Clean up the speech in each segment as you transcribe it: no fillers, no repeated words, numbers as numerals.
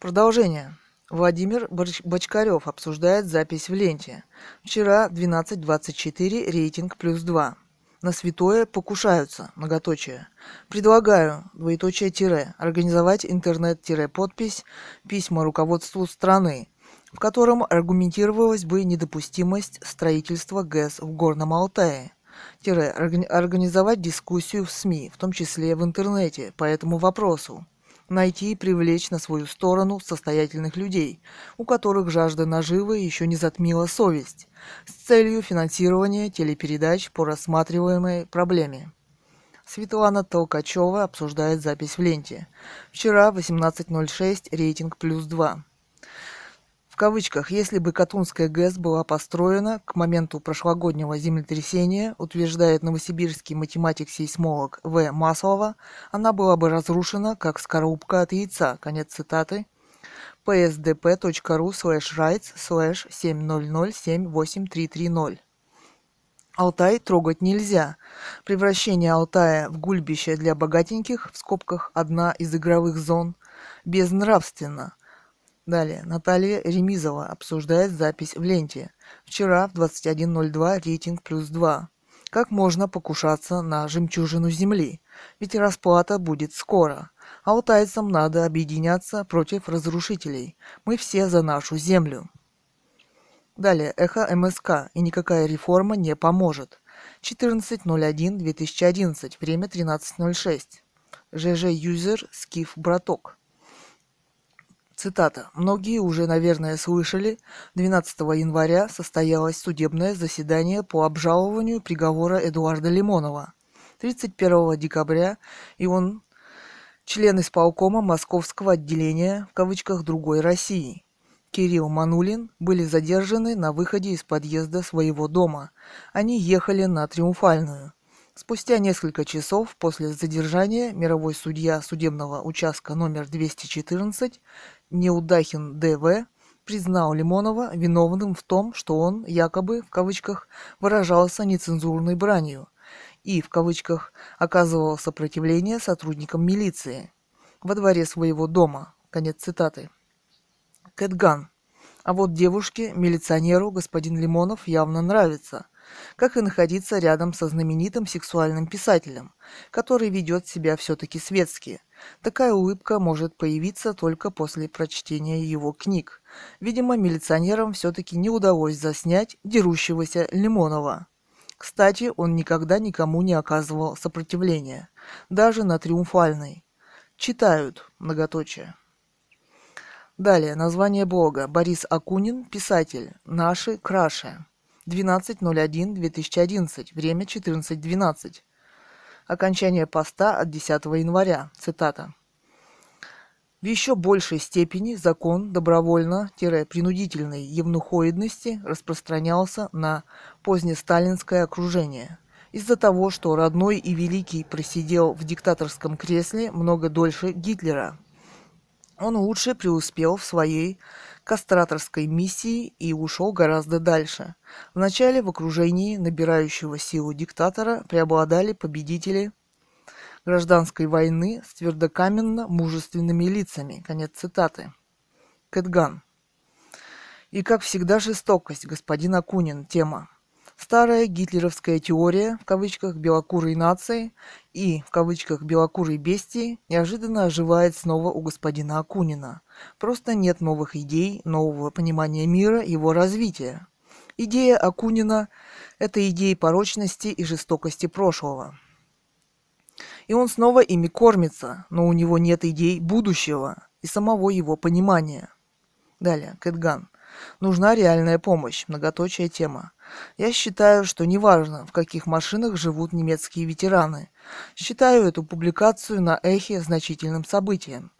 Продолжение. Владимир Бочкарев обсуждает запись в ленте. Вчера 12:24, рейтинг +2. На святое покушаются, многоточие. Предлагаю, .. организовать интернет-подпись письма руководству страны, в котором аргументировалась бы недопустимость строительства ГЭС в Горном Алтае, организовать дискуссию в СМИ, в том числе в интернете, по этому вопросу, найти и привлечь на свою сторону состоятельных людей, у которых жажда наживы еще не затмила совесть, с целью финансирования телепередач по рассматриваемой проблеме. Светлана Толкачева обсуждает запись в ленте. Вчера 18:06, рейтинг +2. В кавычках, если бы Катунская ГЭС была построена к моменту прошлогоднего землетрясения, утверждает новосибирский математик-сейсмолог В. Маслова, она была бы разрушена как скорлупка от яйца. Конец цитаты. psdp.ru/rights/70078330. Алтай трогать нельзя. Превращение Алтая в гульбище для богатеньких, в скобках одна из игровых зон, безнравственно. Далее. Наталья Ремизова обсуждает запись в ленте. Вчера в 21:02, рейтинг +2. Как можно покушаться на жемчужину земли? Ведь расплата будет скоро. Алтайцам надо объединяться против разрушителей. Мы все за нашу землю. Далее. Эхо МСК. И никакая реформа не поможет. 14:01, 2011. Время 13:06. ЖЖ-юзер Скиф Браток. Цитата. Многие уже, наверное, слышали, 12 января состоялось судебное заседание по обжалованию приговора Эдуарда Лимонова. 31 декабря и он член исполкома Московского отделения, в кавычках, «Другой России», Кирилл Манулин, были задержаны на выходе из подъезда своего дома. Они ехали на Триумфальную. Спустя несколько часов после задержания мировой судья судебного участка номер 214 Неудахин Д.В. признал Лимонова виновным в том, что он якобы, в кавычках, выражался нецензурной бранью и, в кавычках, оказывал сопротивление сотрудникам милиции во дворе своего дома. Конец цитаты. Кэтган. А вот девушке, милиционеру, господин Лимонов явно нравится. Как и находиться рядом со знаменитым сексуальным писателем, который ведет себя все-таки светски. Такая улыбка может появиться только после прочтения его книг. Видимо, милиционерам все-таки не удалось заснять дерущегося Лимонова. Кстати, он никогда никому не оказывал сопротивления, даже на Триумфальной. Читают, многоточие. Далее, название блога. Борис Акунин, писатель. Наши краши. 12:01, 2011, время 14:12. Окончание поста от 10 января. Цитата. В еще большей степени закон добровольно-принудительной евнухоидности распространялся на позднесталинское окружение. Из-за того, что родной и великий просидел в диктаторском кресле много дольше Гитлера, он лучше преуспел в своей кастраторской миссии и ушел гораздо дальше. Вначале в окружении набирающего силу диктатора преобладали победители гражданской войны с твердокаменно-мужественными лицами. Конец цитаты. Кэтган. И, как всегда, жестокость, господин Акунин, тема. Старая гитлеровская теория, в кавычках, белокурой нации и, в кавычках, белокурой бестии неожиданно оживает снова у господина Акунина. Просто нет новых идей, нового понимания мира, его развития. Идея Акунина – это идея порочности и жестокости прошлого. И он снова ими кормится, но у него нет идей будущего и самого его понимания. Далее, Кэтган. Нужна реальная помощь, многоточие тема. Я считаю, что неважно, в каких машинах живут немецкие ветераны. Считаю эту публикацию на Эхе значительным событием.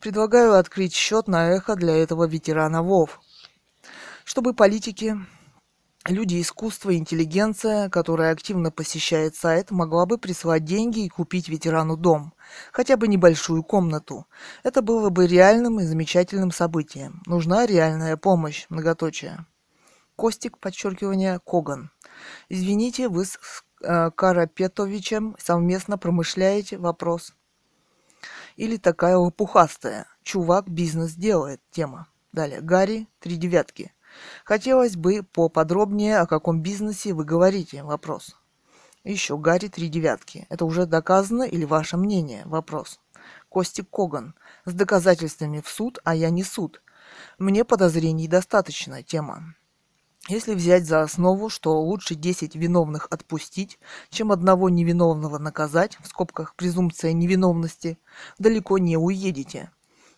Предлагаю открыть счет на Эхо для этого ветерана ВОВ. Чтобы политики, люди искусства и интеллигенция, которая активно посещает сайт, могла бы прислать деньги и купить ветерану дом. Хотя бы небольшую комнату. Это было бы реальным и замечательным событием. Нужна реальная помощь, многоточие. Костик, подчеркивание, Коган. Извините, вы с Карапетовичем совместно промышляете? Вопрос. Или такая лопухастая. «Чувак бизнес делает» тема. Далее. Гарри, 3 девятки. Хотелось бы поподробнее, о каком бизнесе вы говорите? Вопрос. Еще Гарри, 3 девятки. Это уже доказано или ваше мнение? Вопрос. Костик Коган. С доказательствами в суд, а я не суд. Мне подозрений достаточно. Тема. Если взять за основу, что лучше 10 виновных отпустить, чем одного невиновного наказать, в скобках презумпция невиновности, далеко не уедете.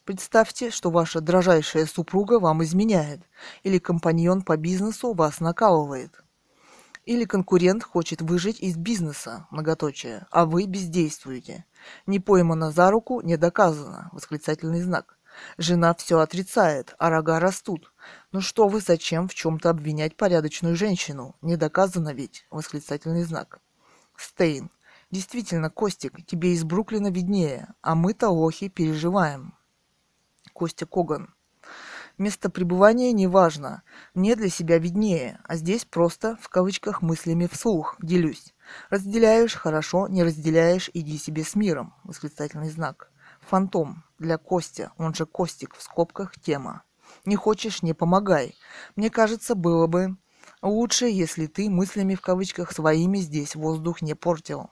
Представьте, что ваша дражайшая супруга вам изменяет, или компаньон по бизнесу вас накалывает, или конкурент хочет выжить из бизнеса, многоточие, а вы бездействуете. Не поймано за руку, не доказано, восклицательный знак. Жена все отрицает, а рога растут. Ну что вы, зачем в чем-то обвинять порядочную женщину? Не доказано ведь, восклицательный знак. Стейн. Действительно, Костик, тебе из Бруклина виднее, а мы-то лохи переживаем. Костя Коган. Место пребывания не важно, мне для себя виднее, а здесь просто, в кавычках, мыслями вслух делюсь. Разделяешь — хорошо, не разделяешь — иди себе с миром, восклицательный знак. Фантом. Для Костя, он же Костик, в скобках, тема. Не хочешь — не помогай. Мне кажется, было бы лучше, если ты мыслями, в кавычках, своими здесь воздух не портил.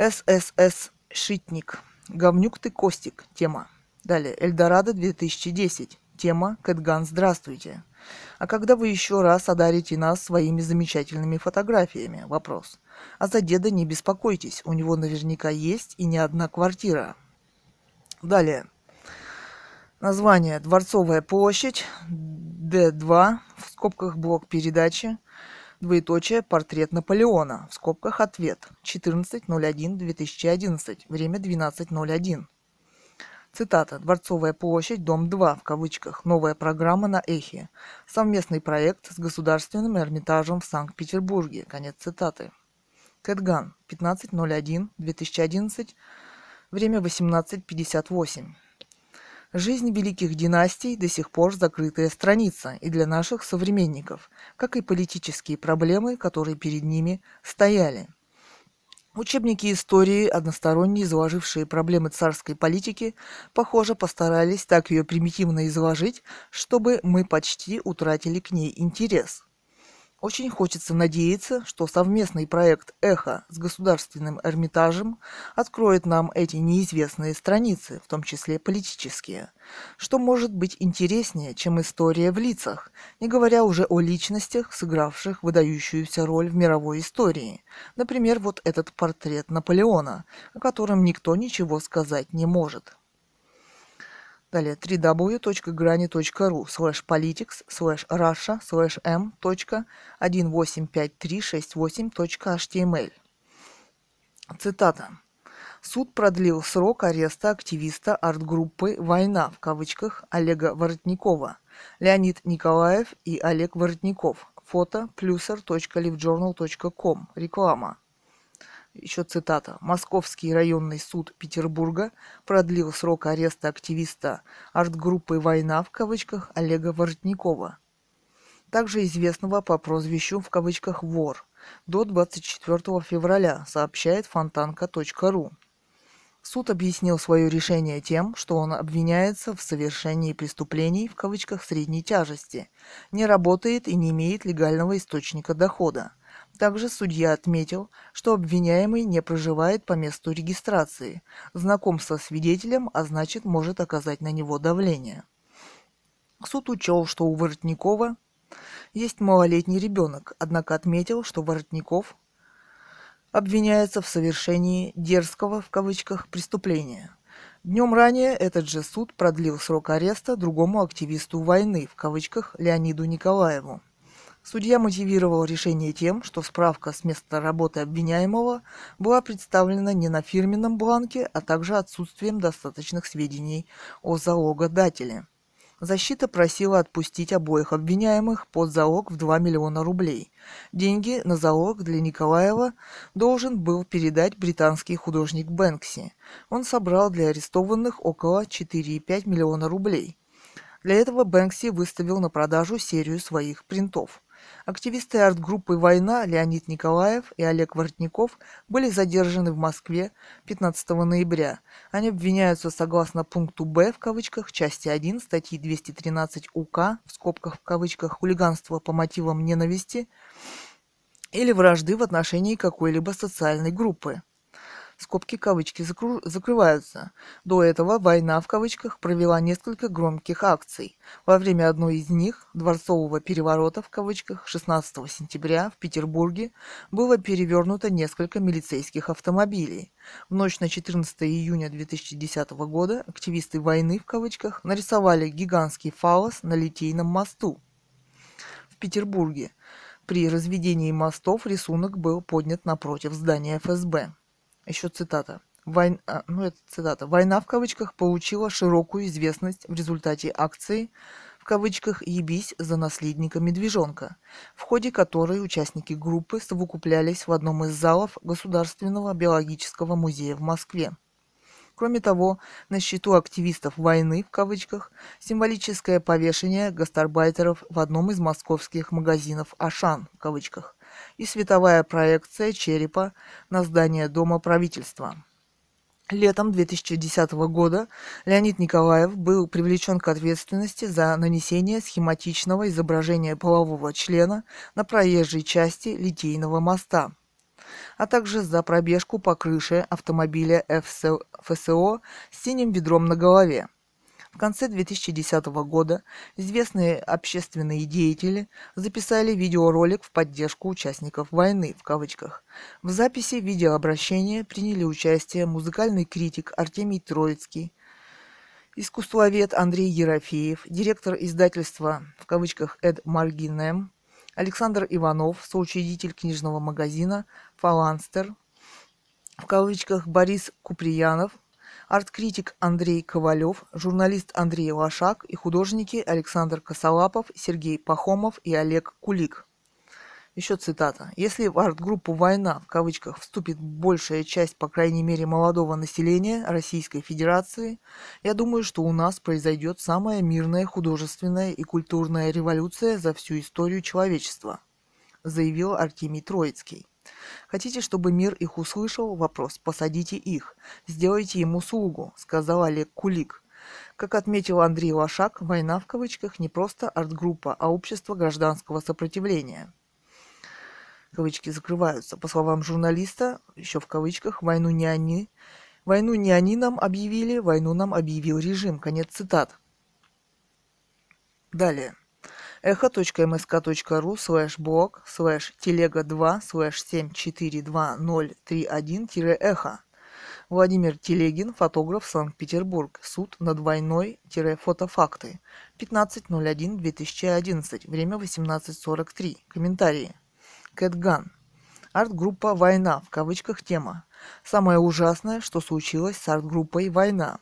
ССС. Шитник. Говнюк ты, Костик, тема. Далее. Эльдорадо 2010. Тема. Кэтган, здравствуйте. А когда вы еще раз одарите нас своими замечательными фотографиями? Вопрос. А за деда не беспокойтесь, у него наверняка есть и не одна квартира. Далее. Название. Дворцовая площадь. Д2. В скобках блок передачи. Двоеточие. Портрет Наполеона. В скобках ответ. 14.01.2011. Время 12.01. Цитата. Дворцовая площадь, дом 2, в кавычках, новая программа на Эхе. Совместный проект с Государственным Эрмитажем в Санкт-Петербурге. Конец цитаты. Кэтган, 15.01.2011, время 18.58. Жизнь великих династий до сих пор закрытая страница и для наших современников, как и политические проблемы, которые перед ними стояли. Учебники истории, односторонне изложившие проблемы царской политики, похоже, постарались так ее примитивно изложить, чтобы мы почти утратили к ней интерес. Очень хочется надеяться, что совместный проект «Эхо» с Государственным Эрмитажем откроет нам эти неизвестные страницы, в том числе политические, что может быть интереснее, чем история в лицах, не говоря уже о личностях, сыгравших выдающуюся роль в мировой истории. Например, вот этот портрет Наполеона, о котором никто ничего сказать не может. Далее, www.grani.ru/politics/russia/m.185368.html. Цитата. Суд продлил срок ареста активиста арт-группы «Война» в кавычках Олега Воротникова. Леонид Николаев и Олег Воротников. Фото pluser.livejournal.com. Реклама. Еще цитата. Московский районный суд Петербурга продлил срок ареста активиста арт-группы «Война» в кавычках Олега Воротникова, также известного по прозвищу в кавычках «Вор», до 24 февраля, сообщает fontanka.ru. Суд объяснил свое решение тем, что он обвиняется в совершении преступлений в кавычках «средней тяжести», не работает и не имеет легального источника дохода. Также судья отметил, что обвиняемый не проживает по месту регистрации, знаком со свидетелем, а значит, может оказать на него давление. Суд учел, что у Воротникова есть малолетний ребенок, однако отметил, что Воротников обвиняется в совершении «дерзкого» в кавычках преступления. Днем ранее этот же суд продлил срок ареста другому активисту «Войны» в кавычках Леониду Николаеву. Судья мотивировал решение тем, что справка с места работы обвиняемого была представлена не на фирменном бланке, а также отсутствием достаточных сведений о залогодателе. Защита просила отпустить обоих обвиняемых под залог в 2 миллиона рублей. Деньги на залог для Николаева должен был передать британский художник Бэнкси. Он собрал для арестованных около 4,5 миллиона рублей. Для этого Бэнкси выставил на продажу серию своих принтов. Активисты арт-группы «Война» Леонид Николаев и Олег Воротников были задержаны в Москве 15 ноября. Они обвиняются согласно пункту «Б» в кавычках части 1 статьи 213 УК в скобках в кавычках «Хулиганство по мотивам ненависти» или вражды в отношении какой-либо социальной группы. Скобки кавычки закрываются. До этого «Война» в кавычках провела несколько громких акций. Во время одной из них, дворцового переворота в кавычках, 16 сентября в Петербурге было перевернуто несколько милицейских автомобилей. В ночь на 14 июня 2010 года активисты «Войны» в кавычках нарисовали гигантский фаллос на Литейном мосту в Петербурге. При разведении мостов рисунок был поднят напротив здания ФСБ. Еще цитата. «Война» в кавычках получила широкую известность в результате акции в кавычках «Ебись за наследника медвежонка», в ходе которой участники группы совокуплялись в одном из залов Государственного биологического музея в Москве. Кроме того, на счету активистов «войны» в кавычках символическое повешение гастарбайтеров в одном из московских магазинов «Ашан» в кавычках и световая проекция черепа на здание Дома правительства. Летом 2010 года Леонид Николаев был привлечен к ответственности за нанесение схематичного изображения полового члена на проезжей части Литейного моста, а также за пробежку по крыше автомобиля ФСО с синим ведром на голове. В конце 2010 года известные общественные деятели записали видеоролик в поддержку участников «войны» в кавычках. В записи видеообращения приняли участие музыкальный критик Артемий Троицкий, искусствовед Андрей Ерофеев, директор издательства в кавычках «Эд Маргинем», Александр Иванов, соучредитель книжного магазина «Фаланстер», в кавычках Борис Куприянов, арт-критик Андрей Ковалев, журналист Андрей Лошак и художники Александр Косолапов, Сергей Пахомов и Олег Кулик. Еще цитата. «Если в арт-группу «Война» в кавычках вступит большая часть, по крайней мере, молодого населения Российской Федерации, я думаю, что у нас произойдет самая мирная художественная и культурная революция за всю историю человечества», заявил Артемий Троицкий. «Хотите, чтобы мир их услышал? Вопрос. Посадите их. Сделайте им услугу», — сказал Олег Кулик. Как отметил Андрей Лошак, «Война» в кавычках не просто арт-группа, а общество гражданского сопротивления. Кавычки закрываются. По словам журналиста, еще в кавычках, «Войну не они нам объявили, войну нам объявил режим». Конец цитат. Далее. echo.msk.ru/blog/telega2/742031-эхо. Владимир Телегин, фотограф, Санкт-Петербург. Суд над войной-фотофакты. 15.01.2011. Время 18.43. Комментарии. Кэтган. Арт-группа «Война» в кавычках тема. Самое ужасное, что случилось с арт-группой «Война»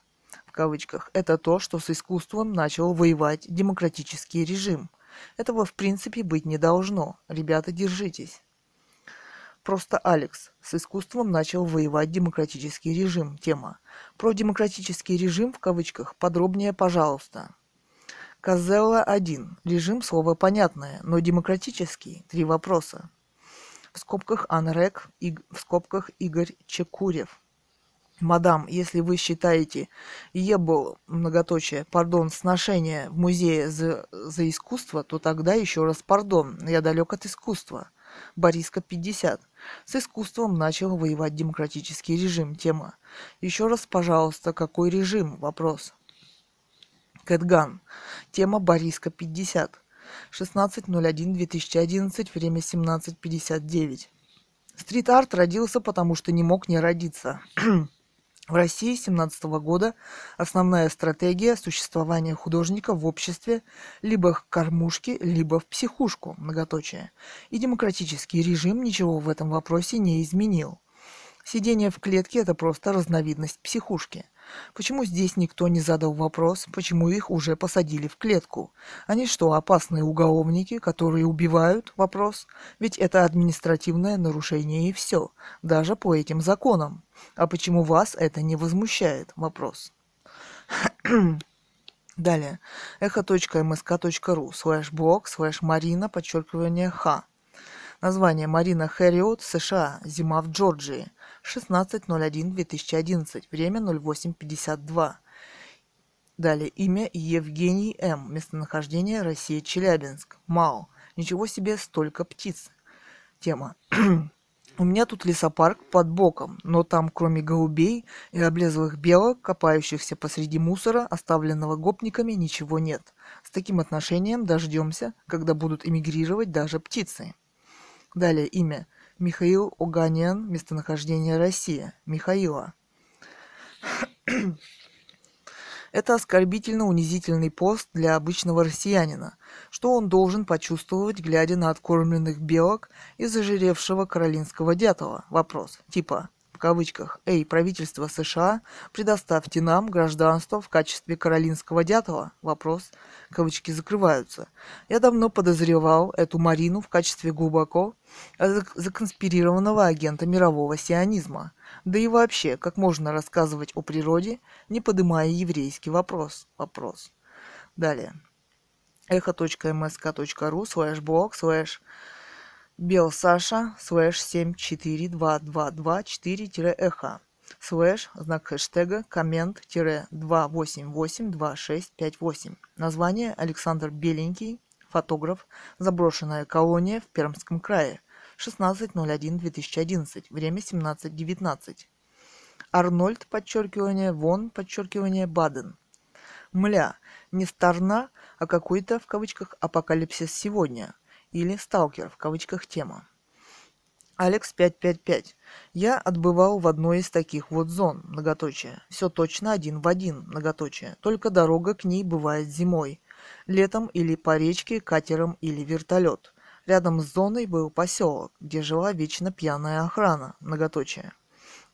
в кавычках, это то, что с искусством начал воевать демократический режим. Этого в принципе быть не должно. Ребята, держитесь. Просто Алекс. С искусством начал воевать демократический режим. Тема. Про демократический режим в кавычках подробнее, пожалуйста. Козелла 1. Режим слово понятное, но демократический. 3 вопроса. В скобках Анрек и в скобках Игорь Чекурев. «Мадам, если вы считаете ебл, многоточие, пардон, сношение в музее за искусство, то тогда еще раз пардон, я далек от искусства». Бориска, 50. С искусством начал воевать демократический режим. Тема. Еще раз, пожалуйста, какой режим? Вопрос. Кэтган. Тема Бориска, 50. 16.01.2011, время 17.59. Стрит-арт родился, потому что не мог не родиться. В России с 1917 года основная стратегия существования художника в обществе либо к кормушке, либо в психушку, многоточие. И демократический режим ничего в этом вопросе не изменил. Сидение в клетке – это просто разновидность психушки. Почему здесь никто не задал вопрос, почему их уже посадили в клетку? Они что, опасные уголовники, которые убивают? Вопрос. Ведь это административное нарушение и все, даже по этим законам. А почему вас это не возмущает? Вопрос. Далее. echo.msk.ru/blog/marina_х. Название: Марина Хэриот, США. Зима в Джорджии. 16.01.2011. Время 08:52. Далее. Имя: Евгений М. Местонахождение: Россия, Челябинск. МАО. Ничего себе, столько птиц. Тема. У меня тут лесопарк под боком, но там кроме голубей и облезлых белок, копающихся посреди мусора, оставленного гопниками, ничего нет. С таким отношением дождемся, когда будут эмигрировать даже птицы. Далее имя. Михаил Оганян, местонахождение Россия. Михаила. Это оскорбительно унизительный пост для обычного россиянина. Что он должен почувствовать, глядя на откормленных белок и зажиревшего каролинского дятла? Вопрос. Типа, в кавычках, «Эй, правительство США, предоставьте нам гражданство в качестве каролинского дятла?» Вопрос. Кавычки закрываются. Я давно подозревал эту Марину в качестве глубоко законспирированного агента мирового сионизма. Да и вообще, как можно рассказывать о природе, не поднимая еврейский вопрос? Вопрос. Далее. echo.msk.ru/blog/belsasha/74222-echo/знак#коммент-2882658. Название: Александр Беленький, фотограф, заброшенная колония в Пермском крае. 16.01.2011. Время 17:19. Арнольд, _Вон, Баден. Мля, не старна, а какой-то, в кавычках, апокалипсис сегодня. Или сталкер, в кавычках, тема. Алекс 555. Я отбывал в одной из таких вот зон, многоточие. Все точно один в один, многоточие. Только дорога к ней бывает зимой. Летом или по речке, катером или вертолет. Рядом с зоной был поселок, где жила вечно пьяная охрана, многоточие.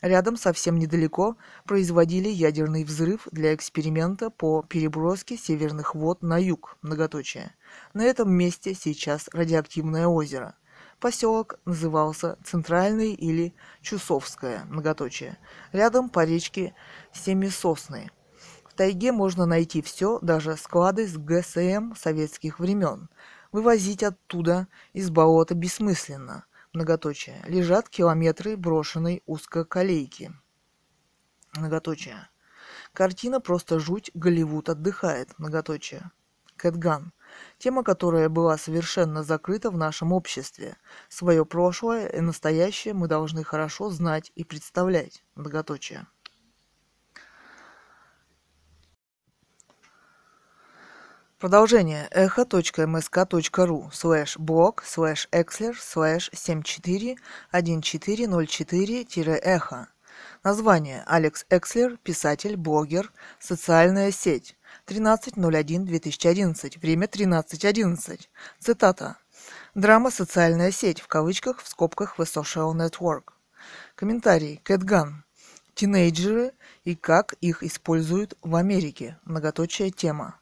Рядом совсем недалеко производили ядерный взрыв для эксперимента по переброске северных вод на юг, многоточие. На этом месте сейчас радиоактивное озеро. Поселок назывался Центральный или Чусовское, многоточие. Рядом по речке Семисосны. В тайге можно найти все, даже склады с ГСМ советских времен. Вывозить оттуда из болота бессмысленно. Многоточие. Лежат километры брошенной узкоколейки. Многоточие. Картина просто жуть, Голливуд отдыхает. Многоточие. Кэтган. Тема, которая была совершенно закрыта в нашем обществе. Свое прошлое и настоящее мы должны хорошо знать и представлять. Многоточие. Продолжение. echo.msk.ru/blog/exler/741404-echo. Название. Алекс Экслер, писатель, блогер, социальная сеть. 13.01.2011. Время 13:11. Цитата. Драма «Социальная сеть» (в social network). Комментарий. Кэтган. Тинейджеры и как их используют в Америке. Многоточие тема.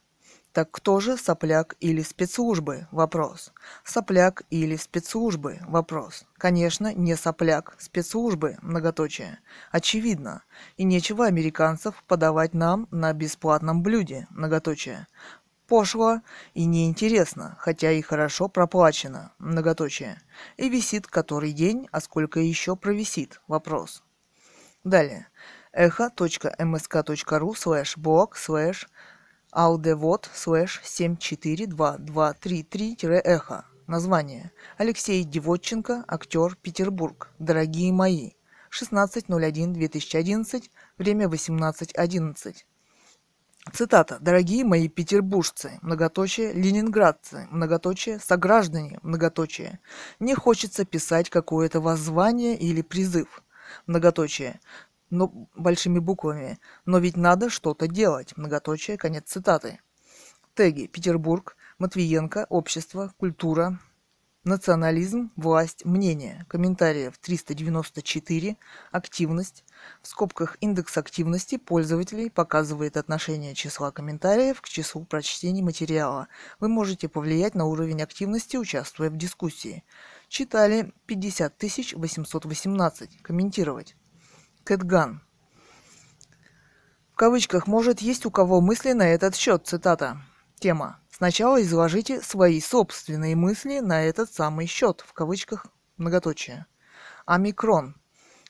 Так кто же, сопляк или спецслужбы? Вопрос. Сопляк или спецслужбы? Вопрос. Конечно, не сопляк. Спецслужбы, многоточие. Очевидно. И нечего американцев подавать нам на бесплатном блюде, многоточие. Пошло и неинтересно, хотя и хорошо проплачено, многоточие. И висит который день, а сколько еще провисит? Вопрос. Далее. echo.msk.ru/blog/aldevot/742233-echo. Название. Алексей Девотченко, актер, Петербург. Дорогие мои. 16.01.2011. Время 18:11. Цитата. Дорогие мои петербуржцы, многоточие, ленинградцы, многоточие, сограждане, многоточие. Не хочется писать какое-то воззвание или призыв, многоточие. Но большими буквами. Но ведь надо что-то делать. Многоточие. Конец цитаты. Теги. Петербург. Матвиенко. Общество. Культура. Национализм. Власть. Мнение. Комментариев 394. Активность. (индекс активности пользователей показывает отношение числа комментариев к числу прочтений материала. Вы можете повлиять на уровень активности, участвуя в дискуссии. Читали 50818. Комментировать. Кэтган. В кавычках может есть у кого мысли на этот счет, цитата. Тема. Сначала изложите свои собственные мысли на этот самый счет, в кавычках, многоточие. Омикрон.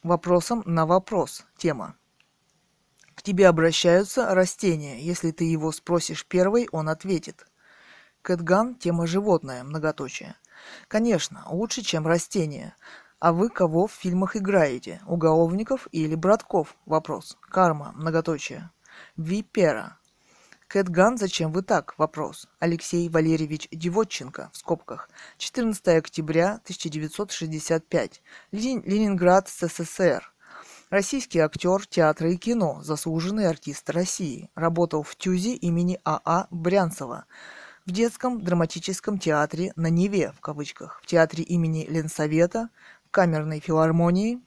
Вопросом на вопрос. Тема. К тебе обращаются растения. Если ты его спросишь первый, он ответит. Кэтган. Тема животное, многоточие. Конечно, лучше, чем растения. А вы кого в фильмах играете? Уголовников или братков? Вопрос. Карма, многоточие. Випера. Кэтган, зачем вы так? Вопрос. Алексей Валерьевич Девотченко, в скобках, 14 октября 1965, Ленинград, СССР. Российский актер театра и кино, заслуженный артист России. Работал в ТЮЗе имени А.А. Брянцева, в детском драматическом театре на Неве, в кавычках, в театре имени Ленсовета, в Камерной филармонии,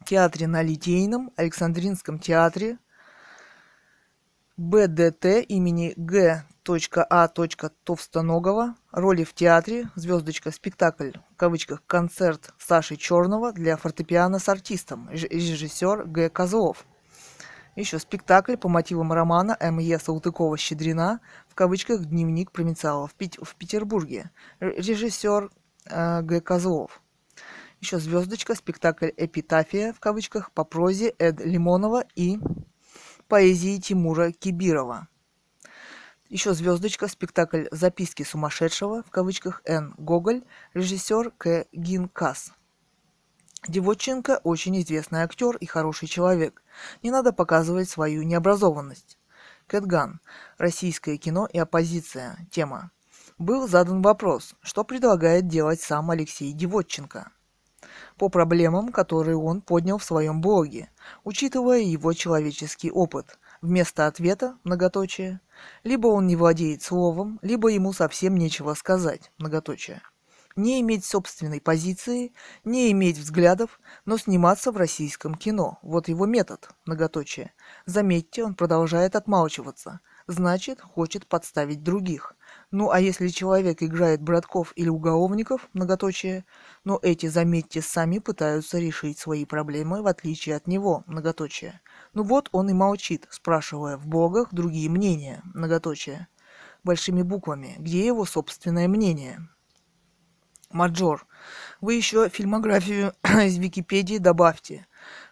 в театре на Литейном, Александринском театре, БДТ имени Г.А. Товстоногова, роли в театре, звездочка, спектакль, в кавычках, концерт Саши Черного для фортепиано с артистом, режиссер Г. Козлов. Еще спектакль по мотивам романа М.Е. Салтыкова-Щедрина, в кавычках, дневник провинциала в Петербурге, режиссер Г. Козлов. Еще звездочка, спектакль «Эпитафия», в кавычках, по прозе Эд Лимонова и поэзии Тимура Кибирова. Еще звездочка, спектакль «Записки сумасшедшего», в кавычках, Н. Гоголь, режиссер К. Гинкас. Девотченко очень известный актер и хороший человек. Не надо показывать свою необразованность. Кэтган. Российское кино и оппозиция. Тема. Был задан вопрос, что предлагает делать сам Алексей Девотченко по проблемам, которые он поднял в своем блоге, учитывая его человеческий опыт. Вместо ответа, многоточие, либо он не владеет словом, либо ему совсем нечего сказать, многоточие. Не иметь собственной позиции, не иметь взглядов, но сниматься в российском кино. Вот его метод, многоточие. Заметьте, он продолжает отмалчиваться. Значит, хочет подставить других. Ну, а если человек играет братков или уголовников, многоточие, но эти, заметьте, сами пытаются решить свои проблемы в отличие от него, многоточие. Ну вот он и молчит, спрашивая в блогах другие мнения, многоточие. Большими буквами. Где его собственное мнение? Маджор. Вы еще фильмографию из Википедии добавьте.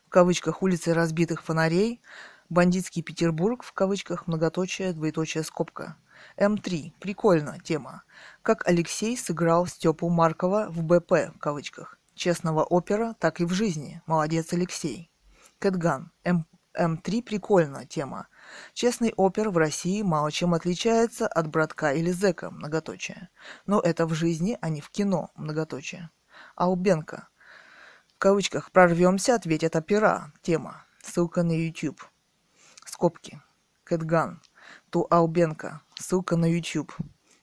В кавычках «Улицы разбитых фонарей», «Бандитский Петербург», в кавычках, многоточие, двоеточие, скобка. М3. Прикольно. Тема. Как Алексей сыграл Степу Маркова в БП, в кавычках. Честного опера, так и в жизни. Молодец, Алексей. Кэтган. М3. Прикольно. Тема. Честный опер в России мало чем отличается от братка или зэка, многоточие. Но это в жизни, а не в кино, многоточие. Албенко. В кавычках «прорвемся», ответят опера. Тема. Ссылка на YouTube. Скобки. Кэтган. Ту Албенко. Ссылка на YouTube.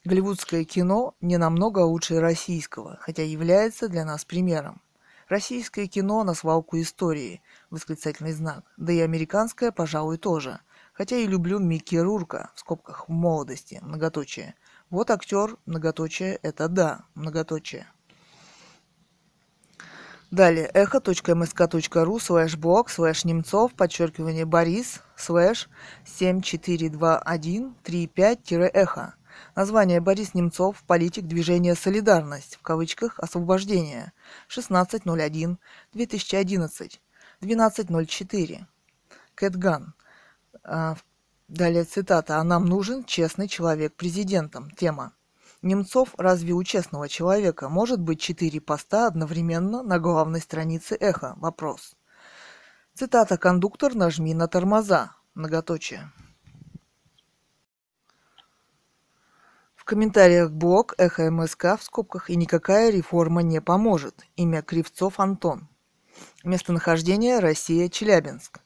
Голливудское кино не намного лучше российского, хотя является для нас примером. Российское кино на свалку истории, восклицательный знак. Да и американское, пожалуй, тоже. Хотя и люблю Микки Рурка, в скобках, в молодости, многоточие. Вот актер, многоточие, это да, многоточие. Далее, echo.msk.ru/blog/немцов_Борис/742135-эхо. Название Борис Немцов, политик движения «Солидарность», в кавычках, «Освобождение», 16.01.2011, 12.04. Кэтган. Далее цитата. «А нам нужен честный человек президентом». Тема. Немцов разве у честного человека может быть 4 поста одновременно на главной странице «Эхо»? Вопрос. Цитата. «Кондуктор, нажми на тормоза». Многоточие. В комментариях блог «Эхо МСК» в скобках и никакая реформа не поможет. Имя Кривцов Антон. Местонахождение Россия, Челябинск.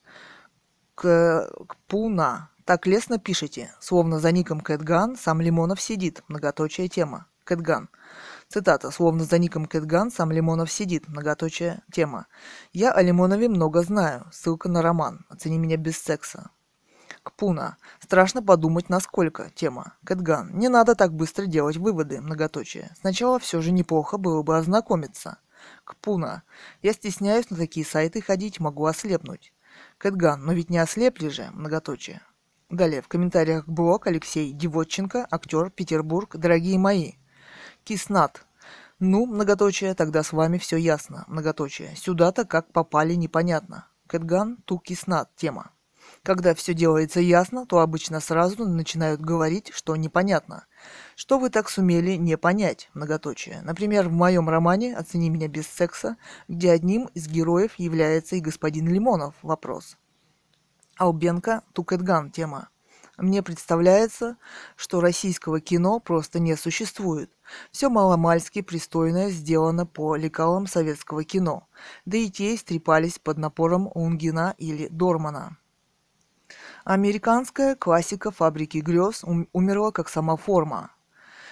Кпуна. Так лестно пишете, словно за ником Кэтган сам Лимонов сидит, многоточие, тема. Кэтган. Цитата. Словно за ником Кэтган сам Лимонов сидит, многоточие, тема. Я о Лимонове много знаю. Ссылка на роман. Оцени меня без секса. Кпуна. Страшно подумать, насколько, тема. Кэтган. Не надо так быстро делать выводы, многоточие. Сначала все же неплохо было бы ознакомиться. Кпуна. Я стесняюсь на такие сайты ходить, могу ослепнуть. Кэтган, но ведь не ослепли же, многоточие. Далее, в комментариях блог Алексей Девотченко, актер, Петербург, дорогие мои. Киснат. Ну, многоточие, тогда с вами все ясно, многоточие. Сюда-то как попали, непонятно. Кэтган, ту киснат, тема. Когда все делается ясно, то обычно сразу начинают говорить, что непонятно. Что вы так сумели не понять, многоточие. Например, в моем романе «Оцени меня без секса», где одним из героев является и господин Лимонов, вопрос. Албенко, ту Кэтган, тема. Мне представляется, что российского кино просто не существует. Все маломальски пристойное сделано по лекалам советского кино. Да и те истрепались под напором Лунгина или Дормана. Американская классика «Фабрики грез» умерла как сама форма.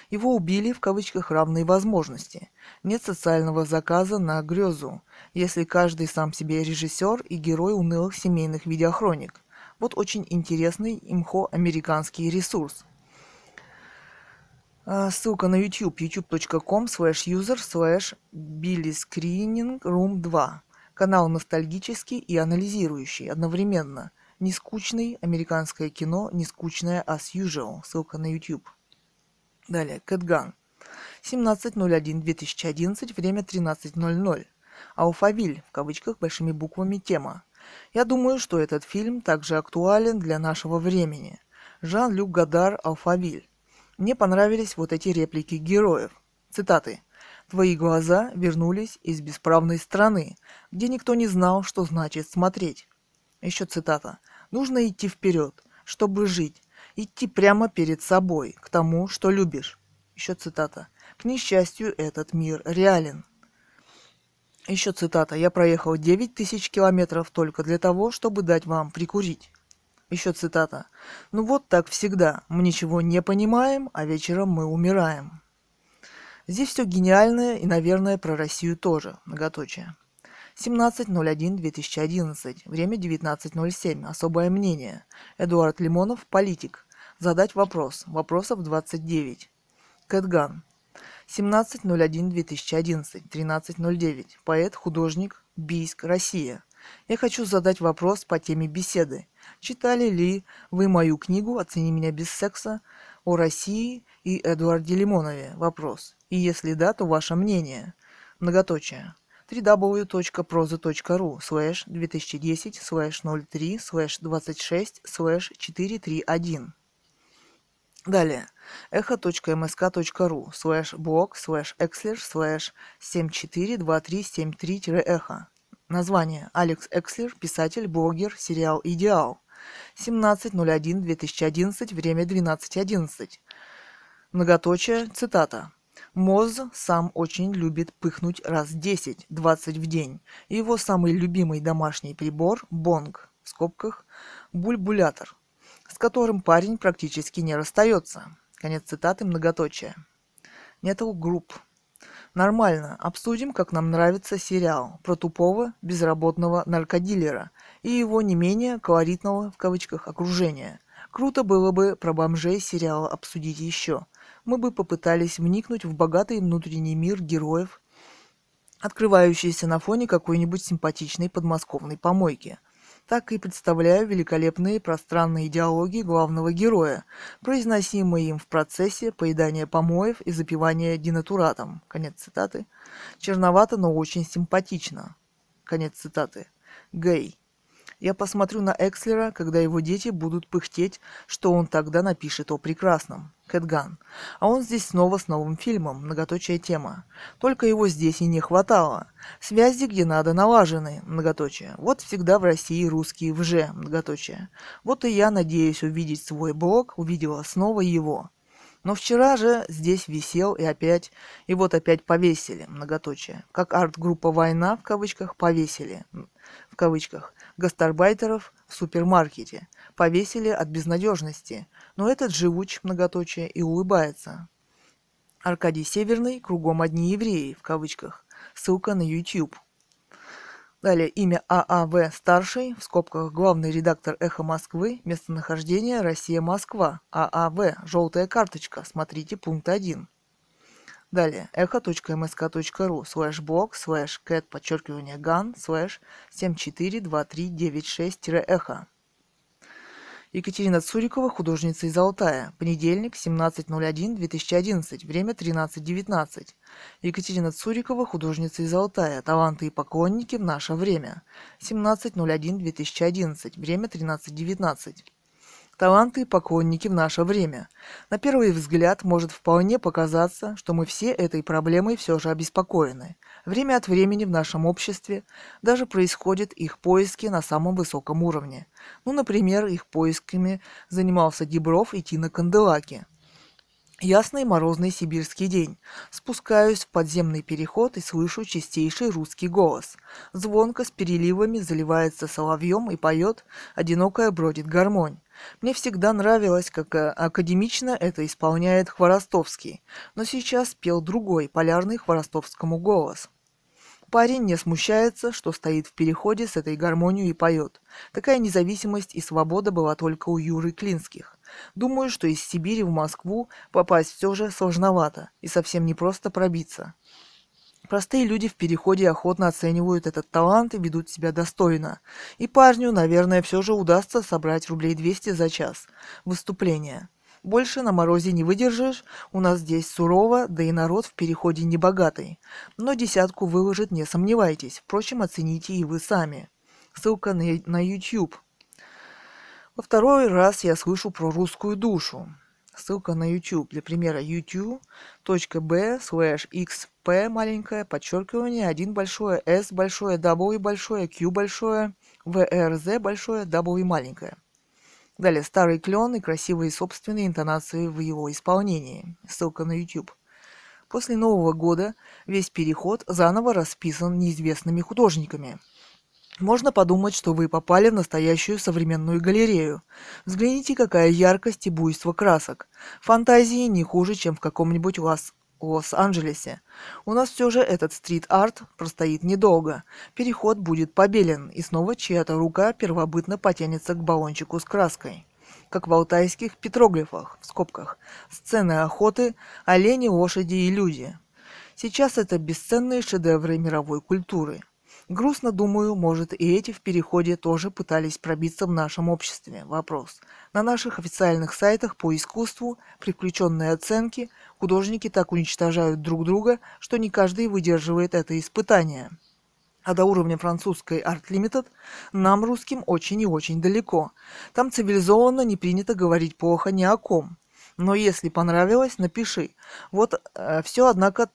Его убили в кавычках равные возможности. Нет социального заказа на грезу, если каждый сам себе режиссер и герой унылых семейных видеохроник. Вот очень интересный имхо американский ресурс. Ссылка на YouTube, youtube.com/user/billyscreeningroom2. Канал ностальгический и анализирующий одновременно. Нескучный, американское кино, нескучное as usual. Ссылка на YouTube. Далее, Кэтган. 17.01.2011, время 13.00. Алфавиль, в кавычках, большими буквами, тема. Я думаю, что этот фильм также актуален для нашего времени. Жан-Люк Годар, «Алфавиль». Мне понравились вот эти реплики героев. Цитаты. «Твои глаза вернулись из бесправной страны, где никто не знал, что значит смотреть». Еще цитата. «Нужно идти вперед, чтобы жить, идти прямо перед собой, к тому, что любишь». Еще цитата. «К несчастью, этот мир реален». Еще цитата. «Я проехал 9000 километров только для того, чтобы дать вам прикурить». Еще цитата. «Ну вот так всегда. Мы ничего не понимаем, а вечером мы умираем». Здесь все гениальное и, наверное, про Россию тоже. Многоточие. 17.01.2011. Время 19.07. Особое мнение. Эдуард Лимонов, политик. Задать вопрос. Вопросов 29. Кэтган. 17.01.2011, 13.09. Поэт, художник, Бийск, Россия. Я хочу задать вопрос по теме беседы. Читали ли вы мою книгу «Оцени меня без секса» о России и Эдуарде Лимонове? Вопрос. И если да, то ваше мнение. Многоточие. www.proza.ru/2010/03/26/431. Далее. echo.msk.ru/blog/exler/742373-эхо. Название. Алекс Экслер, писатель, блогер, сериал «Идеал». 17.01.2011, время 12.11. Многоточие. Цитата. «Моз сам очень любит пыхнуть раз 10-20 в день. Его самый любимый домашний прибор – бонг, в скобках, бульбулятор, с которым парень практически не расстается». Конец цитаты, многоточие. Metal Group. Нормально. Обсудим, как нам нравится сериал про тупого, безработного наркодилера и его не менее колоритного, в кавычках, окружения. Круто было бы про бомжей сериала обсудить еще. Мы бы попытались вникнуть в богатый внутренний мир героев, открывающийся на фоне какой-нибудь симпатичной подмосковной помойки. Так и представляю великолепные пространные диалоги главного героя, произносимые им в процессе поедания помоев и запивания денатуратом. Конец цитаты. Черновато, но очень симпатично. Конец цитаты. Гей. Я посмотрю на Экслера, когда его дети будут пыхтеть, что он тогда напишет о прекрасном. Кэтган. А он здесь снова с новым фильмом, многоточие тема. Только его здесь и не хватало. Связи, где надо, налажены, многоточие. Вот всегда в России русские вже, многоточие. Вот и я надеюсь увидеть свой блог, увидела снова его. Но вчера же здесь висел и вот опять повесили, многоточие. Как арт-группа «Война», в кавычках, повесили, в кавычках, гастарбайтеров в супермаркете. Повесили от безнадежности, но этот живуч, многоточие, и улыбается. Аркадий Северный, кругом одни евреи, в кавычках. Ссылка на YouTube. Далее, имя ААВ Старший, в скобках, главный редактор «Эхо Москвы», местонахождение Россия-Москва, ААВ, желтая карточка, смотрите пункт 1. Далее, echo.msk.ru/blog/cat_gun/742396-echo. Екатерина Цурикова, художница из Алтая. Понедельник, 17.01.2011. Время 13.19. Екатерина Цурикова, художница из Алтая. Таланты и поклонники в наше время. 17.01.2011. Время 13.19. Таланты и поклонники в наше время. На первый взгляд может вполне показаться, что мы все этой проблемой все же обеспокоены. Время от времени в нашем обществе даже происходят их поиски на самом высоком уровне. Ну, например, их поисками занимался Дибров и Тина Канделаки. Ясный морозный сибирский день. Спускаюсь в подземный переход и слышу чистейший русский голос. Звонко с переливами заливается соловьем и поет «Одинокая бродит гармонь». Мне всегда нравилось, как академично это исполняет Хворостовский, но сейчас пел другой, полярный Хворостовскому голос. Парень не смущается, что стоит в переходе с этой гармонией и поет. Такая независимость и свобода была только у Юры Клинских. Думаю, что из Сибири в Москву попасть все же сложновато и совсем не просто пробиться. Простые люди в переходе охотно оценивают этот талант и ведут себя достойно. И парню, наверное, все же удастся собрать рублей 200 за час выступления. Больше на морозе не выдержишь, у нас здесь сурово, да и народ в переходе небогатый. Но десятку выложит, не сомневайтесь. Впрочем, оцените и вы сами. Ссылка на YouTube. Во второй раз я слышу про русскую душу. Ссылка на YouTube. Для примера youtube.b/xp_s_w_q_vrz_w_. Далее «Старый клен» и красивые собственные интонации в его исполнении. Ссылка на YouTube. После Нового года весь переход заново расписан неизвестными художниками. Можно подумать, что вы попали в настоящую современную галерею. Взгляните, какая яркость и буйство красок. Фантазии не хуже, чем в каком-нибудь Лос-Анджелесе. У нас все же этот стрит-арт простоит недолго. Переход будет побелен, и снова чья-то рука первобытно потянется к баллончику с краской. Как в алтайских петроглифах, в скобках. Сцены охоты, олени, лошади и люди. Сейчас это бесценные шедевры мировой культуры. Грустно, думаю, может, и эти в переходе тоже пытались пробиться в нашем обществе. Вопрос. На наших официальных сайтах по искусству приключенные оценки, художники так уничтожают друг друга, что не каждый выдерживает это испытание. А до уровня французской Art Limited нам, русским, очень и очень далеко. Там цивилизованно не принято говорить плохо ни о ком. Но если понравилось, напиши. Все, однако,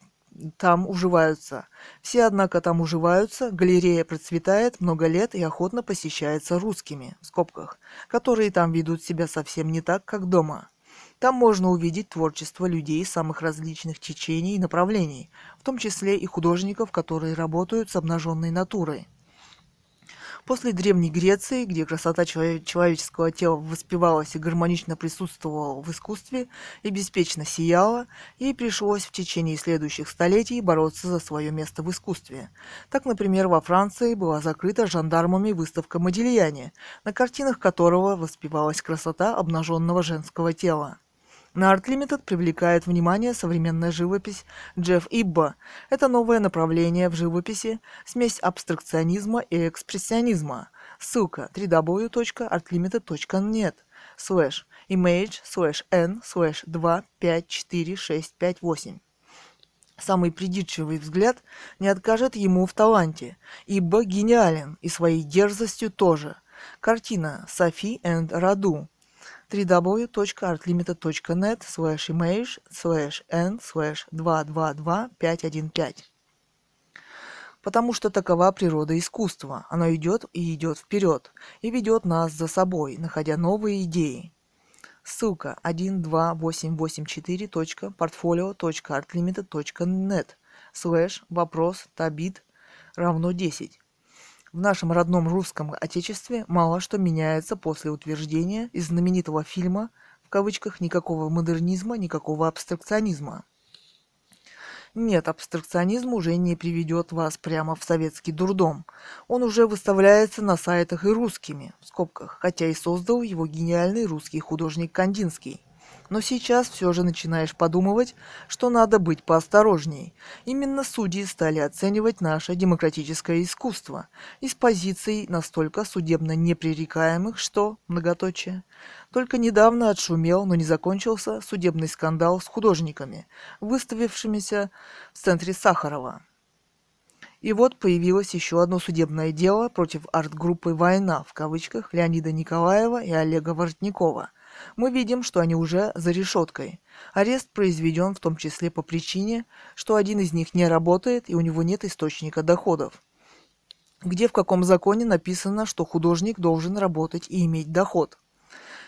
там уживаются. Галерея процветает много лет и охотно посещается русскими, в скобках, которые там ведут себя совсем не так, как дома. Там можно увидеть творчество людей самых различных течений и направлений, в том числе и художников, которые работают с обнаженной натурой. После Древней Греции, где красота человеческого тела воспевалась и гармонично присутствовала в искусстве и беспечно сияла, ей пришлось в течение следующих столетий бороться за свое место в искусстве. Так, например, во Франции была закрыта жандармами выставка Модильяне, на картинах которого воспевалась красота обнаженного женского тела. На Art Limited привлекает внимание современная живопись Джефф Ибба. Это новое направление в живописи, смесь абстракционизма и экспрессионизма. Ссылка www.artlimited.net/image/n/254658. Самый придирчивый взгляд не откажет ему в таланте. Ибба гениален и своей дерзостью тоже. Картина «Софи энд Раду». www.artlimited.net/image/n/222515. Потому что такова природа искусства. Оно идет и идет вперед, и ведет нас за собой, находя новые идеи. Ссылка 12884.portfolio.artlimited.net/вопрос-табит=10. В нашем родном русском отечестве мало что меняется после утверждения из знаменитого фильма, в кавычках, «никакого модернизма, никакого абстракционизма». Нет, абстракционизм уже не приведет вас прямо в советский дурдом. Он уже выставляется на сайтах и русскими, в скобках, хотя и создал его гениальный русский художник Кандинский. но сейчас все же начинаешь подумывать, что надо быть поосторожней. Именно судьи стали оценивать наше демократическое искусство из позиций настолько судебно непререкаемых, что, многоточие, только недавно отшумел, но не закончился судебный скандал с художниками, выставившимися в центре Сахарова. И вот появилось еще одно судебное дело против арт-группы «Война» в кавычках Леонида Николаева и Олега Воротникова. Мы видим, что они уже за решеткой. Арест произведен в том числе по причине, что один из них не работает и у него нет источника доходов. Где в каком законе написано, что художник должен работать и иметь доход?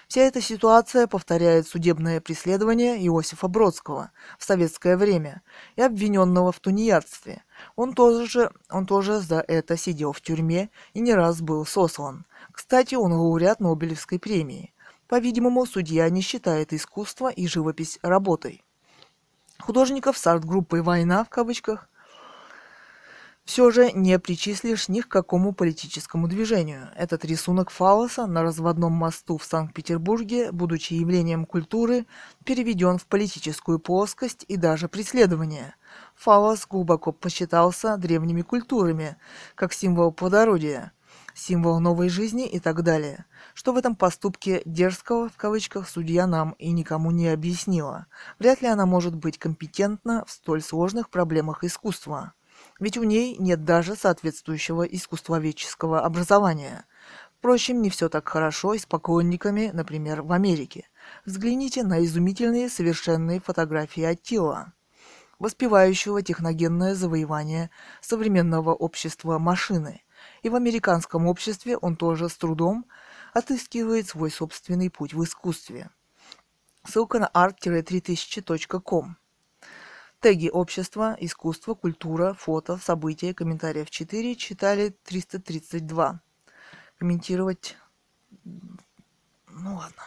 Вся эта ситуация повторяет судебное преследование Иосифа Бродского в советское время и обвиненного в тунеядстве. Он тоже за это сидел в тюрьме и не раз был сослан. Кстати, он лауреат Нобелевской премии. По-видимому, судья не считает искусство и живопись работой. Художников с арт-группой «Война» в кавычках все же не причислишь ни к какому политическому движению. Этот рисунок фаллоса на разводном мосту в Санкт-Петербурге, будучи явлением культуры, переведен в политическую плоскость и даже преследование. Фаллос глубоко почитался древними культурами, как символ плодородия, символ новой жизни и так далее. Что в этом поступке «дерзкого» в кавычках судья нам и никому не объяснила. Вряд ли она может быть компетентна в столь сложных проблемах искусства. Ведь у ней нет даже соответствующего искусствоведческого образования. Впрочем, не все так хорошо и с поклонниками, например, в Америке. Взгляните на изумительные совершенные фотографии Аттила, воспевающего техногенное завоевание современного общества машины. И в американском обществе он тоже с трудом отыскивает свой собственный путь в искусстве. Ссылка на art-3000.com. Теги «Общество», «Искусство», «Культура», «Фото», «События», «Комментариев 4» читали 332. Комментировать... Ну ладно.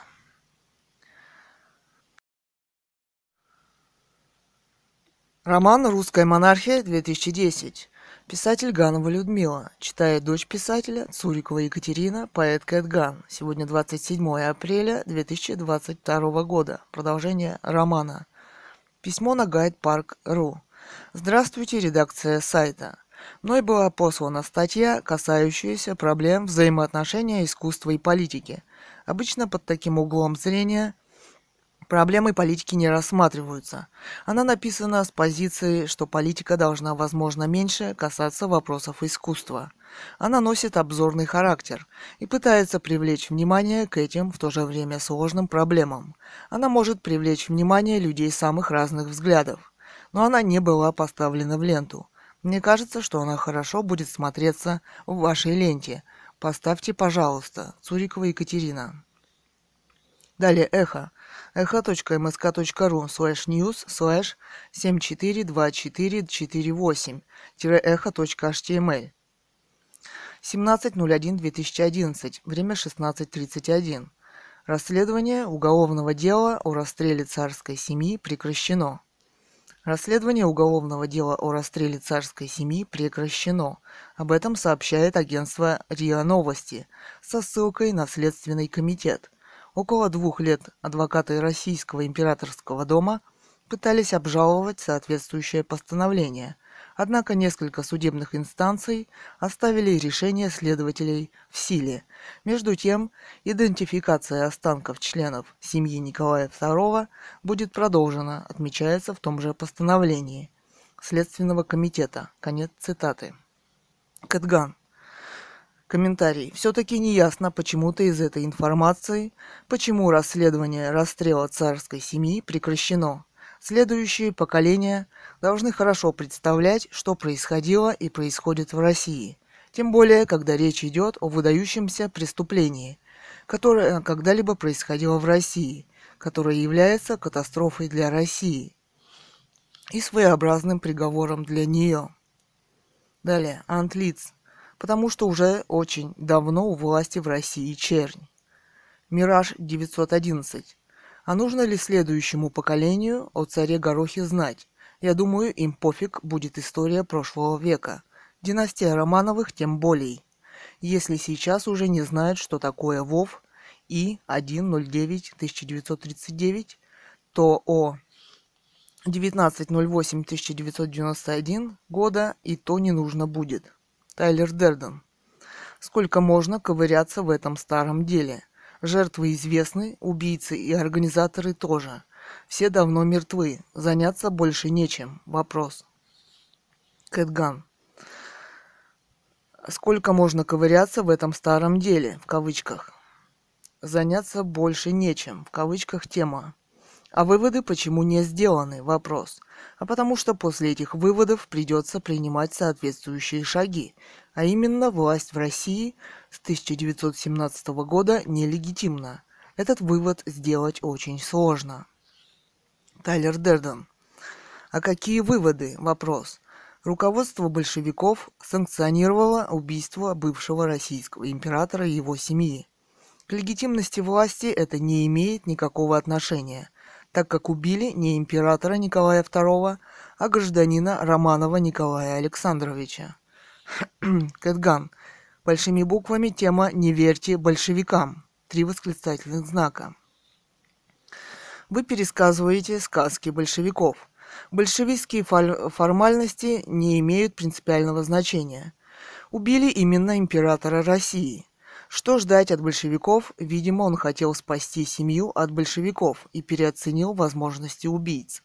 Роман «Русская монархия» 2010. Писатель Ганова Людмила. Читает дочь писателя Цурикова Екатерина, поэт Кэт Ган. Сегодня 27 апреля 2022 года. Продолжение романа. Письмо на guidepark.ru. Здравствуйте, редакция сайта. Мной была послана статья, касающаяся проблем взаимоотношения искусства и политики. Обычно под таким углом зрения проблемы политики не рассматриваются. Она написана с позиции, что политика должна, возможно, меньше касаться вопросов искусства. Она носит обзорный характер и пытается привлечь внимание к этим в то же время сложным проблемам. Она может привлечь внимание людей самых разных взглядов, но она не была поставлена в ленту. Мне кажется, что она хорошо будет смотреться в вашей ленте. Поставьте, пожалуйста. Цурикова Екатерина. Далее эхо. echo.msk.ru/news/742448-echo.html. 17.01.2011, время 16.31. Расследование уголовного дела о расстреле царской семьи прекращено. Расследование уголовного дела о расстреле царской семьи прекращено. Об этом сообщает агентство РИА Новости со ссылкой на Следственный комитет. Около 2 лет адвокаты Российского императорского дома пытались обжаловать соответствующее постановление. Однако несколько судебных инстанций оставили решение следователей в силе. Между тем, идентификация останков членов семьи Николая II будет продолжена, отмечается в том же постановлении Следственного комитета. Конец цитаты. Кэт Ган. Комментарий. Все-таки неясно почему-то из этой информации, почему расследование расстрела царской семьи прекращено. Следующие поколения должны хорошо представлять, что происходило и происходит в России, тем более, когда речь идет о выдающемся преступлении, которое когда-либо происходило в России, которое является катастрофой для России и своеобразным приговором для нее. Далее, Антлиц, потому что уже очень давно у власти в России чернь. Мираж 911. А нужно ли следующему поколению о царе Горохе знать? Я думаю, им пофиг будет история прошлого века. Династия Романовых тем более. Если сейчас уже не знают, что такое ВОВ и 1.09.1939, то о 19.08.1991 года и то не нужно будет. Тайлер Дерден. Сколько можно ковыряться в этом старом деле? Жертвы известны, убийцы и организаторы тоже. Все давно мертвы, заняться больше нечем. Вопрос. Кэтган. Сколько можно ковыряться в этом старом деле, в кавычках. Заняться больше нечем, в кавычках тема. А выводы почему не сделаны, вопрос. А потому что после этих выводов придется принимать соответствующие шаги. А именно, власть в России с 1917 года нелегитимна. Этот вывод сделать очень сложно. Тайлер Дерден. А какие выводы, вопрос. Руководство большевиков санкционировало убийство бывшего российского императора и его семьи. К легитимности власти это не имеет никакого отношения, так как убили не императора Николая II, а гражданина Романова Николая Александровича. Кэтган. Большими буквами тема «Не верьте большевикам». 3!! Вы пересказываете сказки большевиков. Большевистские формальности не имеют принципиального значения. Убили именно императора России. Что ждать от большевиков? Видимо, он хотел спасти семью от большевиков и переоценил возможности убийц.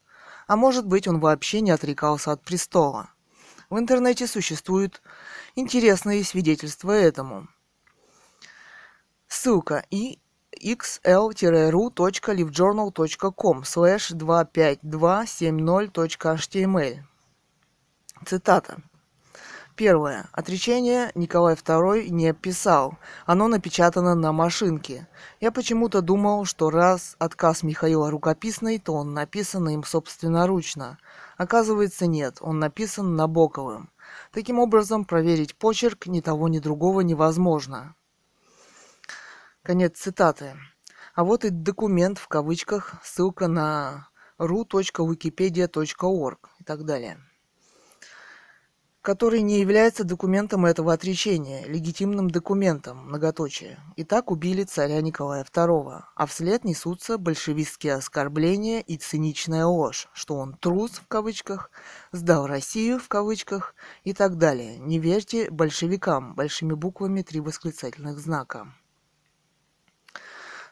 А может быть, он вообще не отрекался от престола. В интернете существуют интересные свидетельства этому. Ссылка xl-ru.livejournal.com/25270.html. Цитата. Первое. Отречение Николай II не писал. Оно напечатано на машинке. Я почему-то думал, что раз отказ Михаила рукописный, то он написан им собственноручно. Оказывается, нет. Он написан Набоковым. Таким образом, проверить почерк ни того, ни другого невозможно. Конец цитаты. А вот и документ, в кавычках, ссылка на ru.wikipedia.org и так далее, который не является документом этого отречения, легитимным документом, многоточие. И так убили царя Николая II, а вслед несутся большевистские оскорбления и циничная ложь, что он трус, в кавычках, сдал Россию, в кавычках, и так далее. Не верьте большевикам, большими буквами 3!!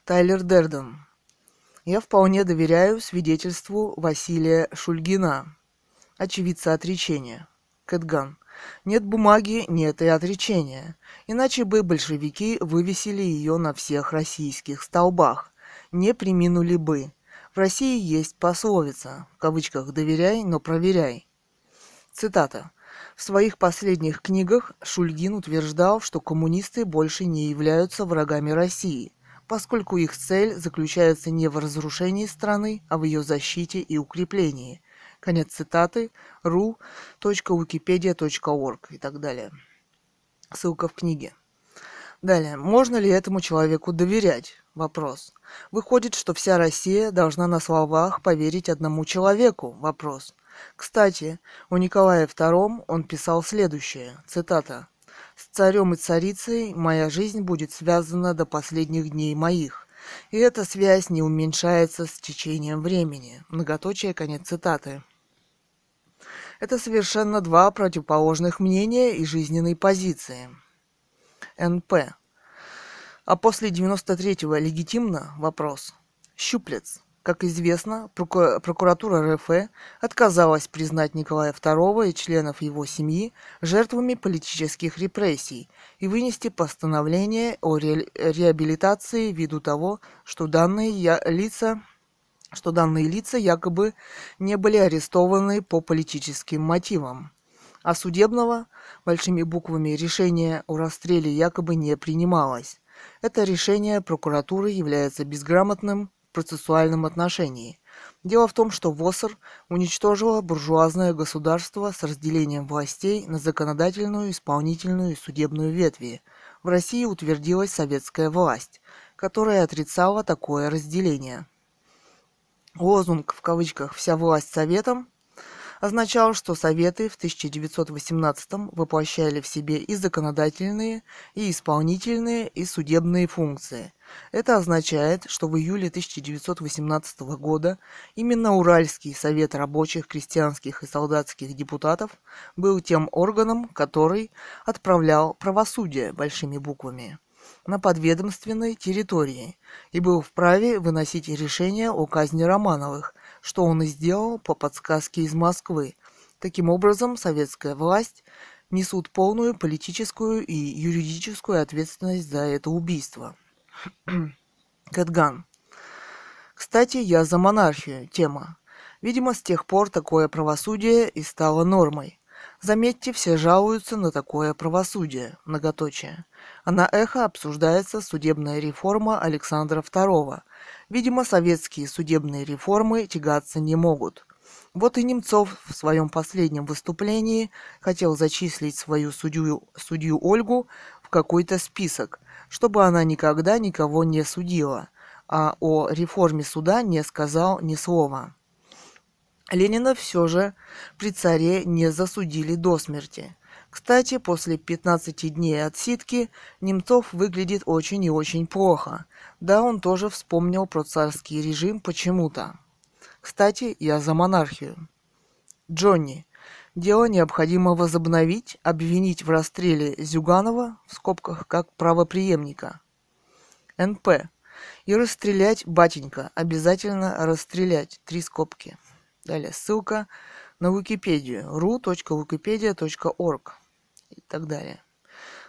Тайлер Дерден. Я вполне доверяю свидетельству Василия Шульгина, очевидца отречения. Кэтган. Нет бумаги, нет и отречения. Иначе бы большевики вывесили ее на всех российских столбах. Не преминули бы. В России есть пословица, в кавычках «доверяй, но проверяй». Цитата. В своих последних книгах Шульгин утверждал, что коммунисты больше не являются врагами России, поскольку их цель заключается не в разрушении страны, а в ее защите и укреплении. Конец цитаты, ru.wikipedia.org и так далее. Ссылка в книге. Далее. Можно ли этому человеку доверять? Вопрос. Выходит, что вся Россия должна на словах поверить одному человеку? Вопрос. Кстати, у Николая II он писал следующее, цитата. «С царем и царицей моя жизнь будет связана до последних дней моих. И эта связь не уменьшается с течением времени». Многоточие, конец цитаты. Это совершенно два противоположных мнения и жизненной позиции. НП. А после 93-го легитимно? Вопрос. Щуплец. Как известно, прокуратура РФ отказалась признать Николая II и членов его семьи жертвами политических репрессий и вынести постановление о реабилитации ввиду того, что данные лица якобы не были арестованы по политическим мотивам, а судебного, большими буквами, решения о расстреле якобы не принималось. Это решение прокуратуры является безграмотным процессуальном отношении. Дело в том, что ВОСР уничтожила буржуазное государство с разделением властей на законодательную, исполнительную и судебную ветви. В России утвердилась советская власть, которая отрицала такое разделение. Лозунг, в кавычках, «Вся власть советом» означал, что Советы в 1918-м воплощали в себе и законодательные, и исполнительные, и судебные функции. Это означает, что в июле 1918 года именно Уральский совет рабочих, крестьянских и солдатских депутатов был тем органом, который отправлял правосудие большими буквами на подведомственной территории и был вправе выносить решение о казни Романовых, что он и сделал по подсказке из Москвы. Таким образом, советская власть несут полную политическую и юридическую ответственность за это убийство. Кэтган. Кстати, я за монархию. Тема. Видимо, с тех пор такое правосудие и стало нормой. Заметьте, все жалуются на такое правосудие, многоточие. А на эхо обсуждается судебная реформа Александра II. Видимо, советские судебные реформы тягаться не могут. Вот и Немцов в своем последнем выступлении хотел зачислить свою судью Ольгу в какой-то список, чтобы она никогда никого не судила, а о реформе суда не сказал ни слова. Ленина все же при царе не засудили до смерти. Кстати, после 15 дней отсидки Немцов выглядит очень и очень плохо. Да, он тоже вспомнил про царский режим почему-то. Кстати, я за монархию. Джонни. Дело необходимо возобновить, обвинить в расстреле Зюганова, в скобках, как правопреемника. НП. И расстрелять батенька. Обязательно расстрелять. 3 скобки. Далее ссылка на Википедию. ru.wikipedia.org и так далее.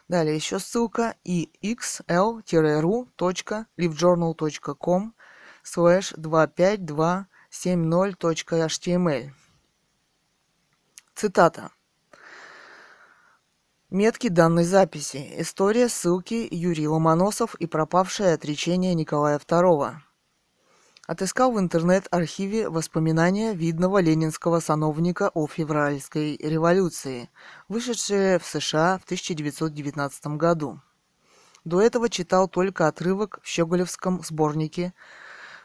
Далее еще ссылка ixl-ru.livejournal.com/25270.html. Цитата. Метки данной записи. История ссылки Юрий Ломоносов и пропавшее отречение Николая II. Отыскал в интернет-архиве воспоминания видного ленинского сановника о февральской революции, вышедшие в США в 1919 году. До этого читал только отрывок в щеголевском сборнике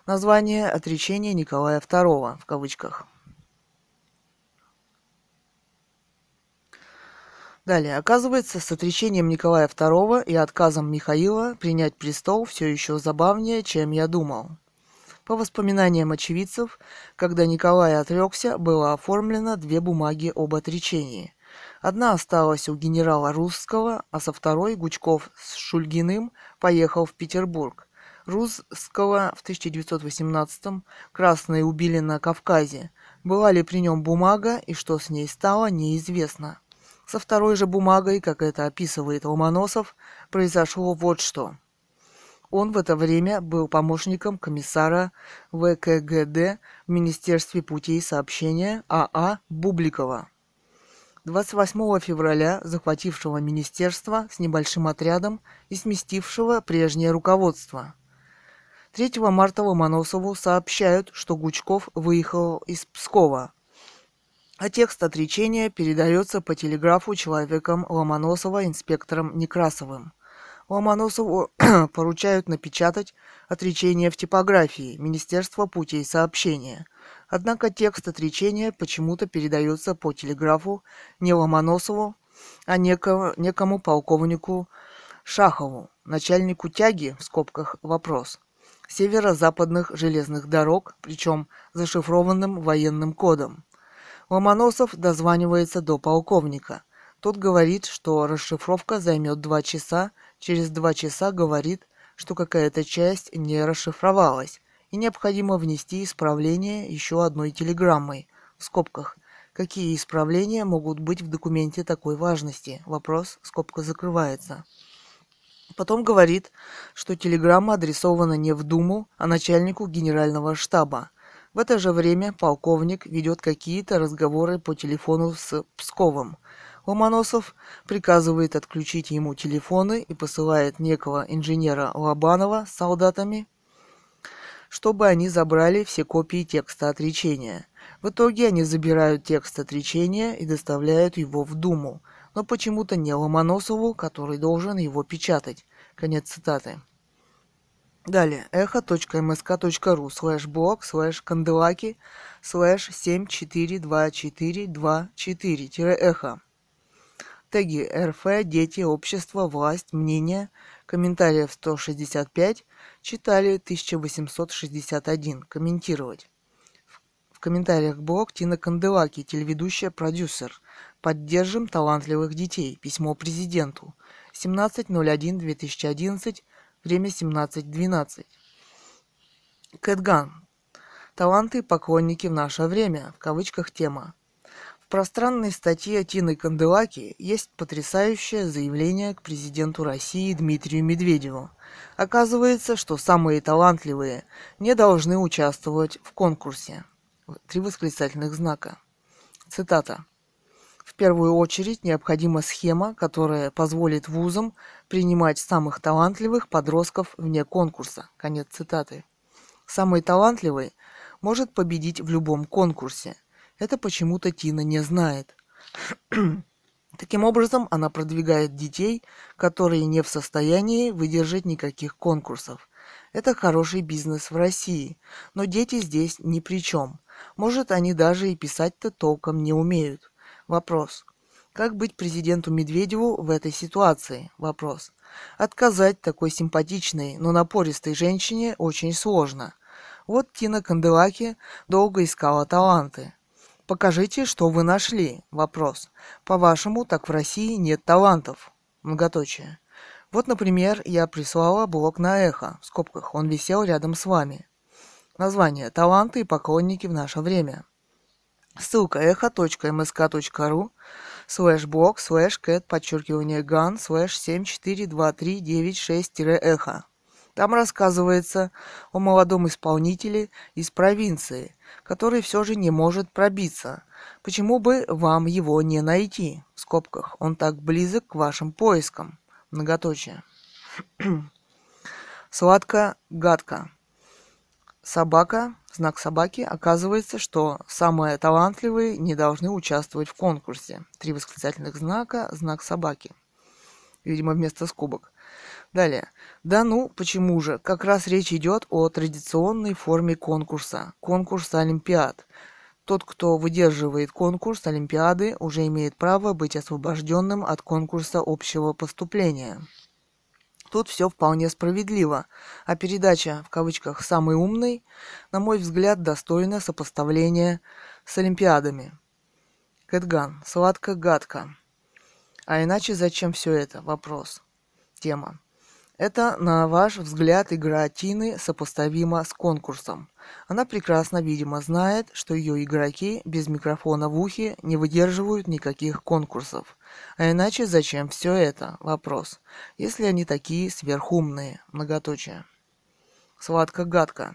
«Название отречения Николая II» в кавычках. Далее. Оказывается, с отречением Николая II и отказом Михаила принять престол все еще забавнее, чем я думал. По воспоминаниям очевидцев, когда Николай отрекся, было оформлено 2 бумаги об отречении. Одна осталась у генерала Русского, а со второй Гучков с Шульгиным поехал в Петербург. Русского в 1918-м красные убили на Кавказе. Была ли при нем бумага и что с ней стало, неизвестно. Со второй же бумагой, как это описывает Ломоносов, произошло вот что. Он в это время был помощником комиссара ВКГД в Министерстве путей сообщения А.А. Бубликова. 28 февраля захватившего министерство с небольшим отрядом и сместившего прежнее руководство. 3 марта Ломоносову сообщают, что Гучков выехал из Пскова. А текст отречения передается по телеграфу человеком Ломоносова инспектором Некрасовым. Ломоносову поручают напечатать отречение в типографии Министерства путей сообщения. Однако текст отречения почему-то передается по телеграфу не Ломоносову, а некому полковнику Шахову, начальнику тяги, в скобках вопрос, северо-западных железных дорог, причем зашифрованным военным кодом. Ломоносов дозванивается до полковника. Тот говорит, что расшифровка займет 2 часа, через 2 часа говорит, что какая-то часть не расшифровалась, и необходимо внести исправление еще одной телеграммой, в скобках. Какие исправления могут быть в документе такой важности? Вопрос, скобка закрывается. Потом говорит, что телеграмма адресована не в Думу, а начальнику генерального штаба. В это же время полковник ведет какие-то разговоры по телефону с Псковым. Ломоносов приказывает отключить ему телефоны и посылает некого инженера Лобанова с солдатами, чтобы они забрали все копии текста отречения. В итоге они забирают текст отречения и доставляют его в Думу, но почему-то не Ломоносову, который должен его печатать. Конец цитаты. Далее, echo.msk.ru/blog/kandelaki/742424-эхо. Теги РФ, дети, общество, власть, мнение. Комментариев 165. Читали 1861. Комментировать. В комментариях блог Тина Канделаки, телеведущая, продюсер. Поддержим талантливых детей. Письмо президенту. 17.01.2011. Время 17.12. Кэтган. Таланты и поклонники в наше время. В кавычках тема. В пространной статье Тины Канделаки есть потрясающее заявление к президенту России Дмитрию Медведеву. Оказывается, что самые талантливые не должны участвовать в конкурсе. 3 восклицательных знака. Цитата. В первую очередь необходима схема, которая позволит вузам принимать самых талантливых подростков вне конкурса. Конец цитаты. Самый талантливый может победить в любом конкурсе. Это почему-то Тина не знает. Таким образом, она продвигает детей, которые не в состоянии выдержать никаких конкурсов. Это хороший бизнес в России, но дети здесь ни при чем. Может, они даже и писать-то толком не умеют. Вопрос. Как быть президенту Медведеву в этой ситуации? Вопрос. Отказать такой симпатичной, но напористой женщине очень сложно. Вот Тина Канделаки долго искала таланты. Покажите, что вы нашли. Вопрос. По-вашему, так в России нет талантов? Многоточие. Вот, например, я прислала блог на Эхо, в скобках, он висел рядом с вами. Название «Таланты и поклонники в наше время». Ссылка echo.msk.ru/blog/cat_gan/74239-6-эхо. Там рассказывается о молодом исполнителе из провинции, который все же не может пробиться. Почему бы вам его не найти? В скобках. Он так близок к вашим поискам. Многоточие. Сладко-гадко. Собака, знак собаки, оказывается, что самые талантливые не должны участвовать в конкурсе. 3 восклицательных знака, знак собаки. Видимо, вместо скобок. Далее. Да ну, почему же? Как раз речь идет о традиционной форме конкурса. Конкурс олимпиад. Тот, кто выдерживает конкурс олимпиады, уже имеет право быть освобожденным от конкурса общего поступления. Тут все вполне справедливо, а передача, в кавычках, «самый умный», на мой взгляд, достойна сопоставления с олимпиадами. Кэтган. Сладко-гадко. А иначе зачем все это? Вопрос. Тема. Это, на ваш взгляд, игра Тины сопоставима с конкурсом. Она прекрасно, видимо, знает, что ее игроки без микрофона в ухе не выдерживают никаких конкурсов. А иначе зачем все это? Вопрос. Если они такие сверхумные. Многоточие. Сладко-гадко.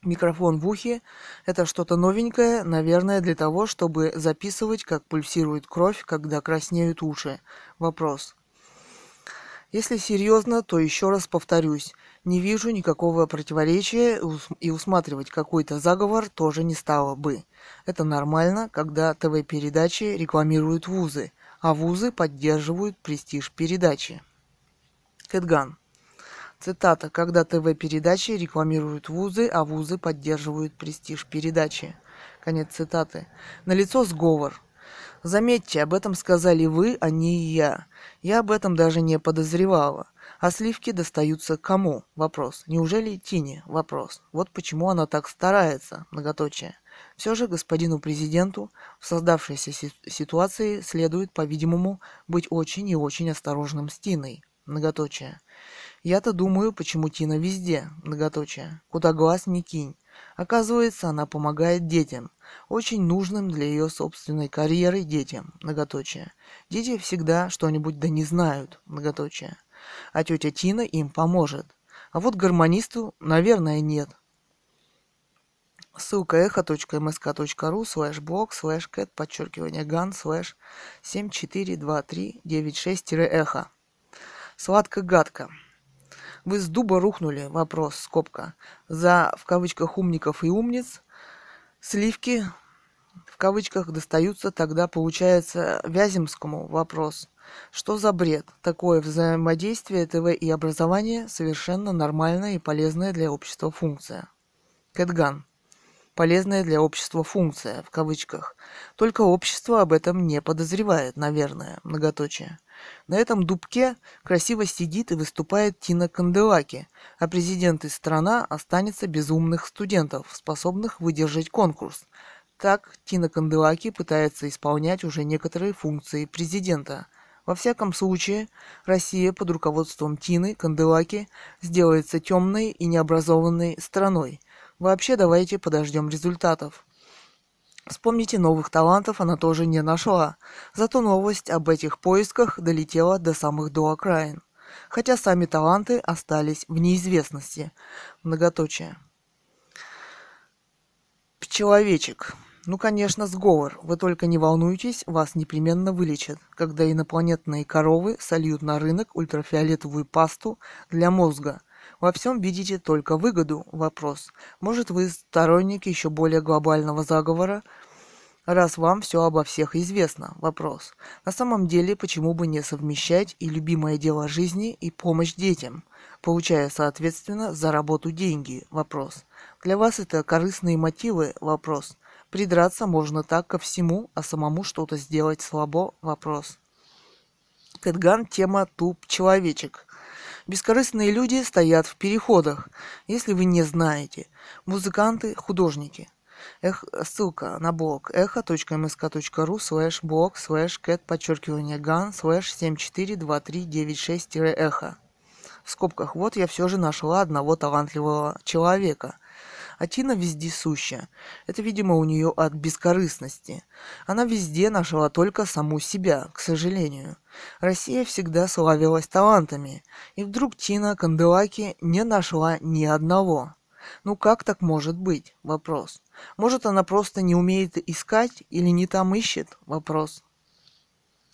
Микрофон в ухе – это что-то новенькое, наверное, для того, чтобы записывать, как пульсирует кровь, когда краснеют уши. Вопрос. Если серьезно, то еще раз повторюсь, не вижу никакого противоречия и усматривать какой-то заговор тоже не стало бы. Это нормально, когда ТВ-передачи рекламируют вузы, а вузы поддерживают престиж передачи. Кэтган. Цитата. Когда ТВ-передачи рекламируют вузы, а вузы поддерживают престиж передачи. Конец цитаты. Налицо сговор. Заметьте, об этом сказали вы, а не я. Я об этом даже не подозревала. А сливки достаются кому? Вопрос. Неужели Тине? Вопрос. Вот почему она так старается. Многоточие. Все же господину президенту в создавшейся ситуации следует, по-видимому, быть очень и очень осторожным с Тиной. Многоточие. Я-то думаю, почему Тина везде. Многоточие. Куда глаз не кинь. Оказывается, она помогает детям, очень нужным для ее собственной карьеры детям, многоточие. Дети всегда что-нибудь да не знают, многоточие. А тетя Тина им поможет. А вот гармонисту, наверное, нет. Ссылка echo.msk.ru/blog/cat_gan/74239-эхо. Сладко-гадко. Вы с дуба рухнули, вопрос, скобка, за, в кавычках, умников и умниц, сливки, в кавычках достаются тогда, получается, Вяземскому вопрос. Что за бред? Такое взаимодействие ТВ и образования совершенно нормальная и полезная для общества функция. Кэтган. Полезная для общества функция, в кавычках. Только общество об этом не подозревает, наверное, многоточие. На этом дубке красиво сидит и выступает Тина Канделаки, а президент и страна останется без умных студентов, способных выдержать конкурс. Так Тина Канделаки пытается исполнять уже некоторые функции президента. Во всяком случае, Россия под руководством Тины Канделаки сделается темной и необразованной страной. Вообще, давайте подождем результатов. Вспомните, новых талантов она тоже не нашла. Зато новость об этих поисках долетела до самых окраин. Хотя сами таланты остались в неизвестности. Многоточие. Пчеловечек. Ну, конечно, сговор. Вы только не волнуйтесь, вас непременно вылечат, когда инопланетные коровы сольют на рынок ультрафиолетовую пасту для мозга. Во всем видите только выгоду? Вопрос. Может, вы сторонник еще более глобального заговора, раз вам все обо всех известно? Вопрос. На самом деле, почему бы не совмещать и любимое дело жизни, и помощь детям, получая, соответственно, за работу деньги? Вопрос. Для вас это корыстные мотивы? Вопрос. Придраться можно так ко всему, а самому что-то сделать слабо? Вопрос. Кэтган, тема «Туп человечек». Бескорыстные люди стоят в переходах, если вы не знаете. Музыканты, художники. Ссылка на блог echo.msk.ru/blog/cat_gan/742396-эхо. В скобках, вот я все же нашла одного талантливого человека. А Тина вездесущая. Это, видимо, у нее от бескорыстности. Она везде нашла только саму себя, к сожалению. Россия всегда славилась талантами. И вдруг Тина Канделаки не нашла ни одного. Ну как так может быть? Вопрос. Может, она просто не умеет искать или не там ищет? Вопрос.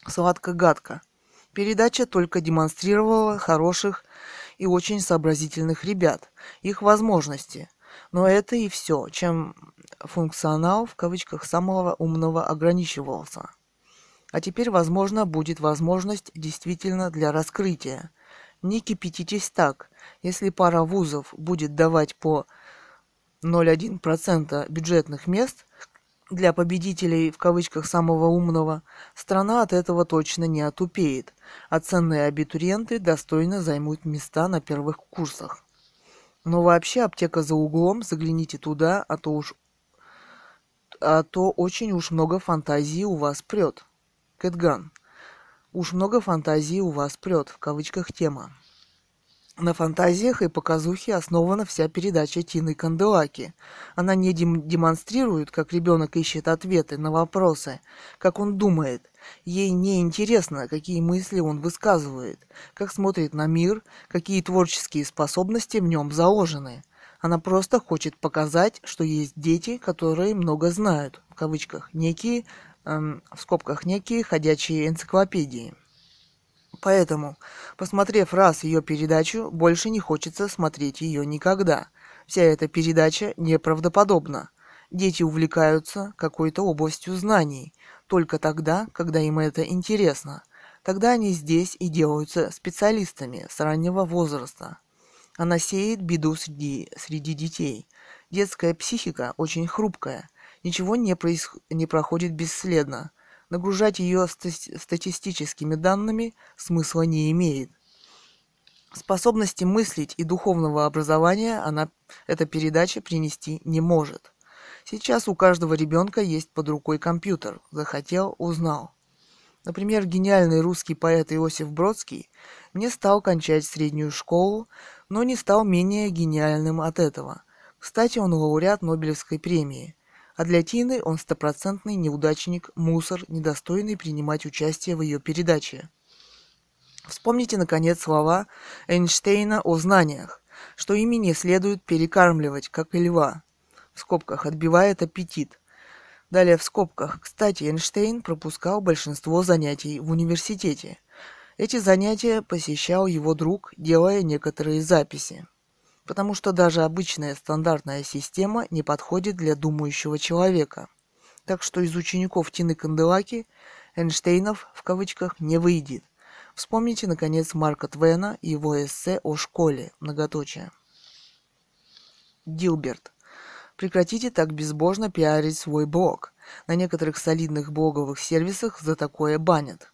Сладко-гадко. Передача только демонстрировала хороших и очень сообразительных ребят, их возможности. Но это и все, чем функционал, в кавычках, самого умного ограничивался. А теперь, возможно, будет возможность действительно для раскрытия. Не кипятитесь так. Если пара вузов будет давать по 0,1% бюджетных мест для победителей, в кавычках, самого умного, страна от этого точно не отупеет, а ценные абитуриенты достойно займут места на первых курсах. Но вообще, аптека за углом, загляните туда, а то очень уж много фантазии у вас прет. Кэтган. Уж много фантазии у вас прет, в кавычках, тема. На фантазиях и показухе основана вся передача Тины Канделаки. Она не демонстрирует, как ребенок ищет ответы на вопросы, как он думает. Ей не интересно, какие мысли он высказывает, как смотрит на мир, какие творческие способности в нем заложены. Она просто хочет показать, что есть дети, которые много знают, в кавычках, некие, в скобках, некие ходячие энциклопедии. Поэтому, посмотрев раз ее передачу, больше не хочется смотреть ее никогда. Вся эта передача неправдоподобна. Дети увлекаются какой-то областью знаний. Только тогда, когда им это интересно. Тогда они здесь и делаются специалистами с раннего возраста. Она сеет беду среди детей. Детская психика очень хрупкая. Ничего не проходит бесследно. Нагружать ее статистическими данными смысла не имеет. Способности мыслить и духовного образования эта передача принести не может. Сейчас у каждого ребенка есть под рукой компьютер. Захотел – узнал. Например, гениальный русский поэт Иосиф Бродский не стал кончать среднюю школу, но не стал менее гениальным от этого. Кстати, он лауреат Нобелевской премии. А для Тины он стопроцентный неудачник, мусор, недостойный принимать участие в ее передаче. Вспомните, наконец, слова Эйнштейна о знаниях, что ими не следует перекармливать, как и льва. В скобках, отбивает аппетит. Далее в скобках. Кстати, Эйнштейн пропускал большинство занятий в университете. Эти занятия посещал его друг, делая некоторые записи. Потому что даже обычная стандартная система не подходит для думающего человека. так что из учеников Тины Канделаки Эйнштейнов в кавычках не выйдет. Вспомните, наконец, Марка Твена и его эссе о школе, многоточие. Дилберт. Прекратите так безбожно пиарить свой блог. На некоторых солидных блоговых сервисах за такое банят.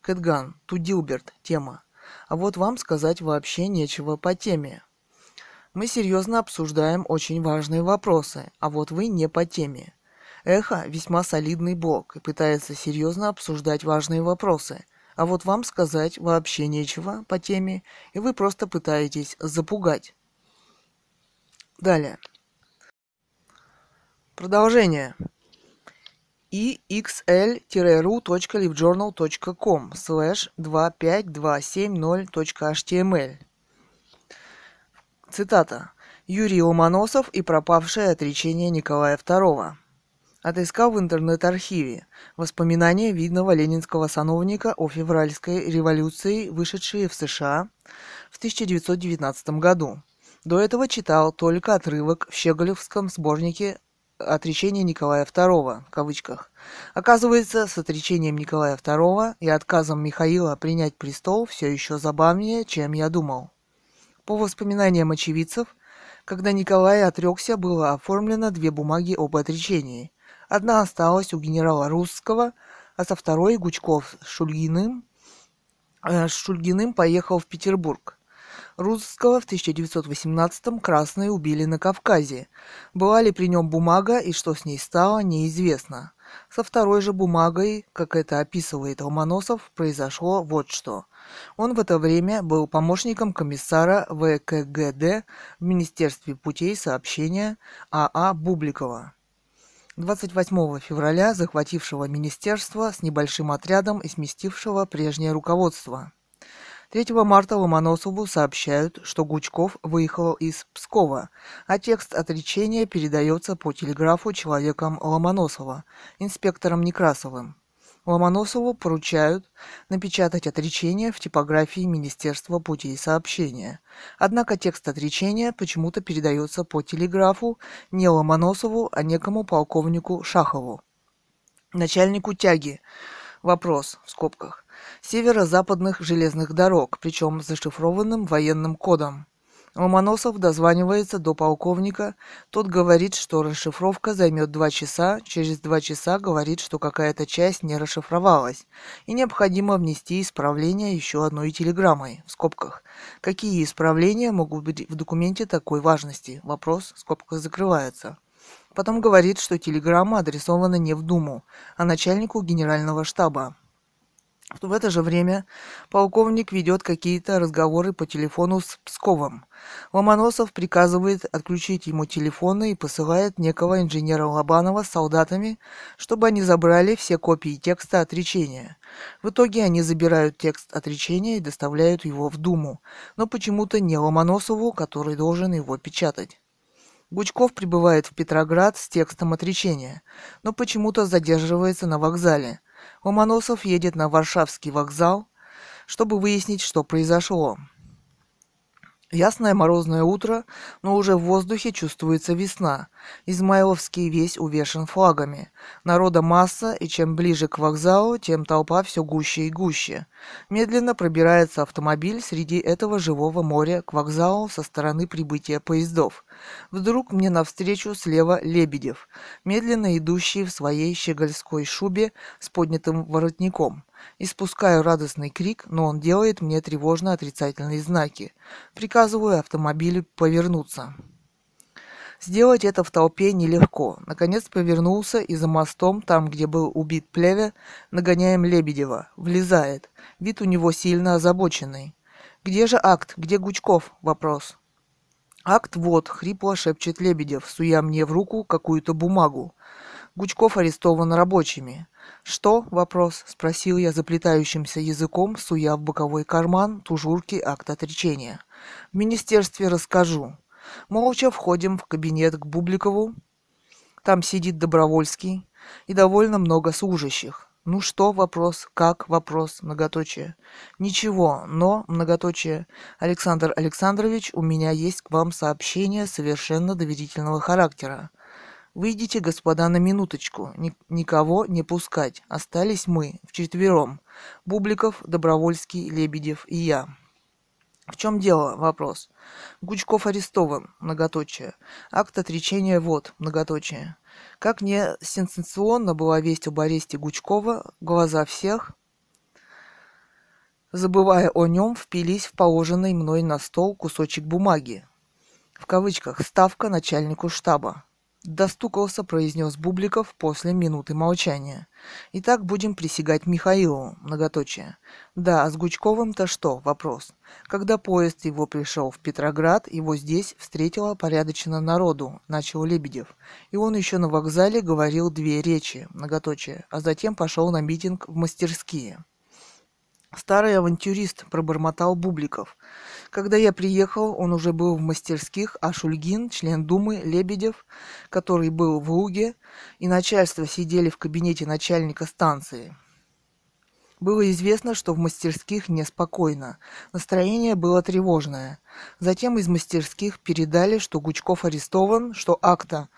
Кэтган. Ту Дилберт. Тема. А вот вам сказать вообще нечего по теме. Мы серьезно обсуждаем очень важные вопросы, а вот вы не по теме. Эхо – весьма солидный блог и пытается серьезно обсуждать важные вопросы, а вот вам сказать вообще нечего по теме, и вы просто пытаетесь запугать. Далее. Продолжение. ixl-ru.livejournal.com/25270.html. Цитата. Юрий Ломоносов и пропавшее отречение Николая II. Отыскал в интернет-архиве воспоминания видного ленинского сановника о февральской революции, вышедшие в США в 1919 году. До этого читал только отрывок в щеголевском сборнике «Отречение Николая II», в кавычках. Оказывается, с отречением Николая II и отказом Михаила принять престол все еще забавнее, чем я думал. По воспоминаниям очевидцев, когда Николай отрекся, было оформлено две бумаги об отречении. Одна осталась у генерала Русского, а со второй Гучков с Шульгиным поехал в Петербург. Русского в 1918-м красные убили на Кавказе. Была ли при нем бумага и что с ней стало, неизвестно. Со второй же бумагой, как это описывает Ломоносов, произошло вот что. Он в это время был помощником комиссара ВКГД в Министерстве путей сообщения А.А. Бубликова, 28 февраля захватившего министерство с небольшим отрядом и сместившего прежнее руководство. 3 марта Ломоносову сообщают, что Гучков выехал из Пскова, а текст отречения передается по телеграфу человеком Ломоносова, инспектором Некрасовым. Ломоносову поручают напечатать отречение в типографии Министерства путей сообщения. Однако текст отречения почему-то передается по телеграфу не Ломоносову, а некому полковнику Шахову, начальнику тяги. Вопрос в скобках. Северо-западных железных дорог, причем зашифрованным военным кодом. Ломоносов дозванивается до полковника, тот говорит, что расшифровка займет 2 часа, через 2 часа говорит, что какая-то часть не расшифровалась, и необходимо внести исправление еще одной телеграммой, в скобках. Какие исправления могут быть в документе такой важности? Вопрос, скобка закрывается. Потом говорит, что телеграмма адресована не в Думу, а начальнику генерального штаба. В это же время полковник ведет какие-то разговоры по телефону с Псковым. Ломоносов приказывает отключить ему телефоны и посылает некого инженера Лобанова с солдатами, чтобы они забрали все копии текста отречения. В итоге они забирают текст отречения и доставляют его в Думу, но почему-то не Ломоносову, который должен его печатать. Гучков прибывает в Петроград с текстом отречения, но почему-то задерживается на вокзале. Ломоносов едет на Варшавский вокзал, чтобы выяснить, что произошло. Ясное морозное утро, но уже в воздухе чувствуется весна. Измайловский весь увешан флагами. Народа масса, и чем ближе к вокзалу, тем толпа все гуще и гуще. Медленно пробирается автомобиль среди этого живого моря к вокзалу со стороны прибытия поездов. Вдруг мне навстречу слева Лебедев, медленно идущий в своей щегольской шубе с поднятым воротником. Испускаю радостный крик, но он делает мне тревожно-отрицательные знаки. Приказываю автомобилю повернуться. Сделать это в толпе нелегко. Наконец повернулся и за мостом, там, где был убит Плеве, нагоняем Лебедева. Влезает. Вид у него сильно озабоченный. «Где же акт? Где Гучков?» Вопрос. «Акт вот», — хрипло шепчет Лебедев, суя мне в руку какую-то бумагу. Гучков арестован рабочими. «Что?» – вопрос, – спросил я заплетающимся языком, суя в боковой карман тужурки акт отречения. «В министерстве расскажу». Молча входим в кабинет к Бубликову. Там сидит Добровольский и довольно много служащих. «Ну что?» – вопрос, «как?» – вопрос, многоточие. «Ничего, но, многоточие, Александр Александрович, у меня есть к вам сообщение совершенно доверительного характера». «Выйдите, господа, на минуточку. Никого не пускать. Остались мы вчетвером. Бубликов, Добровольский, Лебедев и я». «В чем дело?» – вопрос. «Гучков арестован. Многоточие. Акт отречения вот. Многоточие». Как не сенсационно была весть об аресте Гучкова, глаза всех, забывая о нем, впились в положенный мной на стол кусочек бумаги. В кавычках «ставка начальнику штаба». «Достукался», — произнес Бубликов после минуты молчания. «Итак, будем присягать Михаилу», многоточие. «Да, а с Гучковым-то что?» Вопрос. «Когда поезд его пришел в Петроград, его здесь встретило порядочно народу», — начал Лебедев. «И он еще на вокзале говорил две речи», многоточие, а затем пошел на митинг в мастерские». «Старый авантюрист», — пробормотал Бубликов. «Когда я приехал, он уже был в мастерских, а Шульгин, член Думы, Лебедев, который был в Луге, и начальство сидели в кабинете начальника станции. Было известно, что в мастерских неспокойно. Настроение было тревожное. Затем из мастерских передали, что Гучков арестован, что акта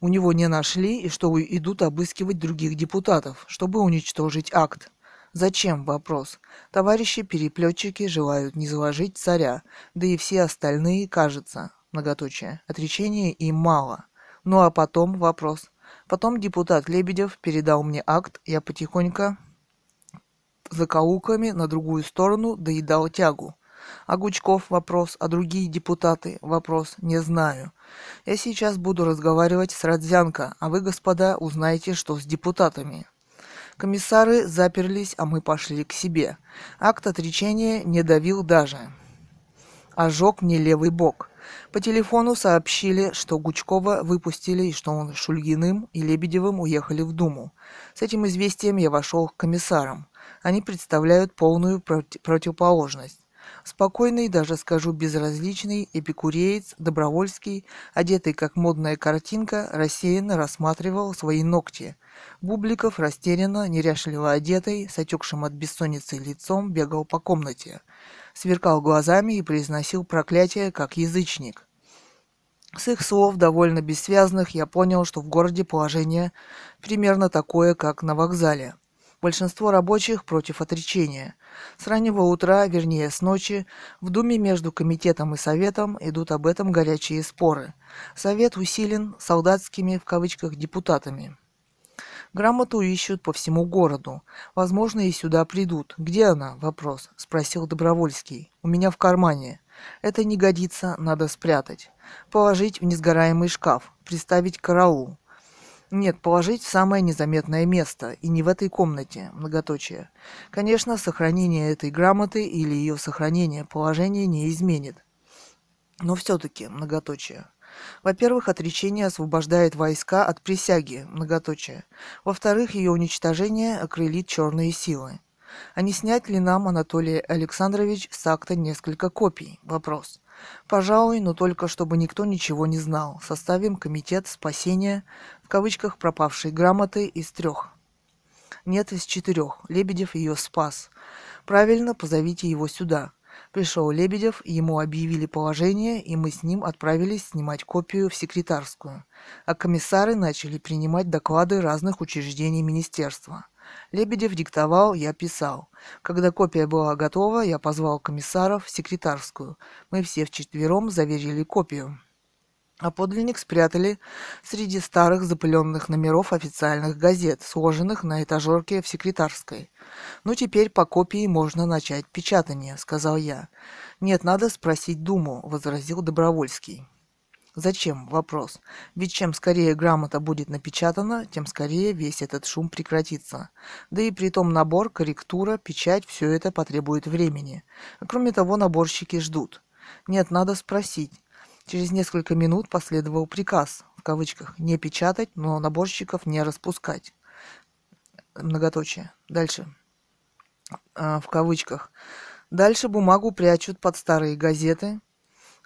у него не нашли и что идут обыскивать других депутатов, чтобы уничтожить акт». «Зачем?» – вопрос. «Товарищи-переплетчики желают не заложить царя, да и все остальные, кажется, многоточие, отречения им мало. Ну а потом?» – вопрос. «Потом депутат Лебедев передал мне акт, я потихоньку закоулками на другую сторону доедал тягу. А Гучков?» – вопрос. «А другие депутаты?» – вопрос. «Не знаю. Я сейчас буду разговаривать с Родзянко, а вы, господа, узнаете, что с депутатами». Комиссары заперлись, а мы пошли к себе. Акт отречения не давил даже. Ожег мне левый бок. По телефону сообщили, что Гучкова выпустили и что он с Шульгиным и Лебедевым уехали в Думу. С этим известием я вошел к комиссарам. Они представляют полную противоположность. Спокойный, даже скажу безразличный, эпикуреец Добровольский, одетый как модная картинка, рассеянно рассматривал свои ногти. Бубликов, растерянно, неряшливо одетый, с отекшим от бессонницы лицом, бегал по комнате, сверкал глазами и произносил проклятие, как язычник. С их слов, довольно бессвязных, я понял, что в городе положение примерно такое, как на вокзале. Большинство рабочих против отречения. С раннего утра, вернее с ночи, в Думе между комитетом и советом идут об этом горячие споры. Совет усилен «солдатскими» в кавычках депутатами. Грамоту ищут по всему городу. Возможно, и сюда придут. «Где она?» – вопрос. – спросил Добровольский. «У меня в кармане. Это не годится, надо спрятать. Положить в несгораемый шкаф. Приставить к караулу. Нет, положить в самое незаметное место, и не в этой комнате, многоточие. Конечно, сохранение этой грамоты или ее сохранение положение не изменит. Но все-таки, многоточие. Во-первых, отречение освобождает войска от присяги, многоточие. Во-вторых, ее уничтожение окрылит черные силы. А не снять ли нам, Анатолий Александрович, с акта несколько копий? Вопрос. Пожалуй, но только чтобы никто ничего не знал. Составим комитет спасения, в кавычках, пропавшей грамоты из 3. Нет, из 4. Лебедев ее спас. Правильно, позовите его сюда. Пришел Лебедев, ему объявили положение, и мы с ним отправились снимать копию в секретарскую. А комиссары начали принимать доклады разных учреждений министерства. Лебедев диктовал, я писал. Когда копия была готова, я позвал комиссаров в секретарскую. Мы все вчетвером заверили копию. А подлинник спрятали среди старых запыленных номеров официальных газет, сложенных на этажерке в секретарской. «Ну, теперь по копии можно начать печатание», — сказал я. «Нет, надо спросить Думу», — возразил Добровольский. «Зачем?» – вопрос. «Ведь чем скорее грамота будет напечатана, тем скорее весь этот шум прекратится. Да и притом набор, корректура, печать – все это потребует времени. А кроме того, наборщики ждут. Нет, надо спросить». Через несколько минут последовал приказ, в кавычках, «не печатать, но наборщиков не распускать». Многоточие. Дальше. В кавычках. «Дальше бумагу прячут под старые газеты».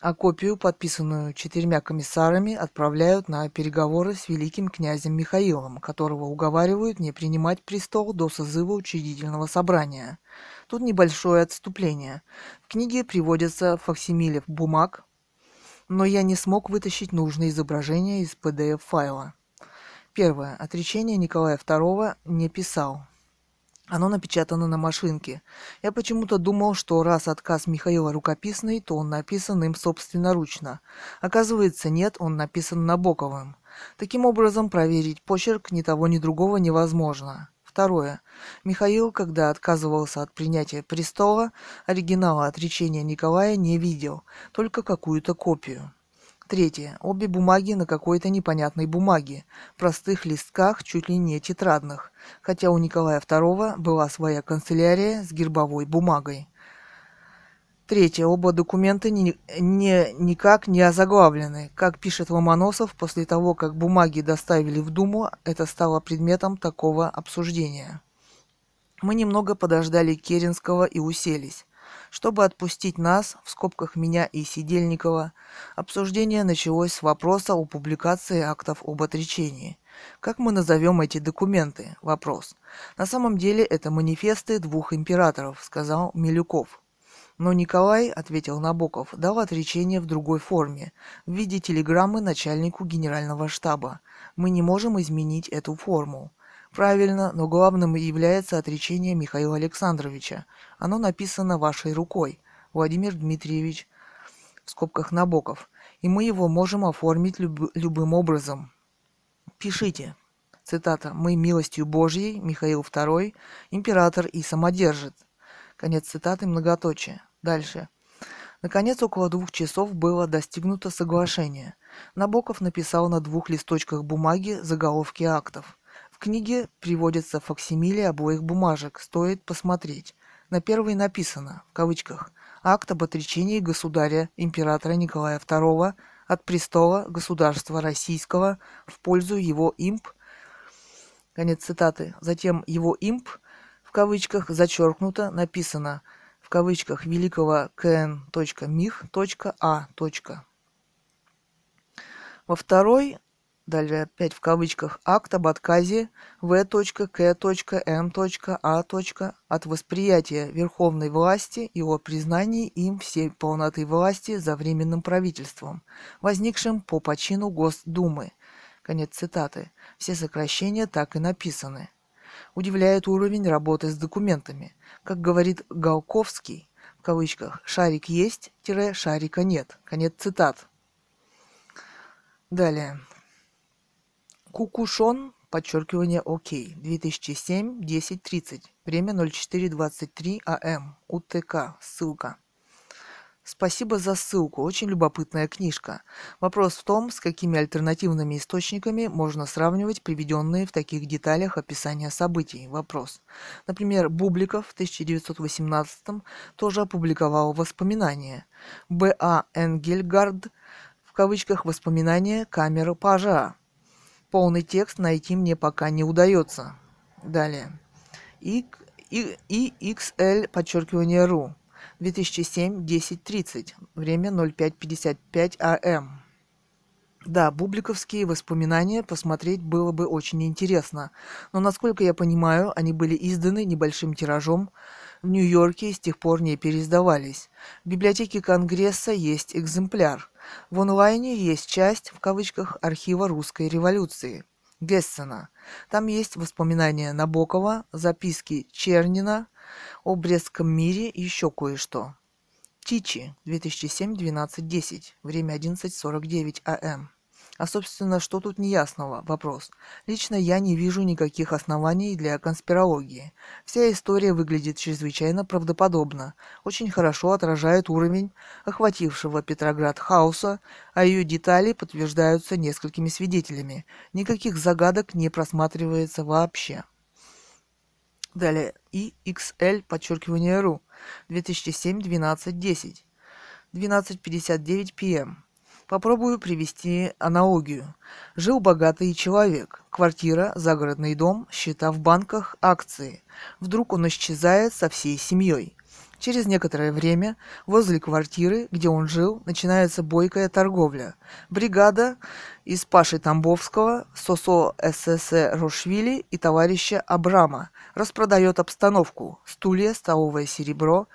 А копию, подписанную 4 комиссарами, отправляют на переговоры с великим князем Михаилом, которого уговаривают не принимать престол до созыва учредительного собрания. Тут небольшое отступление. В книге приводятся факсимиле бумаг, но я не смог вытащить нужные изображения из PDF-файла. Первое. Отречение Николая II не писал. Оно напечатано на машинке. Я почему-то думал, что раз отказ Михаила рукописный, то он написан им собственноручно. Оказывается, нет, он написан Набоковым. Таким образом, проверить почерк ни того, ни другого невозможно. Второе. Михаил, когда отказывался от принятия престола, оригинала отречения Николая не видел, только какую-то копию. Третье. Обе бумаги на какой-то непонятной бумаге, простых листках, чуть ли не тетрадных, хотя у Николая II была своя канцелярия с гербовой бумагой. Третье. Оба документа никак не озаглавлены. Как пишет Ломоносов, после того, как бумаги доставили в Думу, это стало предметом такого обсуждения. Мы немного подождали Керенского и уселись. Чтобы отпустить нас, в скобках меня и Сидельникова, обсуждение началось с вопроса о публикации актов об отречении. Как мы назовем эти документы? Вопрос. На самом деле это манифесты двух императоров, сказал Милюков. Но Николай, ответил Набоков, дал отречение в другой форме, в виде телеграммы начальнику генерального штаба. Мы не можем изменить эту форму. Правильно, но главным является отречение Михаила Александровича. Оно написано вашей рукой, Владимир Дмитриевич, в скобках Набоков. И мы его можем оформить любым образом. Пишите. Цитата. «Мы милостью Божьей, Михаил II, император и самодержит». Конец цитаты, многоточие. Дальше. Наконец, около 2 часов было достигнуто соглашение. Набоков написал на 2 листочках бумаги заголовки актов. В книге приводятся факсимили обоих бумажек, стоит посмотреть. На первой написано, в кавычках, «Акт об отречении государя императора Николая II от престола государства российского в пользу его имп». Конец цитаты. Затем «его имп» в кавычках зачеркнуто, написано в кавычках великого КН.Мих.А. Во второй, далее опять в кавычках, акт об отказе В.К.М.А. от восприятия верховной власти и о признании им всей полноты власти за временным правительством, возникшим по почину Госдумы. Конец цитаты. Все сокращения так и написаны. Удивляет уровень работы с документами. Как говорит Голковский, в кавычках, «шарик есть, шарика нет». Конец цитат. Далее. Кукушон, подчеркивание ОК, 2007, 10:30, время 04:23 АМ, УТК, ссылка. Спасибо за ссылку. Очень любопытная книжка. Вопрос в том, с какими альтернативными источниками можно сравнивать приведенные в таких деталях описания событий. Вопрос. Например, Бубликов в 1918 тоже опубликовал воспоминания. Б.А. Энгельгард в кавычках «Воспоминания камеры пажа». Полный текст найти мне пока не удается. Далее. XL, подчеркивание РУ. 2007, 10:30, время 05:55 АМ. Да, бубликовские воспоминания посмотреть было бы очень интересно, но, насколько я понимаю, они были изданы небольшим тиражом в Нью-Йорке и с тех пор не переиздавались. В библиотеке Конгресса есть экземпляр. В онлайне есть часть, в кавычках, архива русской революции Гессена. Там есть воспоминания Набокова, записки Чернина о Брестском мире и еще кое-что. Тичи, 2007, 12:10, время 11:49 АМ. А, собственно, что тут неясного? Вопрос. Лично я не вижу никаких оснований для конспирологии. Вся история выглядит чрезвычайно правдоподобно, очень хорошо отражает уровень охватившего Петроград хаоса, а ее детали подтверждаются несколькими свидетелями. Никаких загадок не просматривается вообще. Далее. XL, подчеркивание РУ, 2007, 12:10, 12:59 ПМ. Попробую привести аналогию. Жил богатый человек. Квартира, загородный дом, счета в банках, акции. Вдруг он исчезает со всей семьей. Через некоторое время возле квартиры, где он жил, начинается бойкая торговля. Бригада из Паши Тамбовского, Сосо ССС Рошвили и товарища Абрама распродает обстановку, стулья, столовое серебро.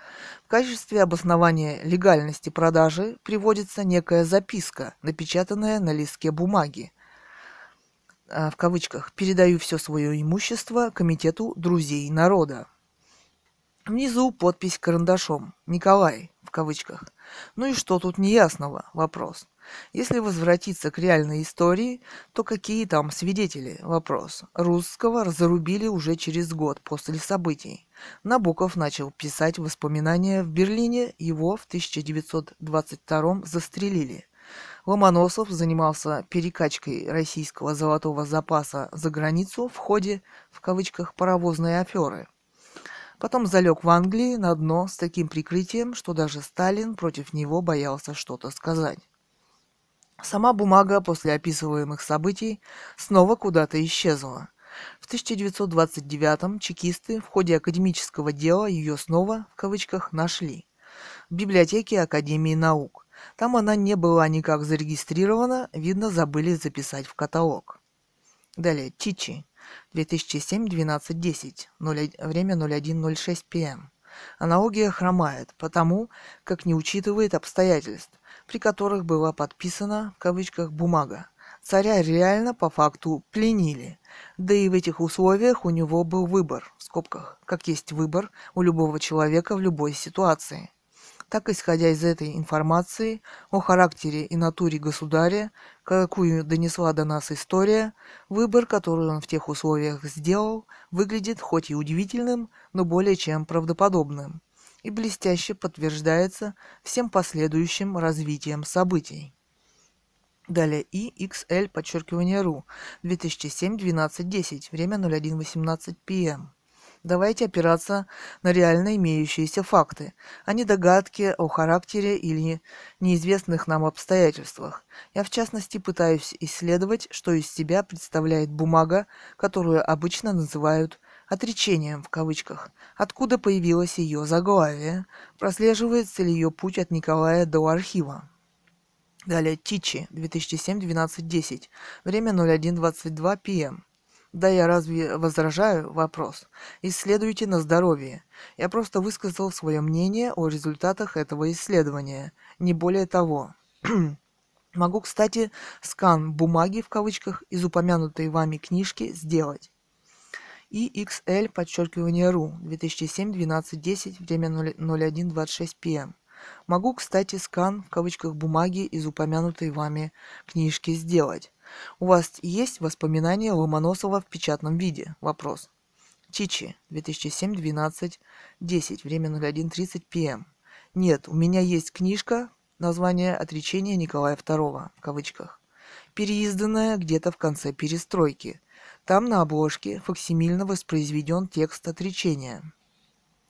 В качестве обоснования легальности продажи приводится некая записка, напечатанная на листке бумаги. в кавычках, передаю все свое имущество комитету друзей народа. Внизу подпись карандашом. Николай, в кавычках. Ну и что тут неясного? Вопрос. Если возвратиться к реальной истории, то какие там свидетели? Вопрос. Русского зарубили уже через год после событий. Набоков начал писать воспоминания в Берлине, его в 1922 застрелили. Ломоносов занимался перекачкой российского золотого запаса за границу в ходе, в кавычках, паровозной аферы. Потом залег в Англии на дно с таким прикрытием, что даже Сталин против него боялся что-то сказать. Сама бумага после описываемых событий снова куда-то исчезла. В 1929-м чекисты в ходе академического дела ее снова, в кавычках, нашли. В библиотеке Академии наук. Там она не была никак зарегистрирована, видно, забыли записать в каталог. Далее, Тичи. 2007-12-10, время 01:06 пм. Аналогия хромает, потому как не учитывает обстоятельств, при которых была подписана, в кавычках, бумага. Царя реально по факту пленили. Да и в этих условиях у него был выбор, в скобках, как есть выбор у любого человека в любой ситуации. Так, исходя из этой информации о характере и натуре государя, какую донесла до нас история, выбор, который он в тех условиях сделал, выглядит хоть и удивительным, но более чем правдоподобным, и блестяще подтверждается всем последующим развитием событий. Далее IXL_RU 2007-12-10, время 01:18 пм. Давайте опираться на реально имеющиеся факты, а не догадки о характере или неизвестных нам обстоятельствах. Я, в частности, пытаюсь исследовать, что из себя представляет бумага, которую обычно называют «отречением», в кавычках, откуда появилось ее заглавие, прослеживается ли ее путь от Николая до архива. Далее Тичи, 2007-12-10, время 01:22 пм. Да я разве возражаю? Вопрос. Исследуйте на здоровье. Я просто высказал свое мнение о результатах этого исследования. Не более того. Могу, кстати, скан бумаги, в кавычках, из упомянутой вами книжки сделать. IXL_RU 2007-12-10, время 01:26 пм. Могу, кстати, скан, в кавычках, бумаги из упомянутой вами книжки сделать. У вас есть воспоминания Ломоносова в печатном виде? Вопрос. Тичи, 2007-12-10, время 01:30 пм. Нет, у меня есть книжка, название «Отречение Николая II», в кавычках, переизданная где-то в конце перестройки. Там на обложке факсимильно воспроизведен текст отречения,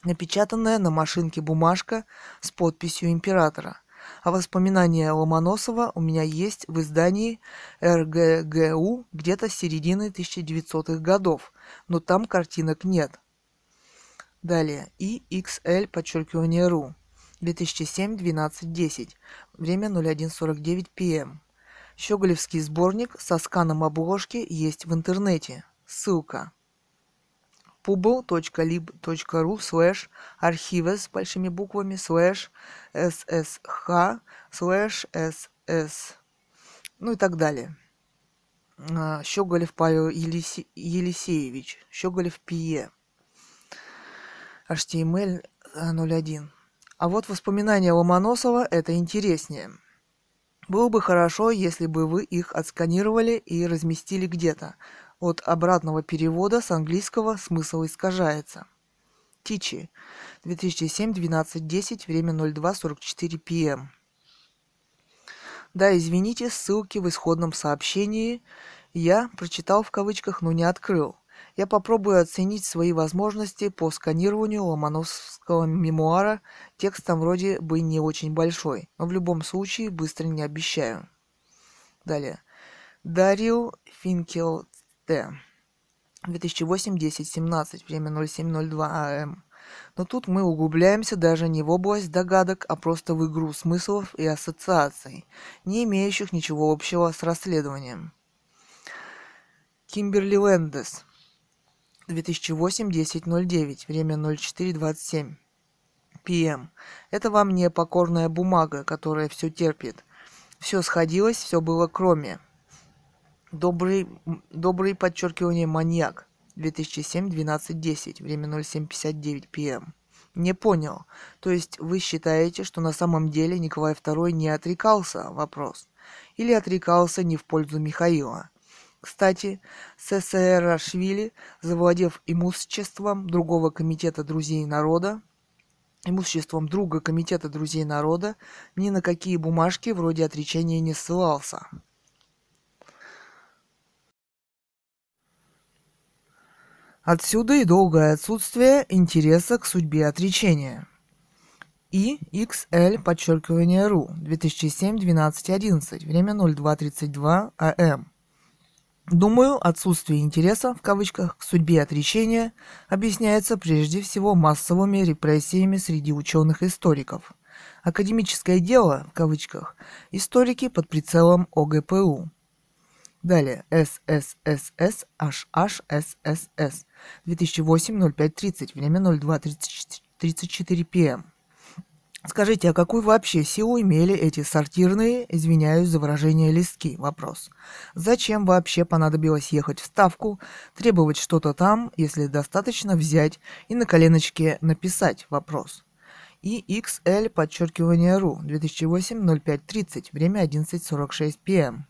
напечатанная на машинке бумажка с подписью императора. А воспоминания Ломоносова у меня есть в издании РГГУ где-то с середины 1900-х годов, но там картинок нет. Далее. IXL_RU 2007-12-10, время 01:49 пм. Щеголевский сборник со сканом обложки есть в интернете. Ссылка. publ.lib.ru/archives(ssh) ну и так далее. Щеголев Павел Елисеевич, Щеголев П.Е. HTML 01. А вот воспоминания Ломоносова – это интереснее. Было бы хорошо, если бы вы их отсканировали и разместили где-то. От обратного перевода с английского смысл искажается. Тичи, 2007-12-10, время 02:44 пм. Да, извините, ссылки в исходном сообщении я прочитал в кавычках, но не открыл. Я попробую оценить свои возможности по сканированию ломоносовского мемуара. Текст там вроде бы не очень большой, но в любом случае быстро не обещаю. Далее. Дарил Финкел Т. 2008-10-17, время 07:02 АМ. Но тут мы углубляемся даже не в область догадок, а просто в игру смыслов и ассоциаций, не имеющих ничего общего с расследованием. Кимберли Лэндес. 2008-10-09, время 04:27 пм. Это вам не покорная бумага, которая все терпит. Все сходилось, все было кроме. Добрый подчеркивание маньяк. 2007-12-10. Время 07:59 пм. Не понял. То есть вы считаете, что на самом деле Николай II не отрекался? Вопрос. Или отрекался не в пользу Михаила? Кстати, Саакашвили, завладев имуществом друга Комитета друзей народа, ни на какие бумажки вроде отречения не ссылался. Отсюда и долгое отсутствие интереса к судьбе отречения. IXL_RU 2007-12-11. Время 02:32 АМ. Думаю, отсутствие интереса, в кавычках, к судьбе отречения объясняется прежде всего массовыми репрессиями среди ученых-историков. Академическое дело, в кавычках, историки под прицелом ОГПУ. Далее, СССР, 2008-05:30, время 02:34 пм. Скажите, а какую вообще силу имели эти сортирные, извиняюсь за выражение, листки? Вопрос. Зачем вообще понадобилось ехать в Ставку, требовать что-то там, если достаточно взять и на коленочке написать? Вопрос. IXL_RU, 2008-05:30, время 11:46 пм.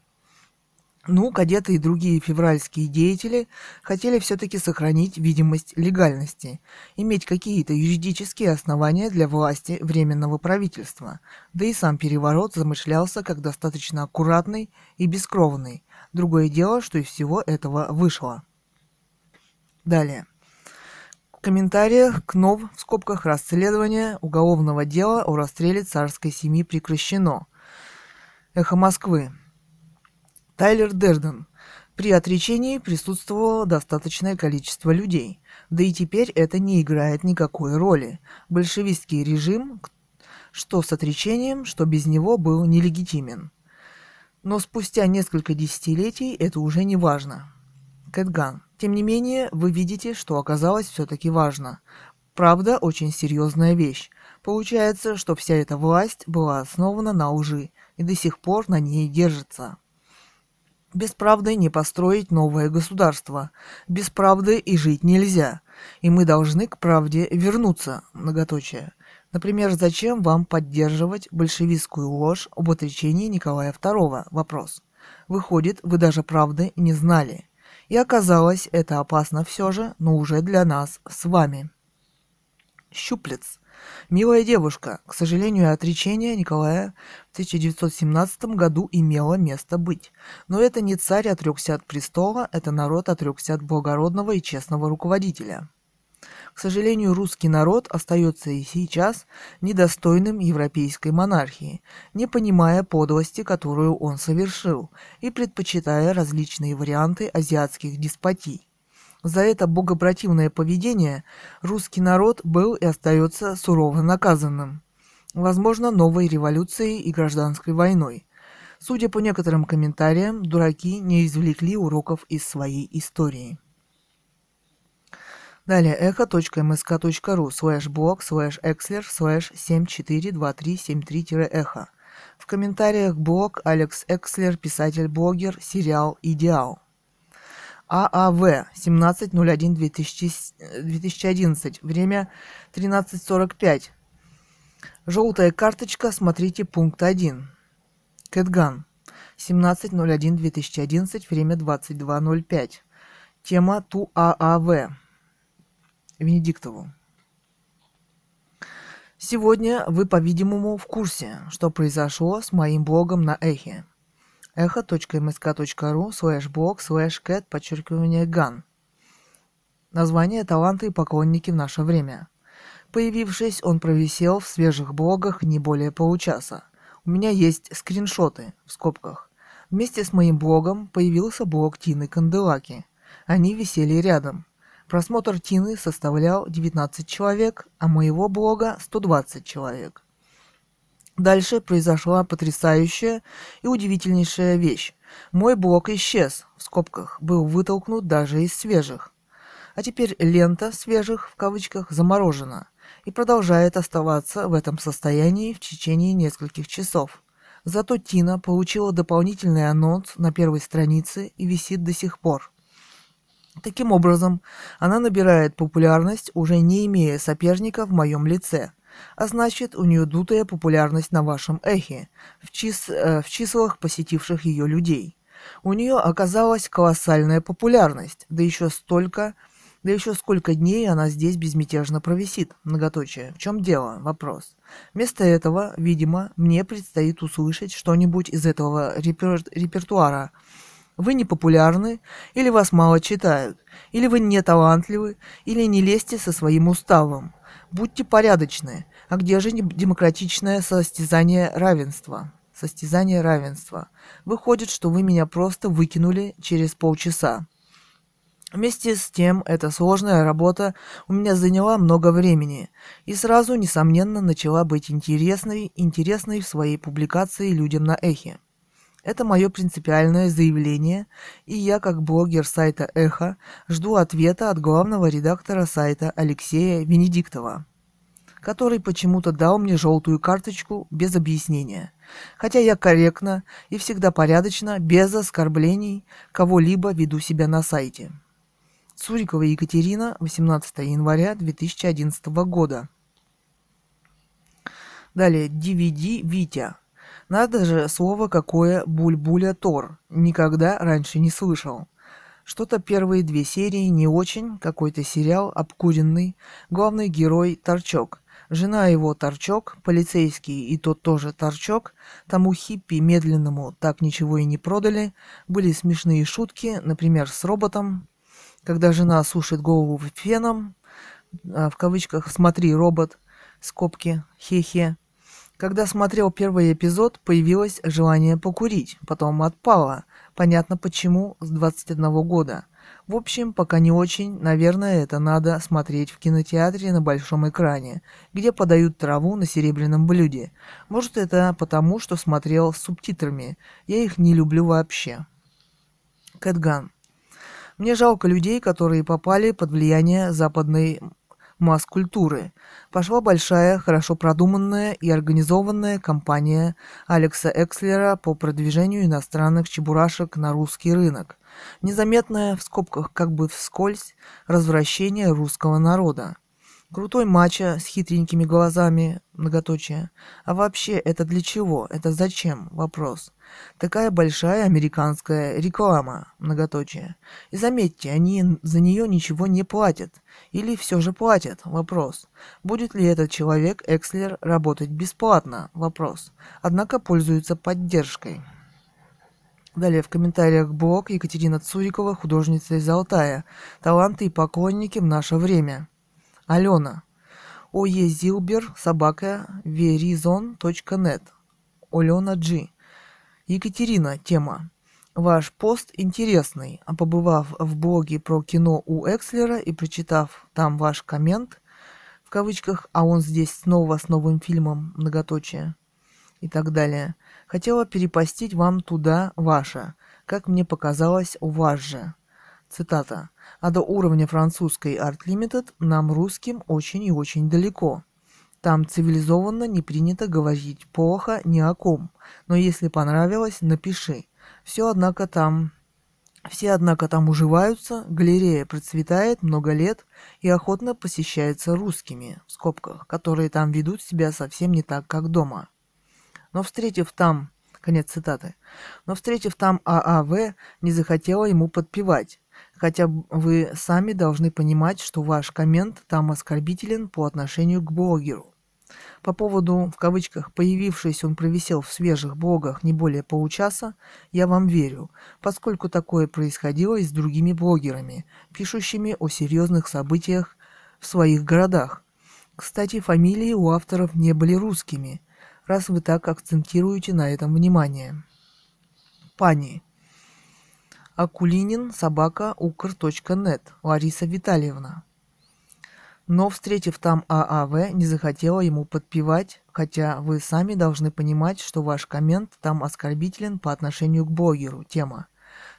Ну, кадеты и другие февральские деятели хотели все-таки сохранить видимость легальности, иметь какие-то юридические основания для власти Временного правительства. Да и сам переворот замышлялся как достаточно аккуратный и бескровный. Другое дело, что из всего этого вышло. Далее. В комментариях к КНОВ в скобках расследование уголовного дела о расстреле царской семьи прекращено. Эхо Москвы. Тайлер Дерден. При отречении присутствовало достаточное количество людей. Да и теперь это не играет никакой роли. Большевистский режим, что с отречением, что без него, был нелегитимен. Но спустя несколько десятилетий это уже не важно. Кэтган. Тем не менее, вы видите, что оказалось все-таки важно. Правда, очень серьезная вещь. Получается, что вся эта власть была основана на лжи и до сих пор на ней держится. Без правды не построить новое государство. Без правды и жить нельзя. И мы должны к правде вернуться, многоточие. Например, зачем вам поддерживать большевистскую ложь об отречении Николая II? Вопрос. Выходит, вы даже правды не знали. И оказалось, это опасно все же, но уже для нас с вами. Щуплец. Милая девушка, к сожалению, отречение Николая в 1917 году имело место быть. Но это не царь отрекся от престола, это народ отрекся от благородного и честного руководителя. К сожалению, русский народ остается и сейчас недостойным европейской монархии, не понимая подлости, которую он совершил, и предпочитая различные варианты азиатских деспотий. За это богопротивное поведение русский народ был и остается сурово наказанным. Возможно, новой революцией и гражданской войной. Судя по некоторым комментариям, дураки не извлекли уроков из своей истории. Далее echo.msk.ru/blog/exler/742373-эхо. В комментариях блог Алекс Экслер, писатель-блогер, сериал «Идеал». ААВ 17:01/2011, время 13:45. Желтая карточка, смотрите пункт 1. Кэтган 17:01/2011, время 22:05. Тема ТУААВ. Венедиктову. Сегодня вы, по-видимому, в курсе, что произошло с моим блогом на Эхе. echo.msk.ru/blog/cat_gun. Название «Таланты и поклонники в наше время». Появившись, он провисел в свежих блогах не более получаса. У меня есть скриншоты, в скобках. Вместе с моим блогом появился блог Тины Канделаки. Они висели рядом. Просмотр Тины составлял 19 человек, а моего блога 120 человек. Дальше произошла потрясающая и удивительнейшая вещь. Мой блог исчез, в скобках, был вытолкнут даже из свежих. А теперь лента свежих, в кавычках, заморожена и продолжает оставаться в этом состоянии в течение нескольких часов. Зато Тина получила дополнительный анонс на первой странице и висит до сих пор. Таким образом, она набирает популярность, уже не имея соперника в моем лице. А значит, у нее дутая популярность на вашем эхе, в числах посетивших ее людей. У нее оказалась колоссальная популярность, да еще сколько дней она здесь безмятежно провисит, многоточие. В чем дело? Вопрос. Вместо этого, видимо, мне предстоит услышать что-нибудь из этого репертуара. Вы не популярны, или вас мало читают, или вы не талантливы, или не лезьте со своим уставом. Будьте порядочны. А где же демократичное состязание равенства? Состязание равенства. Выходит, что вы меня просто выкинули через полчаса. Вместе с тем, эта сложная работа у меня заняла много времени и сразу, несомненно, начала быть интересной в своей публикации людям на Эхе. Это мое принципиальное заявление, и я, как блогер сайта Эхо, жду ответа от главного редактора сайта Алексея Венедиктова, который почему-то дал мне желтую карточку без объяснения. Хотя я корректно и всегда порядочно, без оскорблений, кого-либо веду себя на сайте. Цурикова Екатерина, 18 января 2011 года. Далее, DVD Витя. Надо же, слово какое «Бульбуля Тор». Никогда раньше не слышал. Что-то первые две серии не очень, какой-то сериал обкуренный, главный герой Торчок. Жена его Торчок, полицейский и тот тоже Торчок, тому хиппи медленному так ничего и не продали, были смешные шутки, например, с роботом. Когда жена сушит голову феном, в кавычках «смотри, робот», скобки, хе-хе. Когда смотрел первый эпизод, появилось желание покурить, потом отпало, понятно почему, с 21 года. В общем, пока не очень, наверное, это надо смотреть в кинотеатре на большом экране, где подают траву на серебряном блюде. Может, это потому, что смотрел с субтитрами, я их не люблю вообще. Кэтган. Мне жалко людей, которые попали под влияние западной масс-культуры. Пошла большая, хорошо продуманная и организованная кампания Алекса Экслера по продвижению иностранных чебурашек на русский рынок. Незаметное, в скобках как бы вскользь, развращение русского народа. Крутой мачо с хитренькими глазами, многоточие. А вообще, это для чего? Это зачем? Вопрос. Такая большая американская реклама, многоточие. И заметьте, они за нее ничего не платят. Или все же платят? Вопрос. Будет ли этот человек, Экслер, работать бесплатно? Вопрос. Однако пользуется поддержкой. Далее в комментариях блог Екатерина Цурикова, художница из Алтая. Таланты и поклонники в наше время. Алена. oezilber@verizon.net. Алена G. Екатерина. Тема. Ваш пост интересный, а побывав в блоге про кино у Экслера и прочитав там ваш коммент, в кавычках, а он здесь снова с новым фильмом, многоточие, и так далее, хотела перепостить вам туда ваше, как мне показалось, у вас же. Цитата. А до уровня французской Art Limited нам, русским, очень и очень далеко. Там цивилизованно не принято говорить плохо ни о ком, но если понравилось, напиши. Все, однако, там уживаются, галерея процветает много лет и охотно посещается русскими, в скобках, которые там ведут себя совсем не так, как дома. Но, встретив там ААВ, не захотела ему подпевать. Хотя вы сами должны понимать, что ваш коммент там оскорбителен по отношению к блогеру. По поводу, в кавычках, «появившись, он провисел в свежих блогах не более получаса», я вам верю, поскольку такое происходило и с другими блогерами, пишущими о серьезных событиях в своих городах. Кстати, фамилии у авторов не были русскими, раз вы так акцентируете на этом внимание. Пани. Акулинин@ukr.net. Лариса Витальевна. Но, встретив там ААВ, не захотела ему подпевать, хотя вы сами должны понимать, что ваш коммент там оскорбителен по отношению к блогеру. Тема.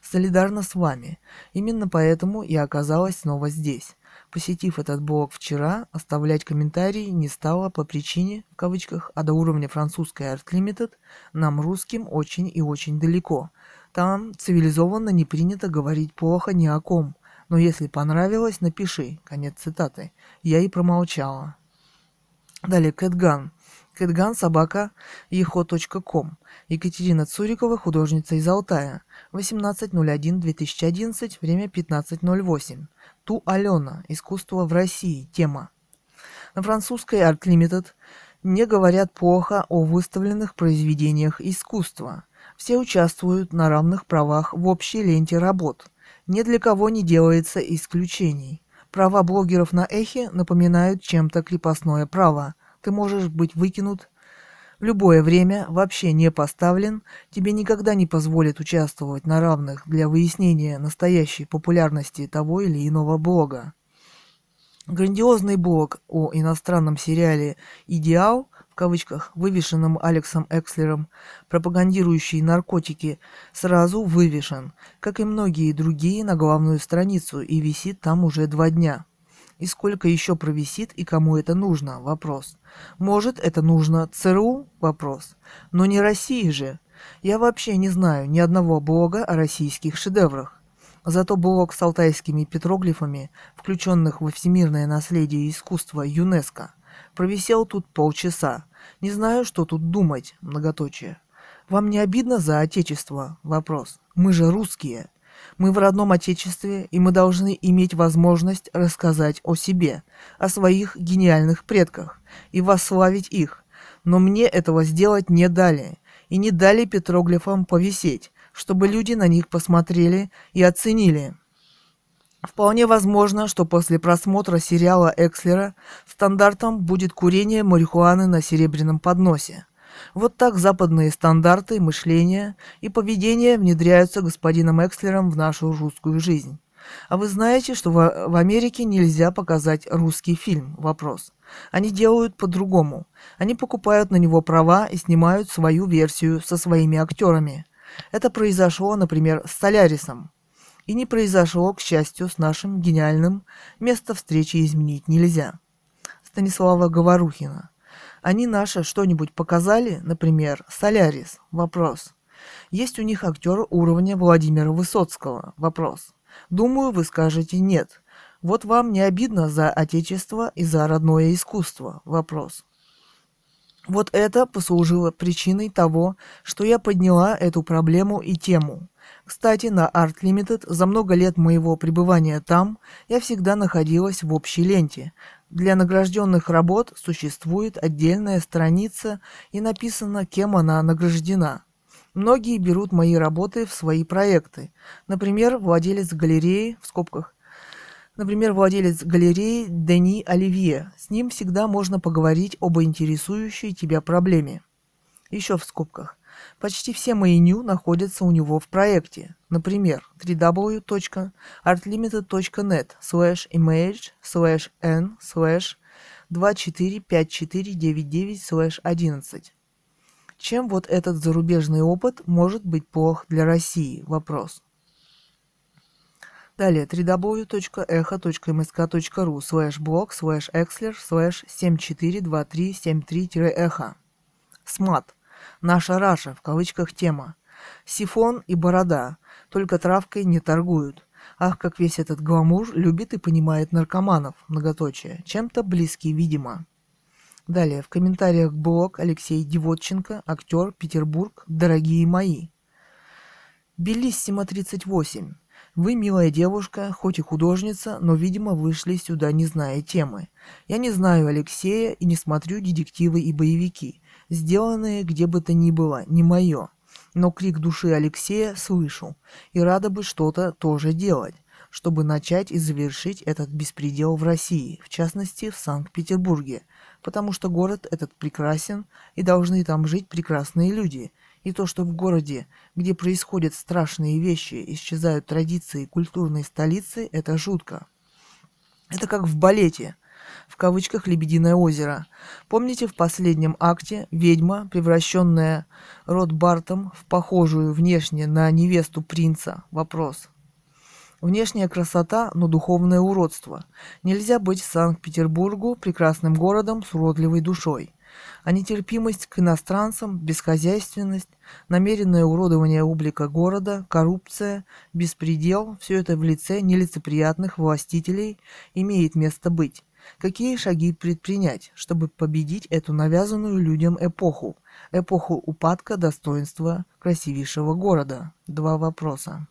Солидарна с вами. Именно поэтому я оказалась снова здесь. посетив этот блог вчера, оставлять комментарии не стала по причине, в кавычках, а до уровня французской Art Limited нам, русским, очень и очень далеко. Там цивилизованно не принято говорить плохо ни о ком. Но если понравилось, напиши. Конец цитаты. Я и промолчала. Далее Кэтган. Кэтган@eho.com. Екатерина Цурикова, художница из Алтая. 18.01.2011, время 15.08. Ту Алена. Искусство в России. Тема. На французской Art Limited не говорят плохо о выставленных произведениях искусства. Все участвуют на равных правах в общей ленте работ. Ни для кого не делается исключений. Права блогеров на Эхе напоминают чем-то крепостное право. Ты можешь быть выкинут в любое время, вообще не поставлен, тебе никогда не позволят участвовать на равных для выяснения настоящей популярности того или иного блога. Грандиозный блог о иностранном сериале «Идеал», в кавычках, вывешенным Алексом Экслером, пропагандирующий наркотики, сразу вывешен, как и многие другие, на главную страницу и висит там уже 2 дня. И сколько еще провисит и кому это нужно? Вопрос. Может, это нужно ЦРУ? Вопрос. Но не России же. Я вообще не знаю ни одного блога о российских шедеврах. Зато блог с алтайскими петроглифами, включенных во всемирное наследие искусства ЮНЕСКО, провисел тут полчаса. Не знаю, что тут думать, многоточие. Вам не обидно за отечество? Вопрос. Мы же русские. Мы в родном отечестве, и мы должны иметь возможность рассказать о себе, о своих гениальных предках, и восславить их. Но мне этого сделать не дали. И не дали петроглифам повисеть, чтобы люди на них посмотрели и оценили. Вполне возможно, что после просмотра сериала Экслера стандартом будет курение марихуаны на серебряном подносе. Вот так западные стандарты мышления и поведения внедряются господином Экслером в нашу русскую жизнь. А вы знаете, что в Америке нельзя показать русский фильм? Вопрос. Они делают по-другому. Они покупают на него права и снимают свою версию со своими актерами. Это произошло, например, с «Солярисом». И не произошло, к счастью, с нашим гениальным «Место встречи изменить нельзя» Станислава Говорухина. Они наше что-нибудь показали, например, «Солярис»? Вопрос. Есть у них актер уровня Владимира Высоцкого? Вопрос. Думаю, вы скажете «нет». Вот вам не обидно за отечество и за родное искусство? Вопрос. Вот это послужило причиной того, что я подняла эту проблему и тему. Кстати, на Art Limited за много лет моего пребывания там я всегда находилась в общей ленте. Для награжденных работ существует отдельная страница и написано, кем она награждена. Многие берут мои работы в свои проекты. Например, владелец галереи, в скобках, например, владелец галереи Дени Оливье. С ним всегда можно поговорить об интересующей тебя проблеме. Еще в скобках. Почти все мои ню находятся у него в проекте. Например, www.artlimited.net/image/n/245499/11. Чем вот этот зарубежный опыт может быть плох для России? Вопрос. Далее, www.echo.msk.ru/blog/exler/742373-echo. СМАТ. «Наша Раша» в кавычках тема. Сифон и борода, только травкой не торгуют. Ах, как весь этот гламур любит и понимает наркоманов, многоточие, чем-то близки, видимо. Далее, в комментариях блог Алексей Девотченко, актер, Петербург, дорогие мои. Белиссимо 38. Вы, милая девушка, хоть и художница, но, видимо, вышли сюда, не зная темы. Я не знаю Алексея и не смотрю детективы и боевики. Сделанное где бы то ни было, не мое. Но крик души Алексея слышу, и рада бы что-то тоже делать, чтобы начать и завершить этот беспредел в России, в частности в Санкт-Петербурге, потому что город этот прекрасен, и должны там жить прекрасные люди. И то, что в городе, где происходят страшные вещи, исчезают традиции культурной столицы, это жутко. Это как в балете. В кавычках «Лебединое озеро». Помните, в последнем акте ведьма, превращенная Ротбартом в похожую внешне на невесту принца? Вопрос. Внешняя красота, но духовное уродство. Нельзя быть Санкт-Петербургу прекрасным городом с уродливой душой. А нетерпимость к иностранцам, бесхозяйственность, намеренное уродование облика города, коррупция, беспредел – все это в лице нелицеприятных властителей имеет место быть. Какие шаги предпринять, чтобы победить эту навязанную людям эпоху? Эпоху упадка достоинства красивейшего города. Два вопроса.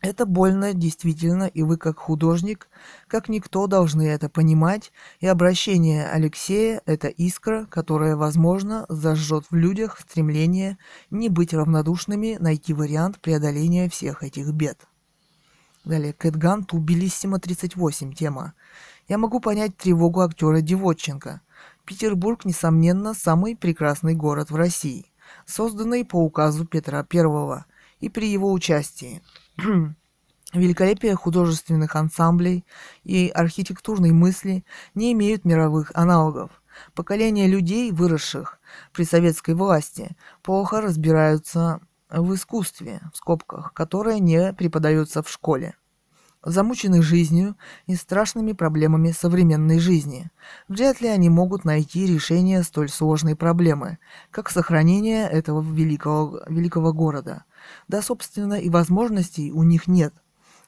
Это больно, действительно, и вы, как художник, как никто, должны это понимать, и обращение Алексея – это искра, которая, возможно, зажжет в людях стремление не быть равнодушными, найти вариант преодоления всех этих бед. Далее, Кэтган, Тубилиссимо, 38, тема. Я могу понять тревогу актера Девотченко. Петербург, несомненно, самый прекрасный город в России, созданный по указу Петра I и при его участии. Великолепие художественных ансамблей и архитектурной мысли не имеют мировых аналогов. Поколения людей, выросших при советской власти, плохо разбираются в искусстве, в скобках, которое не преподается в школе. Замучены жизнью и страшными проблемами современной жизни. Вряд ли они могут найти решение столь сложной проблемы, как сохранение этого великого города. Да, собственно, и возможностей у них нет.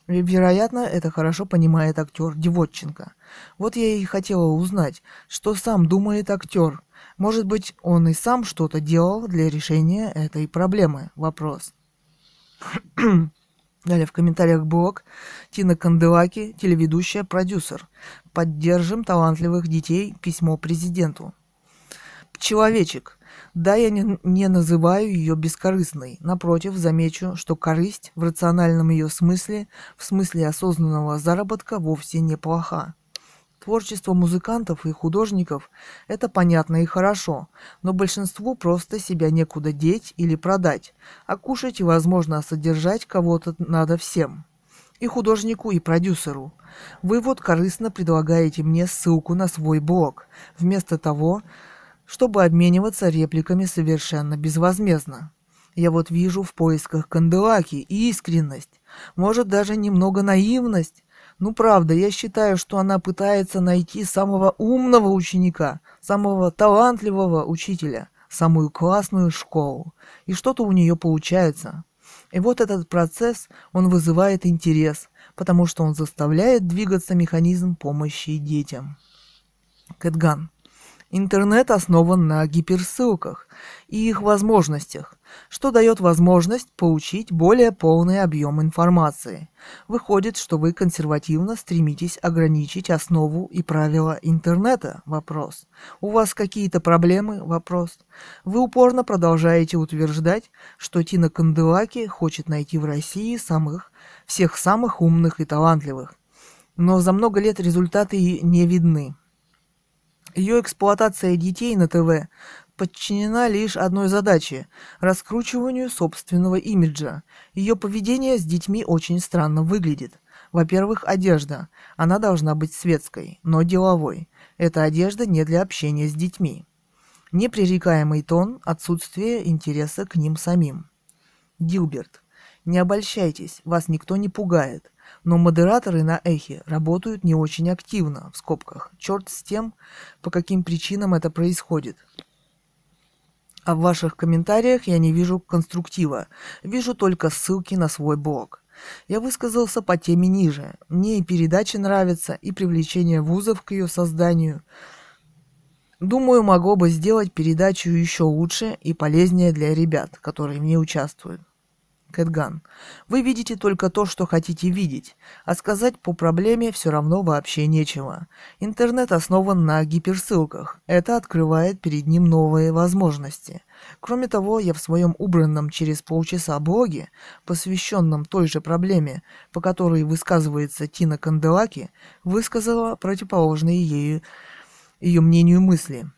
Вероятно, это хорошо понимает актер Девотченко. Вот я и хотела узнать, что сам думает актер. Может быть, он и сам что-то делал для решения этой проблемы? Вопрос. Далее в комментариях блог Тина Канделаки, телеведущая, продюсер. Поддержим талантливых детей. Письмо президенту. Пчеловечек. Да, я не называю ее бескорыстной. Напротив, замечу, что корысть в рациональном ее смысле, в смысле осознанного заработка, вовсе не плоха. Творчество музыкантов и художников – это понятно и хорошо, но большинству просто себя некуда деть или продать, а кушать и, возможно, содержать кого-то надо всем. И художнику, и продюсеру. Вы вот корыстно предлагаете мне ссылку на свой блог, вместо того, чтобы обмениваться репликами совершенно безвозмездно. Я вот вижу в поисках Канделаки и искренность, может, даже немного наивность. Ну, правда, я считаю, что она пытается найти самого умного ученика, самого талантливого учителя, самую классную школу. И что-то у нее получается. И вот этот процесс, он вызывает интерес, потому что он заставляет двигаться механизм помощи детям. Кэтган. Интернет основан на гиперссылках и их возможностях, что дает возможность получить более полный объем информации. Выходит, что вы консервативно стремитесь ограничить основу и правила интернета? Вопрос. У вас какие-то проблемы? Вопрос. Вы упорно продолжаете утверждать, что Тина Канделаки хочет найти в России всех самых умных и талантливых. Но за много лет результаты не видны. Ее эксплуатация детей на ТВ подчинена лишь одной задаче – раскручиванию собственного имиджа. Ее поведение с детьми очень странно выглядит. Во-первых, одежда. Она должна быть светской, но деловой. Эта одежда не для общения с детьми. Непререкаемый тон – отсутствие интереса к ним самим. Гилберт. Не обольщайтесь, вас никто не пугает. Но модераторы на Эхе работают не очень активно, в скобках. Черт с тем, по каким причинам это происходит. А в ваших комментариях я не вижу конструктива, вижу только ссылки на свой блог. Я высказался по теме ниже. Мне и передача нравится, и привлечение вузов к ее созданию. Думаю, могло бы сделать передачу еще лучше и полезнее для ребят, которые в ней участвуют. Кэтган. Вы видите только то, что хотите видеть, а сказать по проблеме все равно вообще нечего. Интернет основан на гиперссылках. Это открывает перед ним новые возможности. Кроме того, я в своем убранном через полчаса блоге, посвященном той же проблеме, по которой высказывается Тина Канделаки, высказала противоположные ее мнению мысли.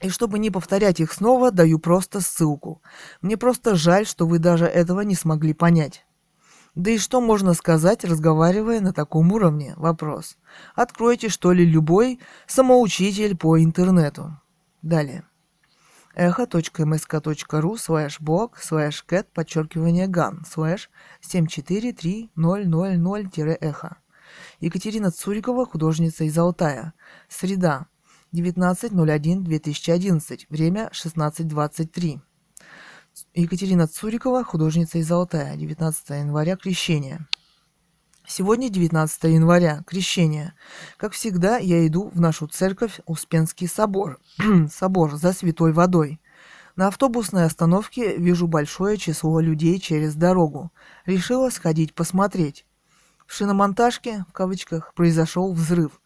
И чтобы не повторять их снова, даю просто ссылку. Мне просто жаль, что вы даже этого не смогли понять. Да и что можно сказать, разговаривая на таком уровне? Вопрос. Откройте, что ли, любой самоучитель по интернету. Далее. echo.msk.ru/blog/cat_gan/743000-эхо. Екатерина Цурикова, художница из Алтая. Среда, 19.01.2011, время 16:23. Екатерина Цурикова, художница из Алтая, 19 января, Крещение. Сегодня 19 января, Крещение. Как всегда, я иду в нашу церковь, Успенский собор, собор за святой водой. На автобусной остановке вижу большое число людей через дорогу. Решила сходить посмотреть. В «Шиномонтажке», в кавычках, произошел взрыв.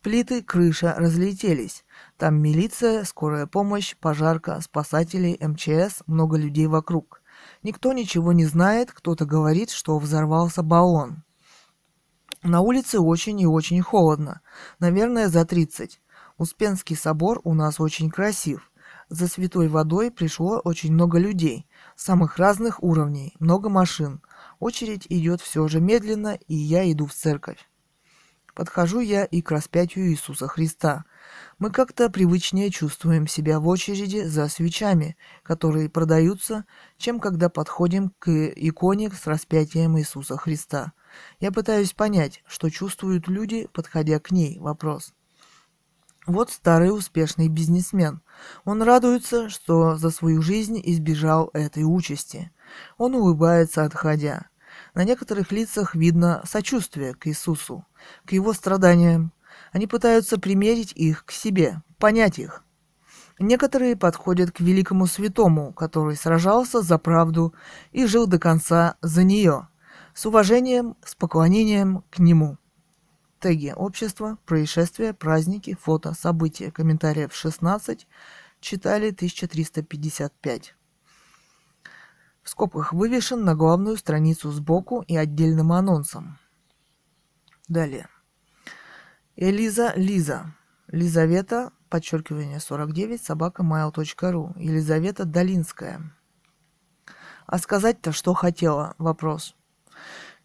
Плиты, крыша разлетелись. Там милиция, скорая помощь, пожарка, спасатели, МЧС, много людей вокруг. Никто ничего не знает, кто-то говорит, что взорвался баллон. На улице очень и очень холодно. Наверное, за 30. Успенский собор у нас очень красив. За святой водой пришло очень много людей. Самых разных уровней, много машин. Очередь идет все же медленно, и я иду в церковь. Подхожу я и к распятию Иисуса Христа. Мы как-то привычнее чувствуем себя в очереди за свечами, которые продаются, чем когда подходим к иконе с распятием Иисуса Христа. Я пытаюсь понять, что чувствуют люди, подходя к ней. Вопрос. Вот старый успешный бизнесмен. Он радуется, что за свою жизнь избежал этой участи. Он улыбается, отходя. На некоторых лицах видно сочувствие к Иисусу, к его страданиям. Они пытаются примерить их к себе, понять их. Некоторые подходят к великому святому, который сражался за правду и жил до конца за нее, с уважением, с поклонением к нему. Теги: общество, происшествия, праздники, фото, события, комментариев 16, читали 1355. В скобках вывешен на главную страницу сбоку и отдельным анонсом. Далее. Элиза Лиза. Лизавета, подчеркивание 49, @mail.ru. Елизавета Долинская. А сказать-то что хотела? Вопрос.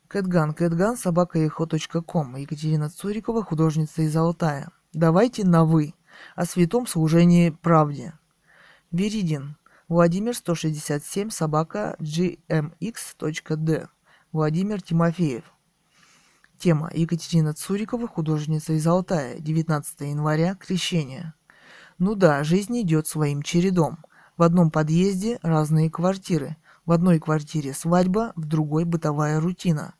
Кэтган, @eho.com. Екатерина Цурикова, художница из Алтая. Давайте на «вы» о святом служении правде. Веридин. Владимир 167 @gmx.d. Владимир Тимофеев. Тема: Екатерина Цурикова, художница из Алтая, 19 января, Крещение. Ну да, жизнь идет своим чередом. В одном подъезде разные квартиры. В одной квартире свадьба, в другой бытовая рутина.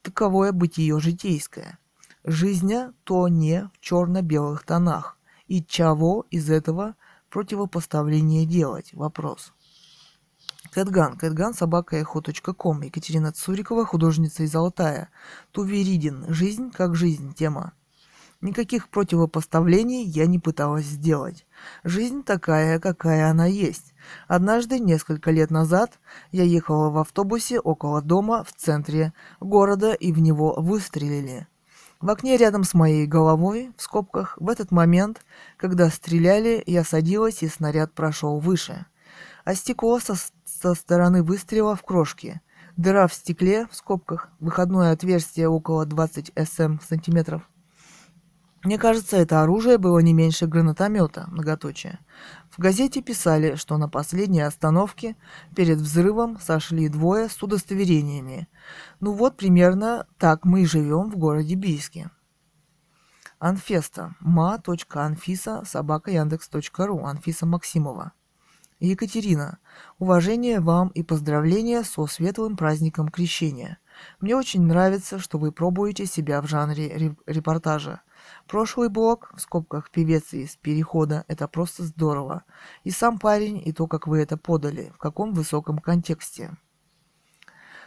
Таковое бытие житейское. Жизня то не в черно-белых тонах. И чего из этого противопоставление делать? Вопрос. Кэтган, @eho.com. Екатерина Цурикова, художница из Алтая. Туверидин. Жизнь как жизнь. Тема. Никаких противопоставлений я не пыталась сделать. Жизнь такая, какая она есть. Однажды, несколько лет назад, я ехала в автобусе около дома в центре города, и в него выстрелили. В окне рядом с моей головой, в скобках, в этот момент, когда стреляли, я садилась, и снаряд прошел выше. А стекло со стороны выстрела в крошки. Дыра в стекле, в скобках, выходное отверстие около 20 сантиметров. Мне кажется, это оружие было не меньше гранатомета, многоточие. В газете писали, что на последней остановке перед взрывом сошли двое с удостоверениями. Ну вот, примерно так мы и живем в городе Бийске. Анфеста. ma.anfisa @yandex.ru. Анфиса Максимова. Екатерина. Уважение вам и поздравления со светлым праздником Крещения. Мне очень нравится, что вы пробуете себя в жанре репортажа. Прошлый блог, в скобках, певец из «Перехода», это просто здорово. И сам парень, и то, как вы это подали, в каком высоком контексте.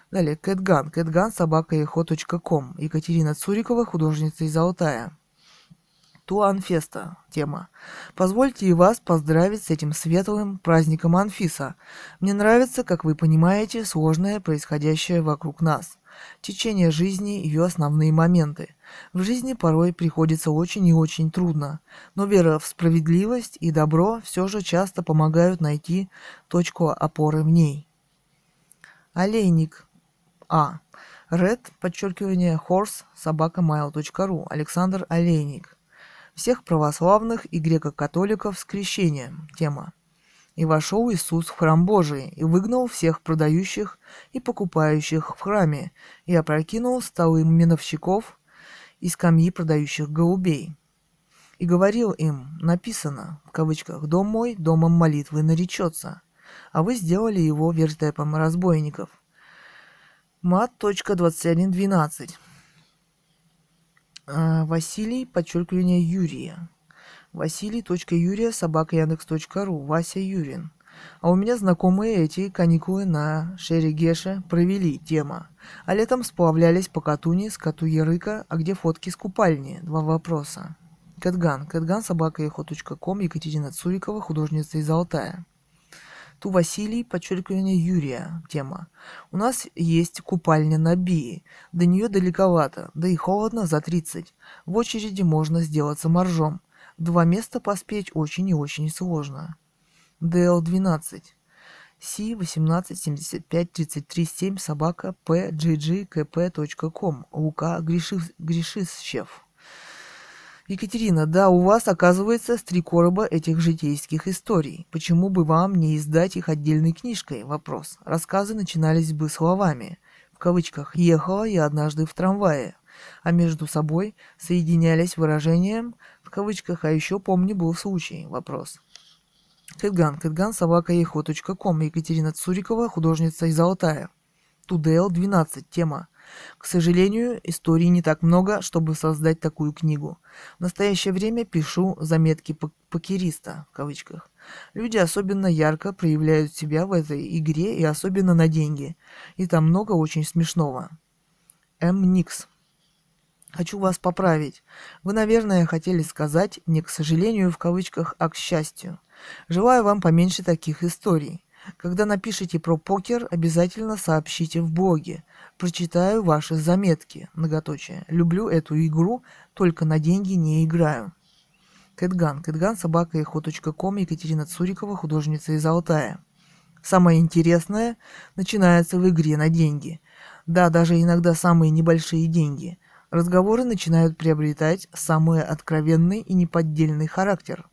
Далее, Кэтган, @eho.com. Екатерина Цурикова, художница из Алтая. Туанфеста. Тема. Позвольте и вас поздравить с этим светлым праздником Анфиса. Мне нравится, как вы понимаете, сложное, происходящее вокруг нас. Течение жизни, ее основные моменты. В жизни порой приходится очень и очень трудно, но вера в справедливость и добро все же часто помогают найти точку опоры в ней. Олейник А. Ред, _horse, @mail.ru. Александр Олейник. Всех православных и греко-католиков с крещением. Тема. И вошел Иисус в храм Божий, и выгнал всех продающих и покупающих в храме, и опрокинул столы миновщиков и скамьи продающих голубей. И говорил им, написано, в кавычках, «Дом мой домом молитвы наречется, а вы сделали его вертепом разбойников». Мат. 21.12. Василий, подчеркивание Юрия. Василий.Юрия@Яндекс.ру. Вася Юрин. А у меня знакомые эти каникулы на Шерегеше провели, тема. А летом сплавлялись по Катуни с Катуярыка, а где фотки с купальни? Два вопроса. Кэтган. Кэтган@eho.com. Екатерина Цурикова, художница из Алтая. Ту Василий, подчеркивание Юрия, тема. У нас есть купальня на Бии. До нее далековато, да и холодно за 30. В очереди можно сделаться моржом. 2 места поспеть очень и очень сложно. ДЛ-12. Си1875-33-7@pggkp.com. Лука Гришисчев. Екатерина, да, у вас, оказывается, 3 короба этих житейских историй. Почему бы вам не издать их отдельной книжкой? Вопрос. Рассказы начинались бы словами. В кавычках «ехала я однажды в трамвае», а между собой соединялись выражением «в кавычках, а еще помню был случай». Вопрос. Кэтган. Кэтган@eho.com. Екатерина Цурикова, художница из Алтая. Тудел-12. Тема. К сожалению, историй не так много, чтобы создать такую книгу. В настоящее время пишу заметки покериста, в кавычках. Люди особенно ярко проявляют себя в этой игре и особенно на деньги. И там много очень смешного. М. Никс. Хочу вас поправить. Вы, наверное, хотели сказать «не к сожалению» в кавычках, а к счастью. Желаю вам поменьше таких историй. Когда напишите про покер, обязательно сообщите в блоге. Прочитаю ваши заметки. Многоточие. Люблю эту игру, только на деньги не играю. Кэтган. Кэтган@eho.com. Екатерина Цурикова, художница из Алтая. Самое интересное начинается в игре на деньги. Да, даже иногда самые небольшие деньги. Разговоры начинают приобретать самый откровенный и неподдельный характер.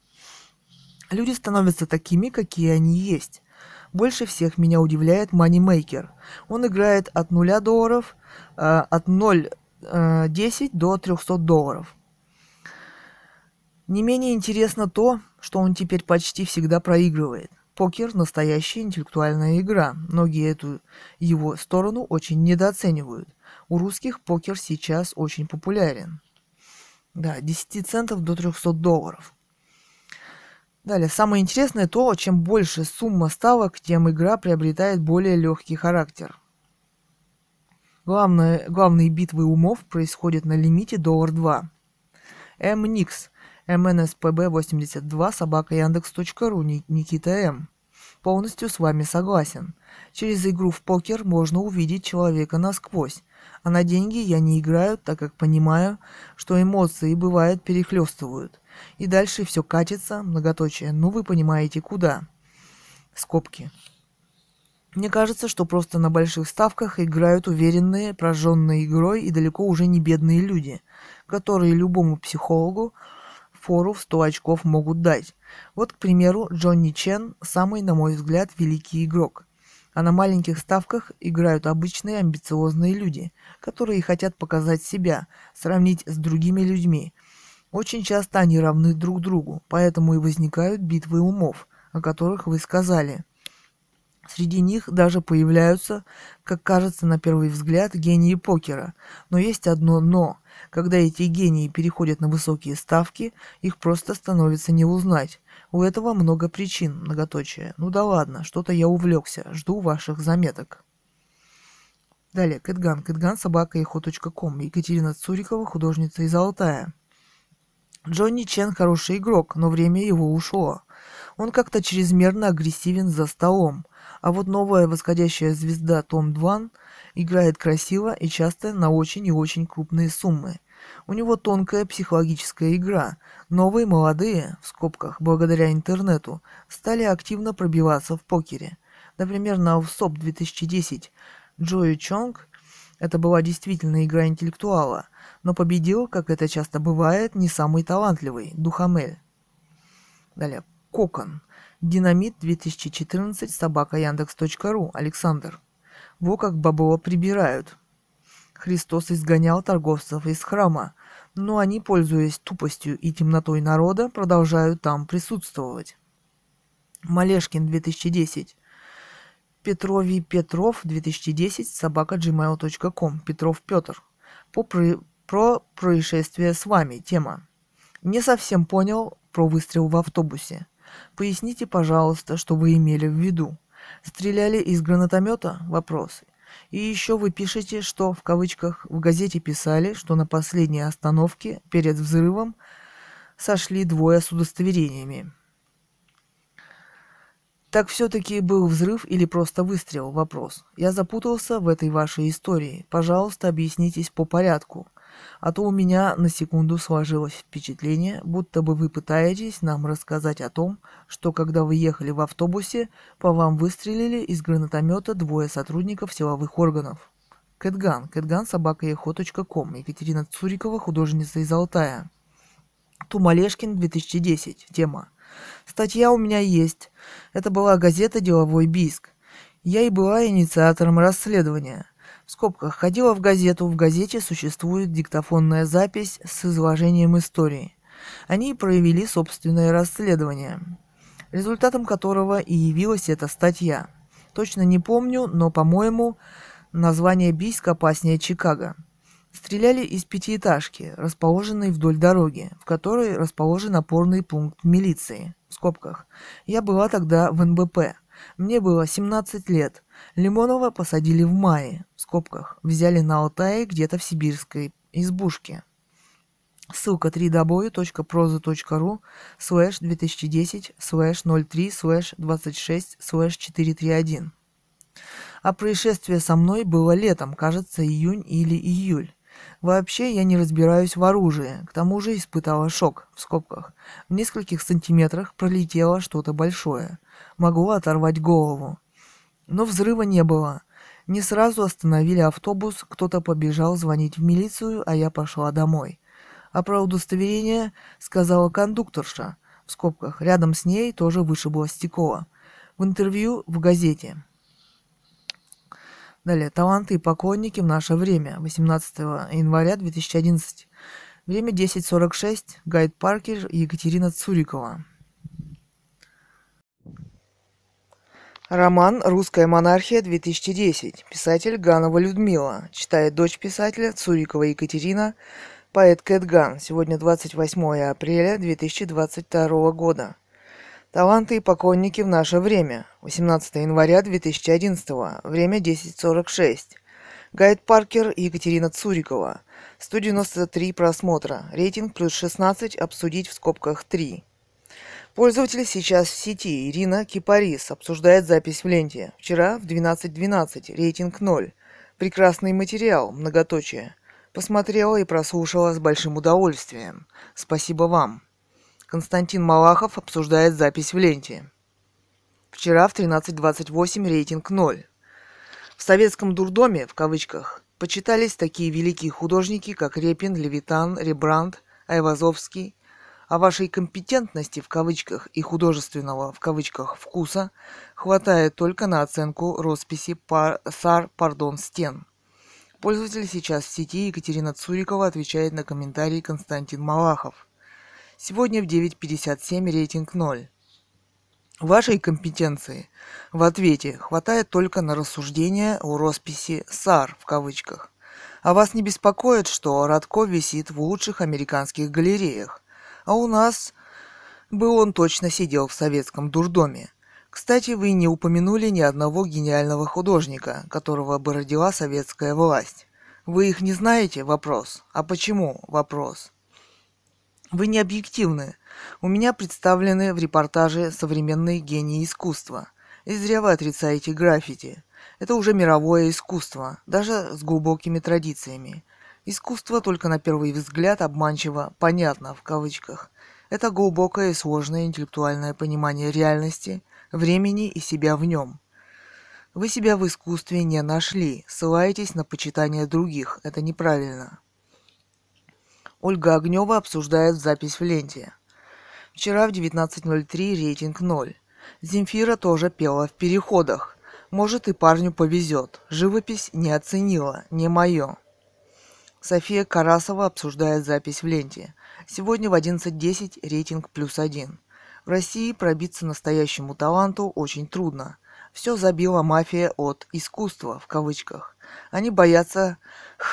Люди становятся такими, какие они есть. Больше всех меня удивляет манимейкер. Он играет от $0, от 0.10 до $300. Не менее интересно то, что он теперь почти всегда проигрывает. Покер – настоящая интеллектуальная игра. Многие эту его сторону очень недооценивают. У русских покер сейчас очень популярен. Да, 10 центов до $300. Далее, самое интересное то, чем больше сумма ставок, тем игра приобретает более легкий характер. Главные битвы умов происходят на лимите $2. М. Никс. mnspb82@yandex.ru. Никита М. Полностью с вами согласен. Через игру в покер можно увидеть человека насквозь. А на деньги я не играю, так как понимаю, что эмоции, бывает, перехлестывают. И дальше все катится, многоточие, ну вы понимаете куда. Скобки. Мне кажется, что просто на больших ставках играют уверенные, прожженные игрой и далеко уже не бедные люди, которые любому психологу фору в 100 очков могут дать. Вот, к примеру, Джонни Чен, самый, на мой взгляд, великий игрок. А на маленьких ставках играют обычные амбициозные люди, которые хотят показать себя, сравнить с другими людьми. Очень часто они равны друг другу, поэтому и возникают битвы умов, о которых вы сказали. Среди них даже появляются, как кажется на первый взгляд, гении покера. Но есть одно «но». Когда эти гении переходят на высокие ставки, их просто становится не узнать. У этого много причин, многоточие. Ну да ладно, что-то я увлекся. Жду ваших заметок. Далее, Кэтган. Кэтган@eho.com. Екатерина Цурикова, художница из Алтая. Джонни Чен хороший игрок, но время его ушло. Он как-то чрезмерно агрессивен за столом. А вот новая восходящая звезда Том Дван играет красиво и часто на очень и очень крупные суммы. У него тонкая психологическая игра. Новые молодые, в скобках, благодаря интернету, стали активно пробиваться в покере. Например, на Овсоп 2010 Джои Чонг, это была действительно игра интеллектуала, но победил, как это часто бывает, не самый талантливый, Духамель. Далее, Кокон. Динамит 2014 @Яндекс.ру. Александр. Во как Бабова прибирают. Христос изгонял торговцев из храма, но они, пользуясь тупостью и темнотой народа, продолжают там присутствовать. Малешкин 2010. Петровий Петров 2010 @gmail.com. Петров Петр. Про происшествие с вами. Тема. Не совсем понял про выстрел в автобусе. Поясните, пожалуйста, что вы имели в виду. Стреляли из гранатомета? Вопросы. И еще вы пишете, что в кавычках в газете писали, что на последней остановке перед взрывом сошли двое с удостоверениями. Так все-таки был взрыв или просто выстрел? Вопрос. Я запутался в этой вашей истории. Пожалуйста, объяснитесь по порядку. А то у меня на секунду сложилось впечатление, будто бы вы пытаетесь нам рассказать о том, что когда вы ехали в автобусе, по вам выстрелили из гранатомета двое сотрудников силовых органов. Кэтган. Кэтган @eho.com. Екатерина Цурикова, художница из Алтая. Тумалешкин 2010. Тема. Статья у меня есть. Это была газета «Деловой Бийск». Я и была инициатором расследования. В скобках ходила в газету. В газете существует диктофонная запись с изложением истории. Они провели собственное расследование, результатом которого и явилась эта статья. Точно не помню, но, по-моему, название Бийска опаснее Чикаго. Стреляли из пятиэтажки, расположенной вдоль дороги, в которой расположен опорный пункт милиции. В скобках. Я была тогда в НБП. Мне было 17 лет. Лимонова посадили в мае, в скобках, взяли на Алтае где-то в сибирской избушке. Ссылка www.proza.ru/2010/03/26/431. А происшествие со мной было летом, кажется, июнь или июль. Вообще я не разбираюсь в оружии, к тому же испытала шок, в скобках. В нескольких сантиметрах пролетело что-то большое, могло оторвать голову. Но взрыва не было. Не сразу остановили автобус, кто-то побежал звонить в милицию, а я пошла домой. А про удостоверение сказала кондукторша, в скобках, рядом с ней тоже вышибло стекло. В интервью в газете. Далее. Таланты и поклонники в наше время. 18 января 2011. Время 10:46. Гайд Паркер, Екатерина Цурикова. Роман «Русская монархия» 2010. Писатель Ганова Людмила. Читает дочь писателя Цурикова Екатерина, поэт Кэтган. Сегодня 28 апреля 2022 года. Таланты и поклонники в наше время. 18 января 2011. Время 10:46. Гайд Паркер, Екатерина Цурикова. 193 просмотра. Рейтинг +16. Обсудить в скобках 3. Пользователь сейчас в сети. Ирина Кипарис обсуждает запись в ленте. Вчера в 12:12. Рейтинг 0. Прекрасный материал. Многоточие. Посмотрела и прослушала с большим удовольствием. Спасибо вам. Константин Малахов обсуждает запись в ленте. Вчера в 13:28. Рейтинг 0. В советском дурдоме, в кавычках, почитались такие великие художники, как Репин, Левитан, Рембрандт, Айвазовский. О вашей компетентности, в кавычках, и художественного, в кавычках, вкуса хватает только на оценку росписи стен. Пользователь сейчас в сети Екатерина Цурикова отвечает на комментарий Константин Малахов. Сегодня в 9:57. Рейтинг 0. Вашей компетенции в ответе хватает только на рассуждение о росписи «Сар», в кавычках. А вас не беспокоит, что Радко висит в лучших американских галереях? А у нас бы он точно сидел в советском дурдоме. Кстати, вы не упомянули ни одного гениального художника, которого бы родила советская власть. Вы их не знаете? Вопрос. А почему? Вопрос. Вы не объективны. У меня представлены в репортаже современные гении искусства. И зря вы отрицаете граффити. Это уже мировое искусство, даже с глубокими традициями. Искусство только на первый взгляд обманчиво «понятно» в кавычках. Это глубокое и сложное интеллектуальное понимание реальности, времени и себя в нем. Вы себя в искусстве не нашли, ссылаетесь на почитание других, это неправильно. Ольга Огнева обсуждает запись в ленте. Вчера в 19:03. Рейтинг 0. Земфира тоже пела в переходах. Может, и парню повезет. Живопись не оценила, не мое. София Карасова обсуждает запись в ленте. Сегодня в 11:10 рейтинг +1. В России пробиться настоящему таланту очень трудно. Все забила мафия от «искусства» в кавычках. Они боятся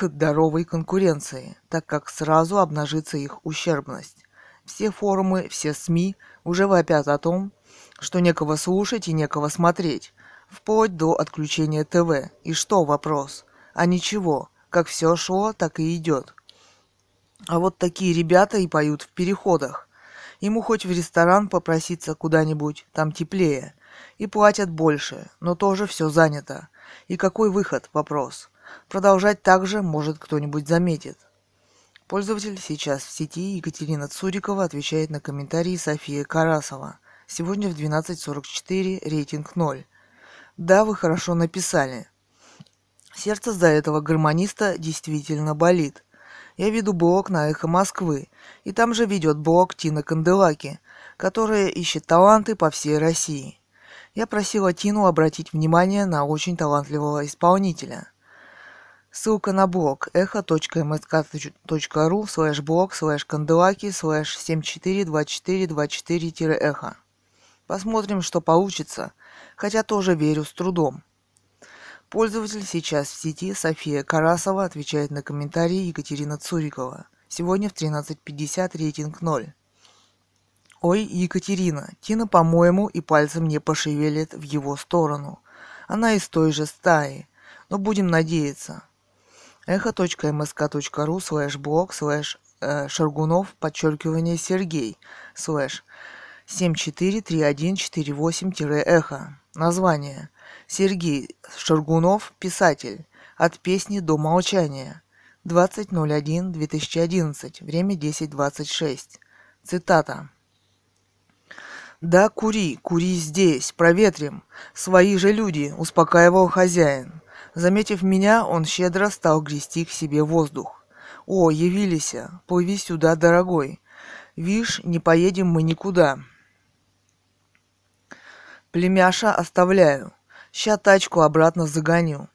здоровой конкуренции, так как сразу обнажится их ущербность. Все форумы, все СМИ уже вопят о том, что некого слушать и некого смотреть, вплоть до отключения ТВ. И что вопрос? А ничего, как все шло, так и идет. А вот такие ребята и поют в переходах. Ему хоть в ресторан попроситься куда-нибудь, там теплее. И платят больше, но тоже все занято. И какой выход? Вопрос. Продолжать так же, может, кто-нибудь заметит. Пользователь сейчас в сети Екатерина Цурикова отвечает на комментарии Софии Карасова. Сегодня в 12:44, рейтинг 0. Да, вы хорошо написали. Сердце за этого гармониста действительно болит. Я веду блог на «Эхо Москвы», и там же ведет блог Тина Канделаки, которая ищет таланты по всей России. Я просила Тину обратить внимание на очень талантливого исполнителя. Ссылка на блог echo.msk.ru/blog/канделаки/742424-эхо. Посмотрим, что получится, хотя тоже верю с трудом. Пользователь сейчас в сети София Карасова отвечает на комментарии Екатерина Цурикова. Сегодня в 13:50, рейтинг 0. Ой, Екатерина, Тина, по-моему, и пальцем не пошевелит в его сторону. Она из той же стаи, но будем надеяться. echo.msk.ru/blog/Шаргунов_Сергей/743148-эхо. Название. Сергей Шаргунов, писатель. От песни до молчания. 20.01.2011. Время 10:26. Цитата. «Да, кури, кури здесь, проветрим. Свои же люди», – успокаивал хозяин. Заметив меня, он щедро стал грести к себе воздух. «О, явилися, плыви сюда, дорогой. Вишь, не поедем мы никуда. Племяша оставляю. Ща тачку обратно загоню.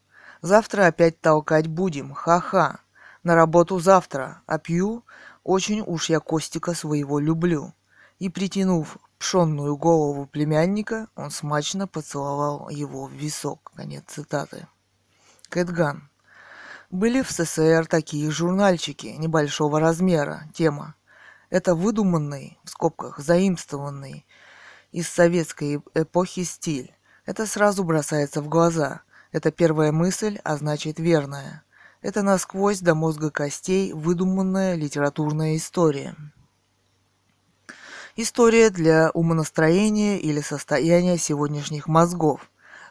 Завтра опять толкать будем. Ха-ха. На работу завтра. А пью? Очень уж я Костика своего люблю». И, притянув пшенную голову племянника, он смачно поцеловал его в висок. Конец цитаты. Кэтган. Были в СССР такие журнальчики небольшого размера. Тема. Это выдуманный, в скобках, заимствованный из советской эпохи стиль. Это сразу бросается в глаза. Это первая мысль, а значит верная. Это насквозь до мозга костей выдуманная литературная история. История для умонастроения или состояния сегодняшних мозгов.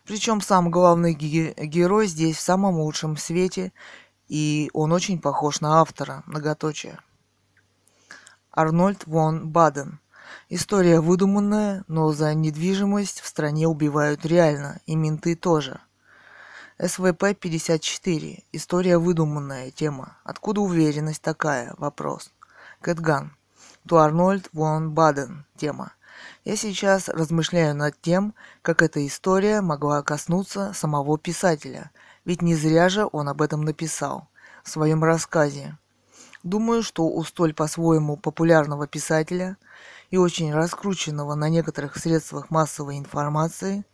Причем сам главный герой здесь в самом лучшем свете, и он очень похож на автора. Многоточие. Арнольд фон Баден. История выдуманная, но за недвижимость в стране убивают реально, и менты тоже. СВП-54. История выдуманная. Тема. Откуда уверенность такая? Вопрос. Кэтган. То Арнольд фон Баден. Тема. Я сейчас размышляю над тем, как эта история могла коснуться самого писателя, ведь не зря же он об этом написал в своем рассказе. Думаю, что у столь по-своему популярного писателя и очень раскрученного на некоторых средствах массовой информации,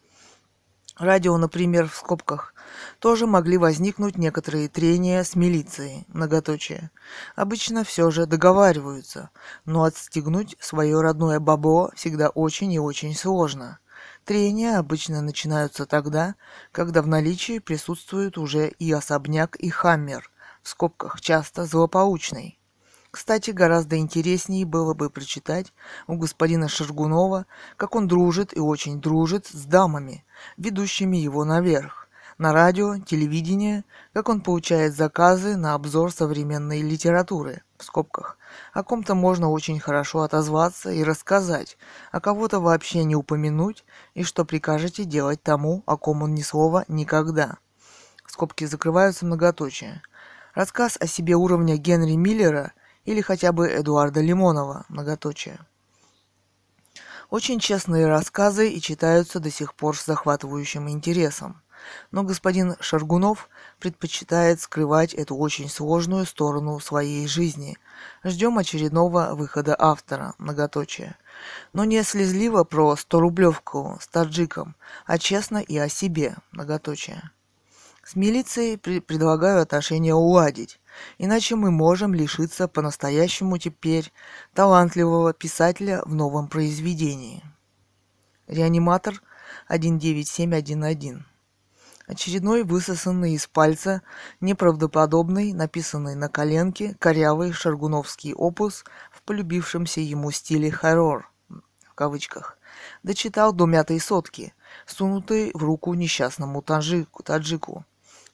радио, например, в скобках, тоже могли возникнуть некоторые трения с милицией, многоточие. Обычно все же договариваются, но отстегнуть свое родное бабло всегда очень и очень сложно. Трения обычно начинаются тогда, когда в наличии присутствуют уже и особняк, и хаммер, в скобках, часто злополучный. Кстати, гораздо интереснее было бы прочитать у господина Шаргунова, как он дружит и очень дружит с дамами, ведущими его наверх, на радио, телевидение, как он получает заказы на обзор современной литературы, в скобках. О ком-то можно очень хорошо отозваться и рассказать, а кого-то вообще не упомянуть, и что прикажете делать тому, о ком он ни слова никогда. Скобки закрываются, многоточие. Рассказ о себе уровня Генри Миллера или хотя бы Эдуарда Лимонова, многоточие. Очень честные рассказы и читаются до сих пор с захватывающим интересом. Но господин Шаргунов предпочитает скрывать эту очень сложную сторону своей жизни. Ждем очередного выхода автора, многоточие. Но не слезливо про 100-рублевку с таджиком, а честно и о себе, многоточие. С милицией предлагаю отношения уладить, иначе мы можем лишиться по-настоящему теперь талантливого писателя в новом произведении. Реаниматор 19711. Очередной высосанный из пальца, неправдоподобный, написанный на коленке, корявый шаргуновский опус в полюбившемся ему стиле хоррор, в кавычках, дочитал до 500-ки, сунутой в руку несчастному таджику,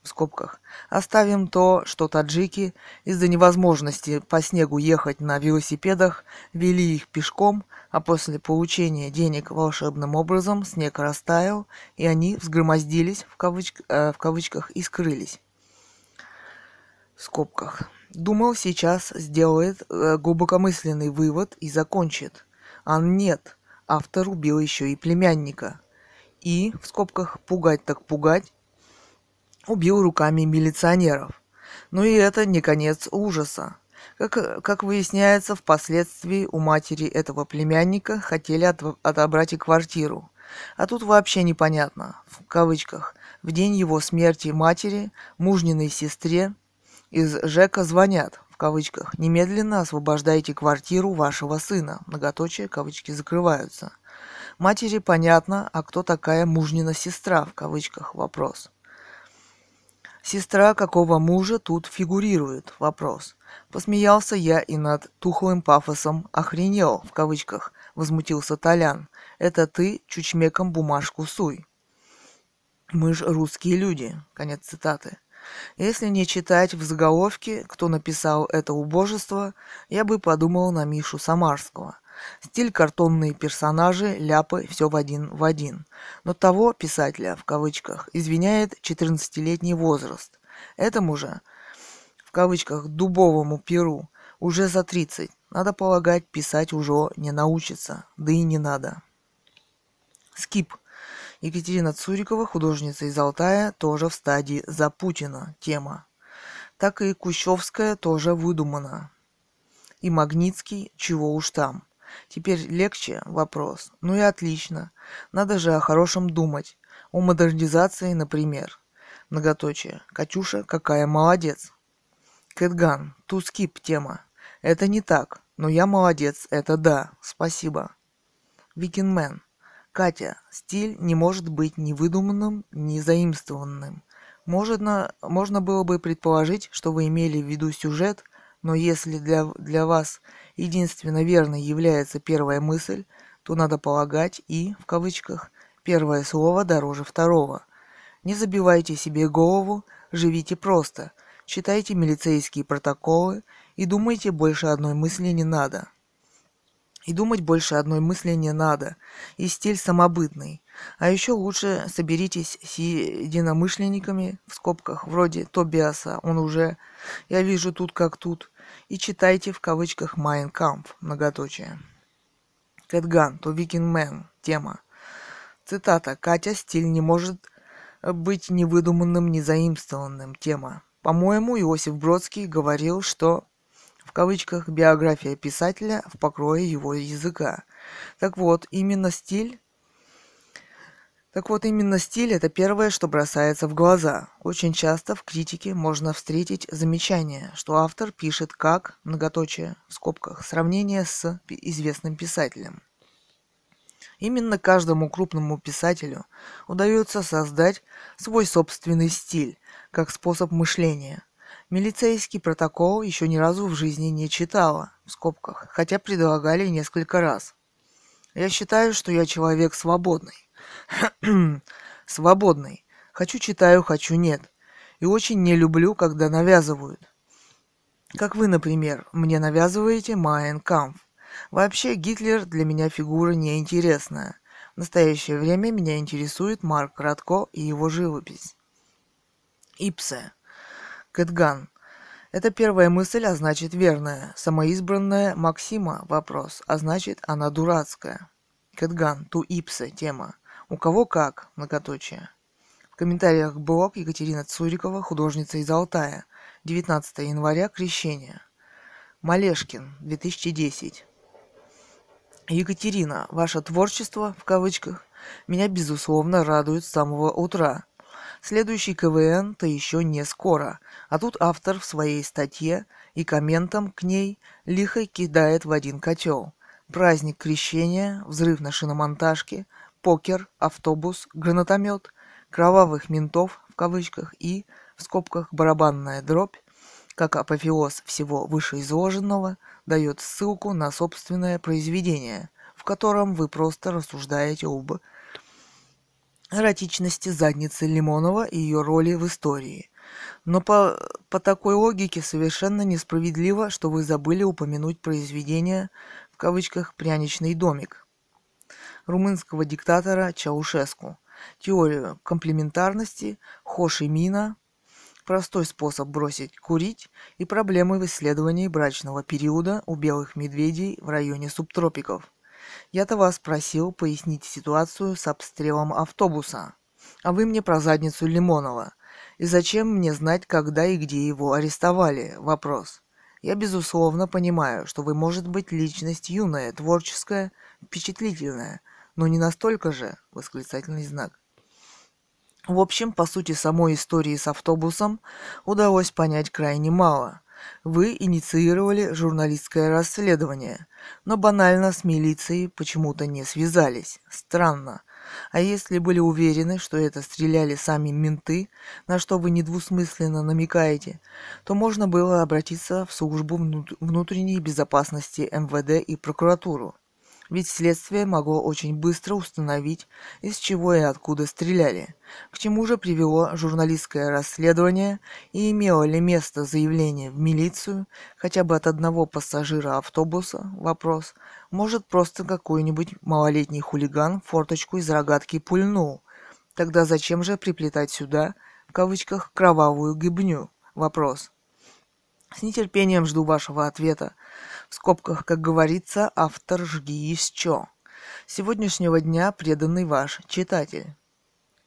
в скобках. Оставим то, что таджики из-за невозможности по снегу ехать на велосипедах вели их пешком, а после получения денег волшебным образом снег растаял, и они взгромоздились, в кавычках, и скрылись. В скобках. Думал, сейчас сделает глубокомысленный вывод и закончит. А нет, автор убил еще и племянника. И, в скобках, пугать так пугать, убил руками милиционеров. Но и это не конец ужаса. Как выясняется, впоследствии у матери этого племянника хотели отобрать и квартиру. А тут вообще непонятно, в кавычках, в день его смерти матери, мужниной сестре из ЖЭКа звонят, в кавычках, немедленно освобождайте квартиру вашего сына, многоточие, кавычки закрываются. Матери понятно, а кто такая мужнина сестра, в кавычках, вопрос. Сестра какого мужа тут фигурирует? Вопрос. Посмеялся я и над тухлым пафосом «охренел», в кавычках, возмутился Толян. Это ты чучмеком бумажку суй. Мы ж русские люди. Конец цитаты. Если не читать в заголовке, кто написал это убожество, я бы подумал на Мишу Самарского. Стиль, картонные персонажи, ляпы, все в один. Но того писателя, в кавычках, извиняет 14-летний возраст. Этому же, в кавычках, дубовому перу уже за 30. Надо полагать, писать уже не научится. Да и не надо. Скип. Екатерина Цурикова, художница из Алтая, тоже в стадии «За Путина» тема. Так и Кущевская тоже выдумана. И Магнитский «Чего уж там». Теперь легче вопрос. Ну и отлично. Надо же о хорошем думать. О модернизации, например. Многоточие. Катюша, какая молодец. Кэтган. Ту скип тема. Это не так. Но я молодец. Это да. Спасибо. Викингмен. Катя. Стиль не может быть ни выдуманным, ни заимствованным. Можно было бы предположить, что вы имели в виду сюжет, но если для вас единственно верной является первая мысль, то надо полагать и, в кавычках, первое слово дороже второго. Не забивайте себе голову, живите просто, читайте милицейские протоколы и думайте больше одной мысли не надо. И стиль самобытный. А еще лучше соберитесь с единомышленниками, в скобках, вроде Тобиаса, он уже, я вижу тут как тут, и читайте, в кавычках, «Майн кампф», многоточие. Кэтган, то Викингмен, тема. Цитата. Катя, стиль не может быть ни выдуманным, ни заимствованным, тема. По-моему, Иосиф Бродский говорил, что... в кавычках, биография писателя в покрое его языка. Так вот, именно стиль – это первое, что бросается в глаза. Очень часто в критике можно встретить замечание, что автор пишет как, многоточие, в скобках, сравнение с известным писателем. Именно каждому крупному писателю удается создать свой собственный стиль, как способ мышления. Милицейский протокол еще ни разу в жизни не читала, в скобках, хотя предлагали несколько раз. Я считаю, что я человек свободный. Свободный. Хочу читаю, хочу нет. И очень не люблю, когда навязывают. Как вы, например, мне навязываете «Майн кампф». Вообще, Гитлер для меня фигура неинтересная. В настоящее время меня интересует Марк Радко и его живопись. Ипсе. Кэтган. Это первая мысль, а значит верная. Самоизбранная Максима, вопрос, а значит она дурацкая. Кэтган, ту ипса, тема. У кого как, многоточие. В комментариях блог Екатерина Цурикова, художница из Алтая. 19 января, Крещение. Малешкин, 2010. Екатерина, ваше творчество, в кавычках, меня, безусловно, радует с самого утра. Следующий КВН-то еще не скоро, а тут автор в своей статье и комментом к ней лихо кидает в один котел. Праздник Крещения, взрыв на шиномонтажке, покер, автобус, гранатомет, кровавых ментов, в кавычках, и, в скобках, барабанная дробь, как апофеоз всего вышеизложенного, дает ссылку на собственное произведение, в котором вы просто рассуждаете об эротичности задницы Лимонова и ее роли в истории. Но по такой логике совершенно несправедливо, что вы забыли упомянуть произведение, в кавычках, «Пряничный домик» румынского диктатора Чаушеску, теорию комплементарности Хоши Мина, простой способ бросить курить и проблемы в исследовании брачного периода у белых медведей в районе субтропиков. Я-то вас просил пояснить ситуацию с обстрелом автобуса, а вы мне про задницу Лимонова. И зачем мне знать, когда и где его арестовали? Вопрос. Я, безусловно, понимаю, что вы, может быть, личность юная, творческая, впечатлительная, но не настолько же, восклицательный знак. В общем, по сути, самой истории с автобусом удалось понять крайне мало. Вы инициировали журналистское расследование, но банально с милицией почему-то не связались. Странно. А если были уверены, что это стреляли сами менты, на что вы недвусмысленно намекаете, то можно было обратиться в службу внутренней безопасности МВД и прокуратуру. Ведь следствие могло очень быстро установить, из чего и откуда стреляли, к чему же привело журналистское расследование и имело ли место заявление в милицию хотя бы от одного пассажира автобуса, вопрос, может просто какой-нибудь малолетний хулиган форточку из рогатки пульнул, тогда зачем же приплетать сюда, в кавычках, кровавую гибню, вопрос. С нетерпением жду вашего ответа. В скобках, как говорится, автор жги еще. Сегодняшнего дня преданный ваш читатель.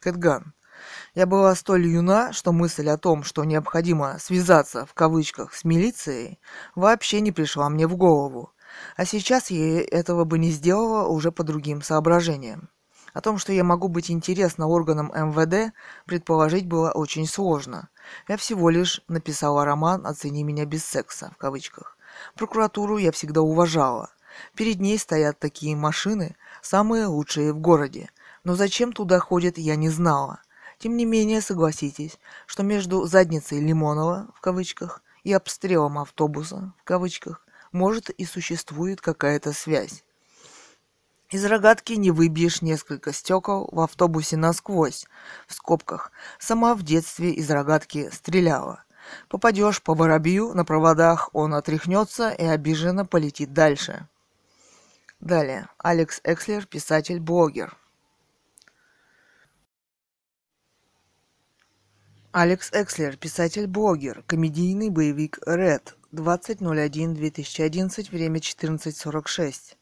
Кэтган. Я была столь юна, что мысль о том, что необходимо связаться, в кавычках, с милицией, вообще не пришла мне в голову. А сейчас я этого бы не сделала уже по другим соображениям. О том, что я могу быть интересна органам МВД, предположить было очень сложно. Я всего лишь написала роман «Оцени меня без секса», в кавычках. Прокуратуру я всегда уважала. Перед ней стоят такие машины, самые лучшие в городе. Но зачем туда ходят, я не знала. Тем не менее, согласитесь, что между «задницей Лимонова», в кавычках, и обстрелом автобуса, в кавычках, может и существует какая-то связь. Из рогатки не выбьешь несколько стекол в автобусе насквозь, в скобках. Сама в детстве из рогатки стреляла. Попадешь по воробью, на проводах он отряхнется и обиженно полетит дальше. Далее. Алекс Экслер, писатель-блогер. Алекс Экслер, писатель-блогер, комедийный боевик «Ред», 20.01.2011, время 14.46.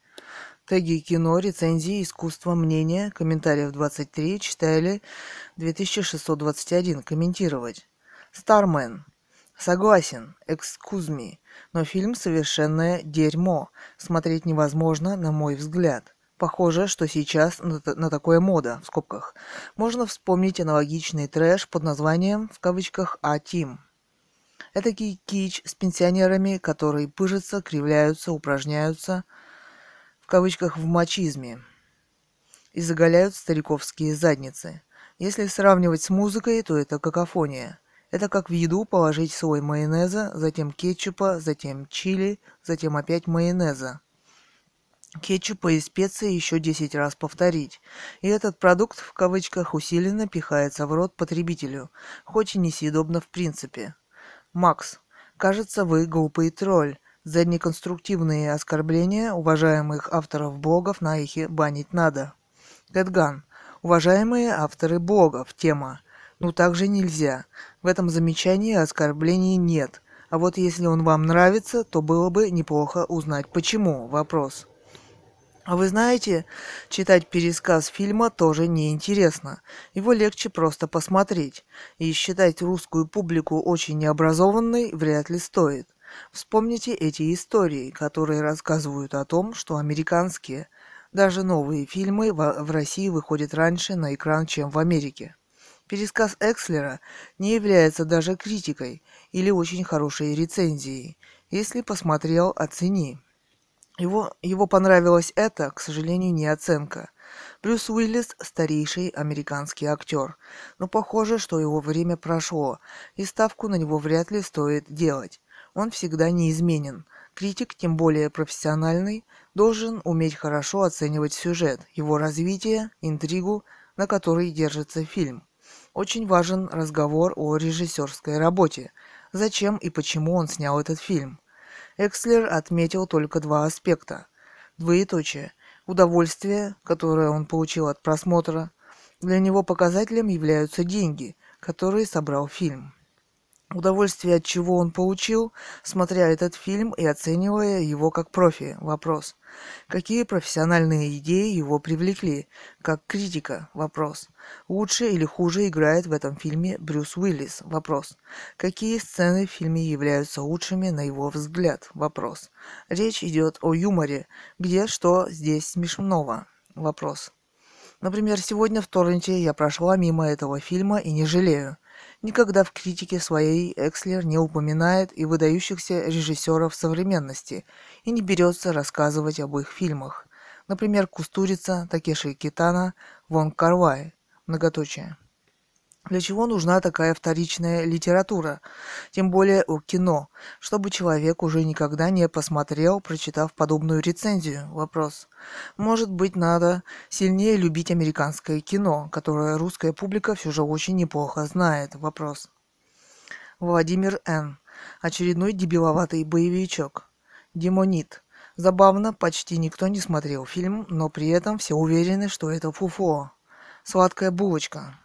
Теги кино, рецензии, искусство, мнение, комментариев 23, читали 2621, комментировать. Стармен. Согласен, excuse me, но фильм совершенное дерьмо, смотреть невозможно, на мой взгляд. Похоже, что сейчас на такое мода, в скобках. Можно вспомнить аналогичный трэш под названием, в кавычках, «А-Тим». Этакий кич с пенсионерами, которые пыжатся, кривляются, упражняются, в кавычках, в мачизме, и заголяют стариковские задницы. Если сравнивать с музыкой, то это какофония. Это как в еду положить слой майонеза, затем кетчупа, затем чили, затем опять майонеза. Кетчупа и специи еще 10 раз повторить. И этот продукт, в кавычках, усиленно пихается в рот потребителю, хоть и несъедобно в принципе. Макс, кажется, вы глупый тролль. За неконструктивные оскорбления уважаемых авторов блогов на эхе банить надо. Кэтган. Уважаемые авторы блогов. Тема. Ну так же нельзя. В этом замечании оскорблений нет. А вот если он вам нравится, то было бы неплохо узнать почему. Вопрос. А вы знаете, читать пересказ фильма тоже неинтересно. Его легче просто посмотреть. И считать русскую публику очень необразованной вряд ли стоит. Вспомните эти истории, которые рассказывают о том, что американские, даже новые фильмы в России выходят раньше на экран, чем в Америке. Пересказ Экслера не является даже критикой или очень хорошей рецензией. Если посмотрел, оцени. Его понравилось это, к сожалению, не оценка. Брюс Уиллис – старейший американский актер, но похоже, что его время прошло, и ставку на него вряд ли стоит делать. Он всегда неизменен. Критик, тем более профессиональный, должен уметь хорошо оценивать сюжет, его развитие, интригу, на которой держится фильм. Очень важен разговор о режиссерской работе. Зачем и почему он снял этот фильм? Экслер отметил только два аспекта. Двоеточие. Удовольствие, которое он получил от просмотра. Для него показателем являются деньги, которые собрал фильм. Удовольствие, от чего он получил, смотря этот фильм и оценивая его как профи. Вопрос. Какие профессиональные идеи его привлекли? Как критика? Вопрос. Лучше или хуже играет в этом фильме Брюс Уиллис? Вопрос. Какие сцены в фильме являются лучшими, на его взгляд? Вопрос. Речь идет о юморе. Где, что, здесь смешного? Вопрос. Например, сегодня в торренте я прошла мимо этого фильма и не жалею. Никогда в критике своей Экслер не упоминает и выдающихся режиссеров современности и не берется рассказывать об их фильмах. Например, Кустурица, Такеши Китана, Вон Кар-вай. Многоточие. Для чего нужна такая вторичная литература, тем более о кино, чтобы человек уже никогда не посмотрел, прочитав подобную рецензию? Вопрос. Может быть, надо сильнее любить американское кино, которое русская публика все же очень неплохо знает? Вопрос. Владимир Н. Очередной дебиловатый боевичок. Демонит. Забавно, почти никто не смотрел фильм, но при этом все уверены, что это фуфло. Сладкая булочка.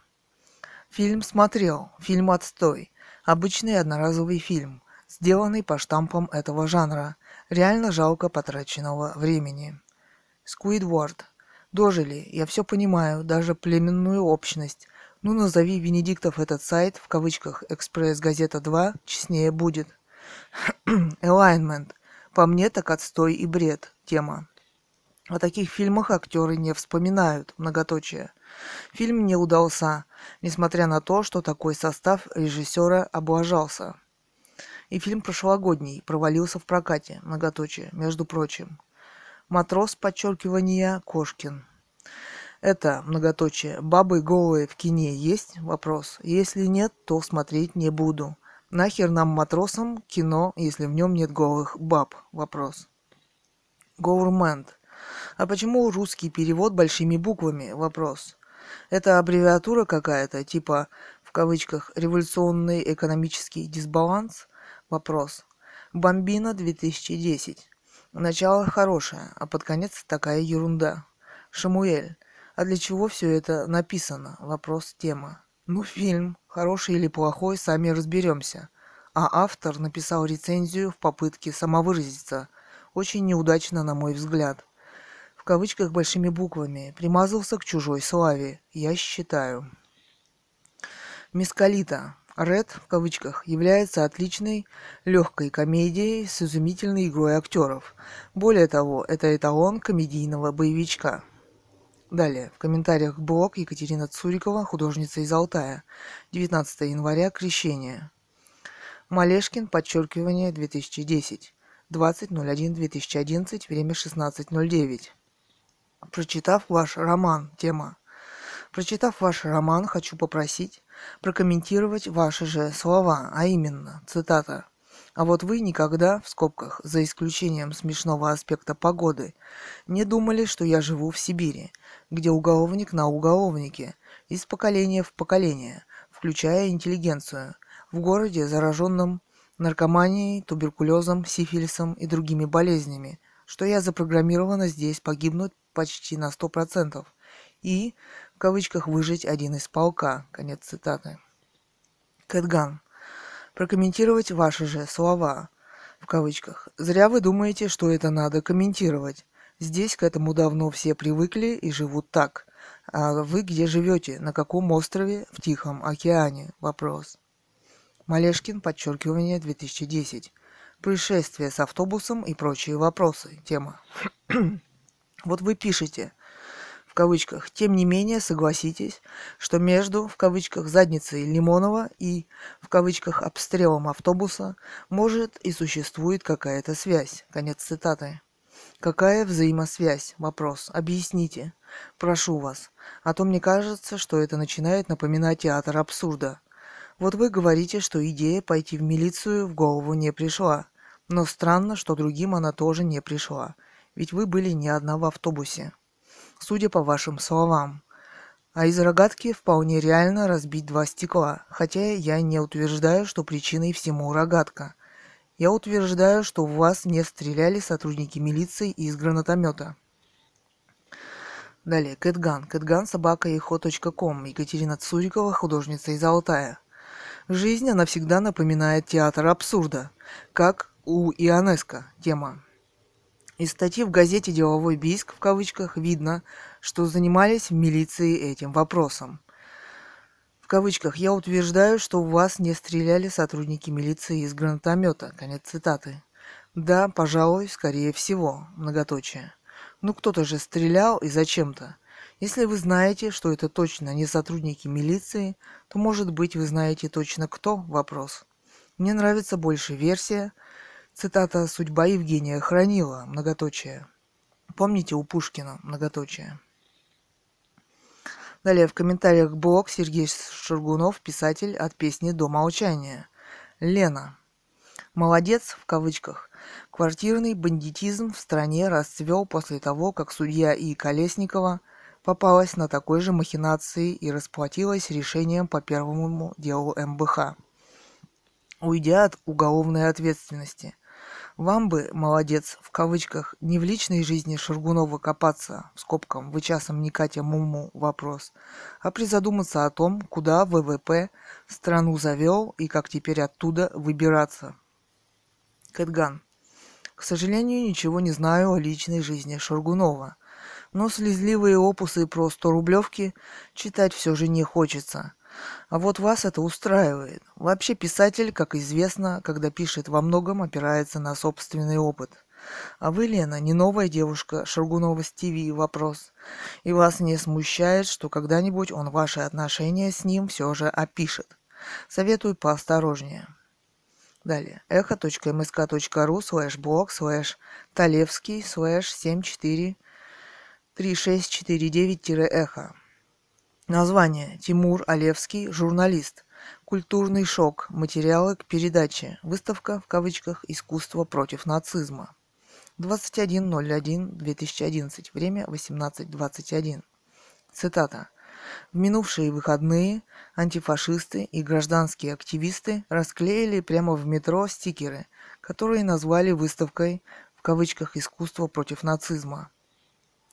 Фильм смотрел. Фильм отстой. Обычный одноразовый фильм, сделанный по штампам этого жанра. Реально жалко потраченного времени. Сквидвард. Дожили. Я все понимаю, даже племенную общность. Ну назови, Венедиктов, этот сайт, в кавычках, «Экспресс-газета 2», честнее будет. Alignment. По мне так отстой и бред. Тема. О таких фильмах актеры не вспоминают. Многоточие. Фильм не удался, несмотря на то, что такой состав режиссера облажался. И фильм прошлогодний провалился в прокате, многоточие, между прочим. Матрос, подчеркивание, Кошкин. Это, многоточие, бабы голые в кине есть? Вопрос. Если нет, то смотреть не буду. Нахер нам, матросам, кино, если в нем нет голых баб? Вопрос. Government. А почему русский перевод большими буквами? Вопрос. Это аббревиатура какая-то, типа, в кавычках, «революционный экономический дисбаланс»? Вопрос. Бомбина 2010. Начало хорошее, а под конец такая ерунда. Шамуэль. А для чего все это написано? Вопрос. Тема. Ну, фильм, хороший или плохой, сами разберемся. А автор написал рецензию в попытке самовыразиться. Очень неудачно, на мой взгляд. В кавычках большими буквами, примазался к чужой славе, я считаю. Мескалита. Ред, в кавычках, является отличной легкой комедией с изумительной игрой актеров. Более того, это эталон комедийного боевичка. Далее, в комментариях блог Екатерина Цурикова, художница из Алтая. 19 января, Крещение. Малешкин, подчеркивание, 2010. 20.01.2011, время 16.09. Прочитав ваш роман, тема. Прочитав ваш роман, хочу попросить прокомментировать ваши же слова, а именно, цитата. А вот вы никогда, в скобках, за исключением смешного аспекта погоды, не думали, что я живу в Сибири, где уголовник на уголовнике, из поколения в поколение, включая интеллигенцию, в городе, зараженном наркоманией, туберкулезом, сифилисом и другими болезнями, что я запрограммирована здесь погибнуть почти на 100% и, в кавычках, выжить один из полка. Конец цитаты. Кэтган. Прокомментировать ваши же слова. В кавычках. Зря вы думаете, что это надо комментировать. Здесь к этому давно все привыкли и живут так. А вы где живете? На каком острове? В Тихом океане? Вопрос. Малешкин, подчеркивание, 2010. Происшествие с автобусом и прочие вопросы. Тема. Вот вы пишете, в кавычках, тем не менее согласитесь, что между, в кавычках, задницей Лимонова и, в кавычках, обстрелом автобуса может и существует какая-то связь. Конец цитаты. Какая взаимосвязь? Вопрос. Объясните. Прошу вас. А то мне кажется, что это начинает напоминать театр абсурда. Вот вы говорите, что идея пойти в милицию в голову не пришла. Но странно, что другим она тоже не пришла. Ведь вы были не одна в автобусе. Судя по вашим словам. А из рогатки вполне реально разбить 2 стекла. Хотя я не утверждаю, что причиной всему рогатка. Я утверждаю, что в вас не стреляли сотрудники милиции из гранатомета. Далее. Кэтган. Кэтган@eho.com. Екатерина Цурикова, художница из Алтая. Жизнь, она всегда напоминает театр абсурда, как у Ионеско. Тема. Из статьи в газете «Деловой Бийск» в кавычках видно, что занимались в милиции этим вопросом. В кавычках «я утверждаю, что в вас не стреляли сотрудники милиции из гранатомета». Конец цитаты. Да, пожалуй, скорее всего, многоточие. Ну кто-то же стрелял и зачем-то. Если вы знаете, что это точно не сотрудники милиции, то, может быть, вы знаете точно кто? Вопрос. Мне нравится больше версия. Цитата «Судьба Евгения Хранила», многоточие. Помните у Пушкина, многоточие. Далее в комментариях блог Сергей Шаргунов, писатель от песни «До молчания». Лена. «Молодец», в кавычках. Квартирный бандитизм в стране расцвел после того, как судья И. Колесникова попалась на такой же махинации и расплатилась решением по первому делу МБХ, уйдя от уголовной ответственности. Вам бы, молодец, в кавычках, не в личной жизни Шаргунова копаться, в скобках, вы часом не Катя Муму, вопрос, а призадуматься о том, куда ВВП страну завел и как теперь оттуда выбираться. Кэтган. К сожалению, ничего не знаю о личной жизни Шаргунова, но слезливые опусы про 100-рублевки читать все же не хочется. А вот вас это устраивает. Вообще писатель, как известно, когда пишет, во многом опирается на собственный опыт. А вы, Лена, не новая девушка Шаргунова с ТВ, вопрос. И вас не смущает, что когда-нибудь он ваши отношения с ним все же опишет. Советую поосторожнее. Далее. echo.msk.ru/blog/talevsky/743649-эхо. Название. Тимур Алевский, журналист. Культурный шок. Материалы к передаче. Выставка, в кавычках, «Искусство против нацизма». 21.01.2011. Время 18:21. Цитата. В минувшие выходные антифашисты и гражданские активисты расклеили прямо в метро стикеры, которые назвали выставкой, в кавычках, «Искусство против нацизма».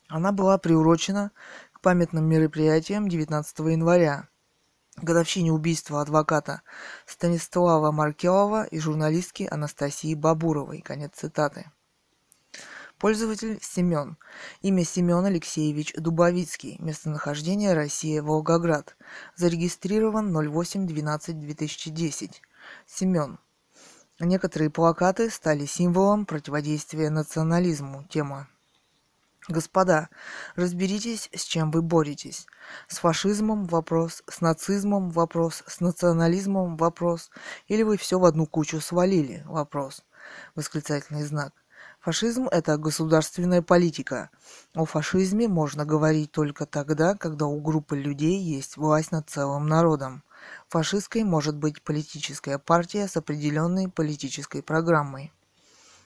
Она была приурочена к памятным мероприятиям 19 января, годовщине убийства адвоката Станислава Маркелова и журналистки Анастасии Бабуровой. Конец цитаты. Пользователь Семен. Имя Семен Алексеевич Дубовицкий. Местонахождение Россия, Волгоград. Зарегистрирован 08/12/2010. Семен. Некоторые плакаты стали символом противодействия национализму. Тема. Господа, разберитесь, с чем вы боретесь. С фашизмом вопрос, с нацизмом вопрос, с национализмом вопрос, или вы все в одну кучу свалили вопрос. Восклицательный знак. Фашизм – это государственная политика. О фашизме можно говорить только тогда, когда у группы людей есть власть над целым народом. Фашистской может быть политическая партия с определенной политической программой.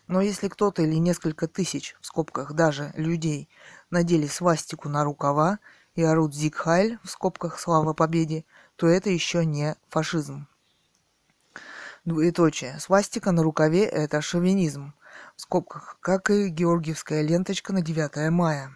Но если кто-то или несколько тысяч, в скобках даже, людей, надели свастику на рукава и орут «Зиг Хайль», в скобках «Слава Победе», то это еще не фашизм. Двоеточие. Свастика на рукаве – это шовинизм, в скобках, как и георгиевская ленточка на 9 мая.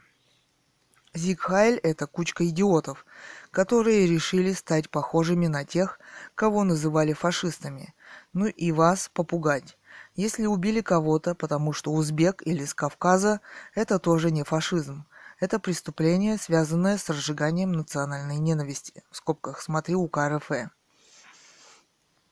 «Зиг Хайль» – это кучка идиотов, которые решили стать похожими на тех, кого называли фашистами, ну и вас попугать. Если убили кого-то, потому что узбек или с Кавказа, это тоже не фашизм. Это преступление, связанное с разжиганием национальной ненависти. В скобках смотри УК РФ.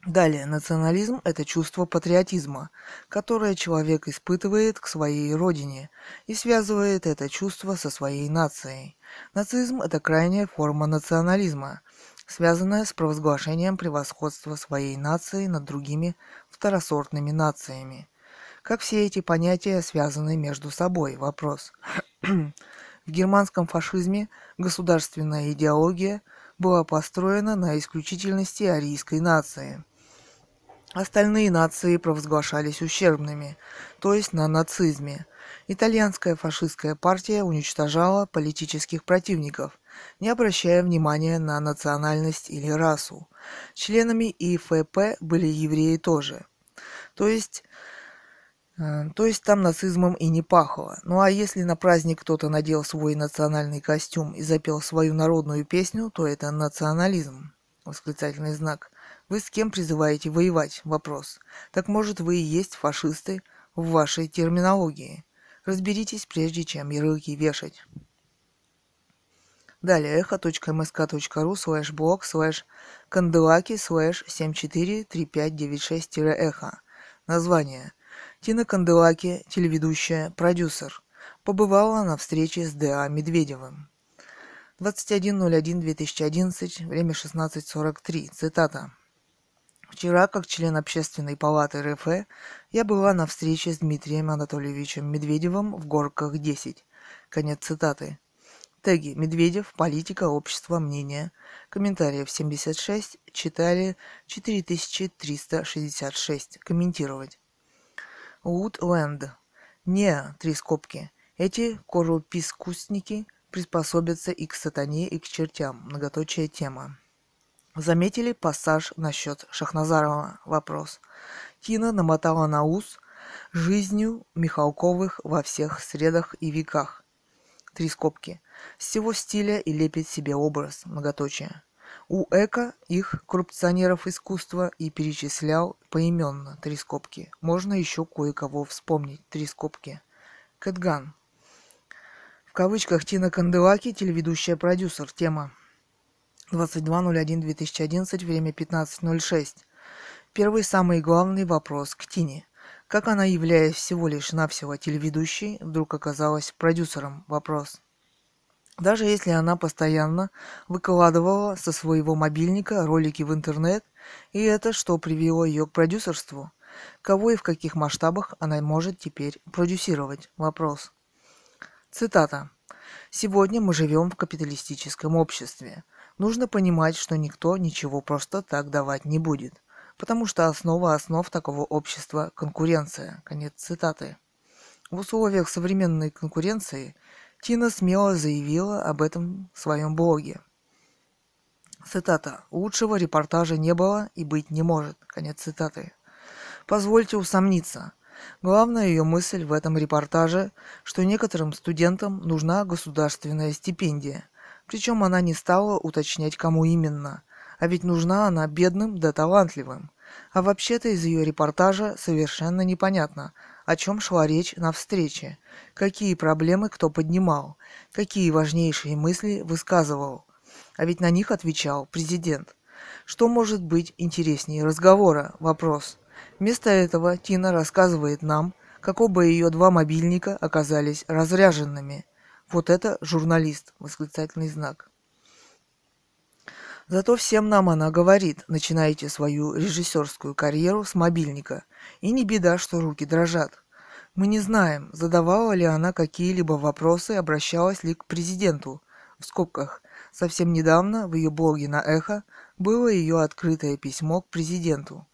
Далее, национализм – это чувство патриотизма, которое человек испытывает к своей родине и связывает это чувство со своей нацией. Нацизм – это крайняя форма национализма, связанная с провозглашением превосходства своей нации над другими второсортными нациями. Как все эти понятия связаны между собой? Вопрос. В германском фашизме государственная идеология была построена на исключительности арийской нации. Остальные нации провозглашались ущербными, то есть на нацизме. Итальянская фашистская партия уничтожала политических противников, не обращая внимания на национальность или расу. Членами ИФП были евреи тоже. То есть там нацизмом и не пахло. Ну а если на праздник кто-то надел свой национальный костюм и запел свою народную песню, то это национализм. Восклицательный знак. Вы с кем призываете воевать? Вопрос. Так может вы и есть фашисты в вашей терминологии? Разберитесь, прежде чем ярлыки вешать. Далее echo.msk.ru/blog/канделаки/743596-эхо. Название. Тина Канделаки, телеведущая, продюсер. Побывала на встрече с Д.А. Медведевым. 21.01.2011, время 16:43. Цитата. «Вчера, как член Общественной палаты РФ, я была на встрече с Дмитрием Анатольевичем Медведевым в Горках 10». Конец цитаты. Теги «Медведев», «Политика», «Общество», «Мнение». Комментариев 76, читали 4366. Комментировать. Woodland. Не, три скобки. Эти корупискусники приспособятся и к сатане, и к чертям. Многоточие тема. Заметили пассаж насчет Шахназарова? Вопрос. Тина намотала на ус жизнью Михалковых во всех средах и веках. Три скобки. С всего стиля и лепит себе образ. Многоточие. У Эко их коррупционеров искусства и перечислял поименно. Три скобки. Можно еще кое-кого вспомнить. Три скобки. Кэтган. В кавычках Тина Канделаки, телеведущая, продюсер. Тема. 22.01.2011, время 15:06. Первый самый главный вопрос к Тине. Как она, являясь всего лишь навсего телеведущей, вдруг оказалась продюсером? Вопрос. Даже если она постоянно выкладывала со своего мобильника ролики в интернет, и это что привело ее к продюсерству? Кого и в каких масштабах она может теперь продюсировать? Вопрос. Цитата. «Сегодня мы живем в капиталистическом обществе. Нужно понимать, что никто ничего просто так давать не будет, потому что основа основ такого общества – конкуренция». Конец цитаты. В условиях современной конкуренции – Тина смело заявила об этом в своем блоге. Цитата. «Лучшего репортажа не было и быть не может». Конец цитаты. Позвольте усомниться. Главная ее мысль в этом репортаже, что некоторым студентам нужна государственная стипендия. Причем она не стала уточнять, кому именно. А ведь нужна она бедным да талантливым. А вообще-то из ее репортажа совершенно непонятно, о чем шла речь на встрече, какие проблемы кто поднимал, какие важнейшие мысли высказывал. А ведь на них отвечал президент. Что может быть интереснее разговора? Вопрос. Вместо этого Тина рассказывает нам, как оба ее два мобильника оказались разряженными. Вот это журналист! Восклицательный знак. Зато всем нам она говорит, начинайте свою режиссерскую карьеру с мобильника. И не беда, что руки дрожат. Мы не знаем, задавала ли она какие-либо вопросы, обращалась ли к президенту. В скобках. Совсем недавно в ее блоге на Эхо было ее открытое письмо к президенту.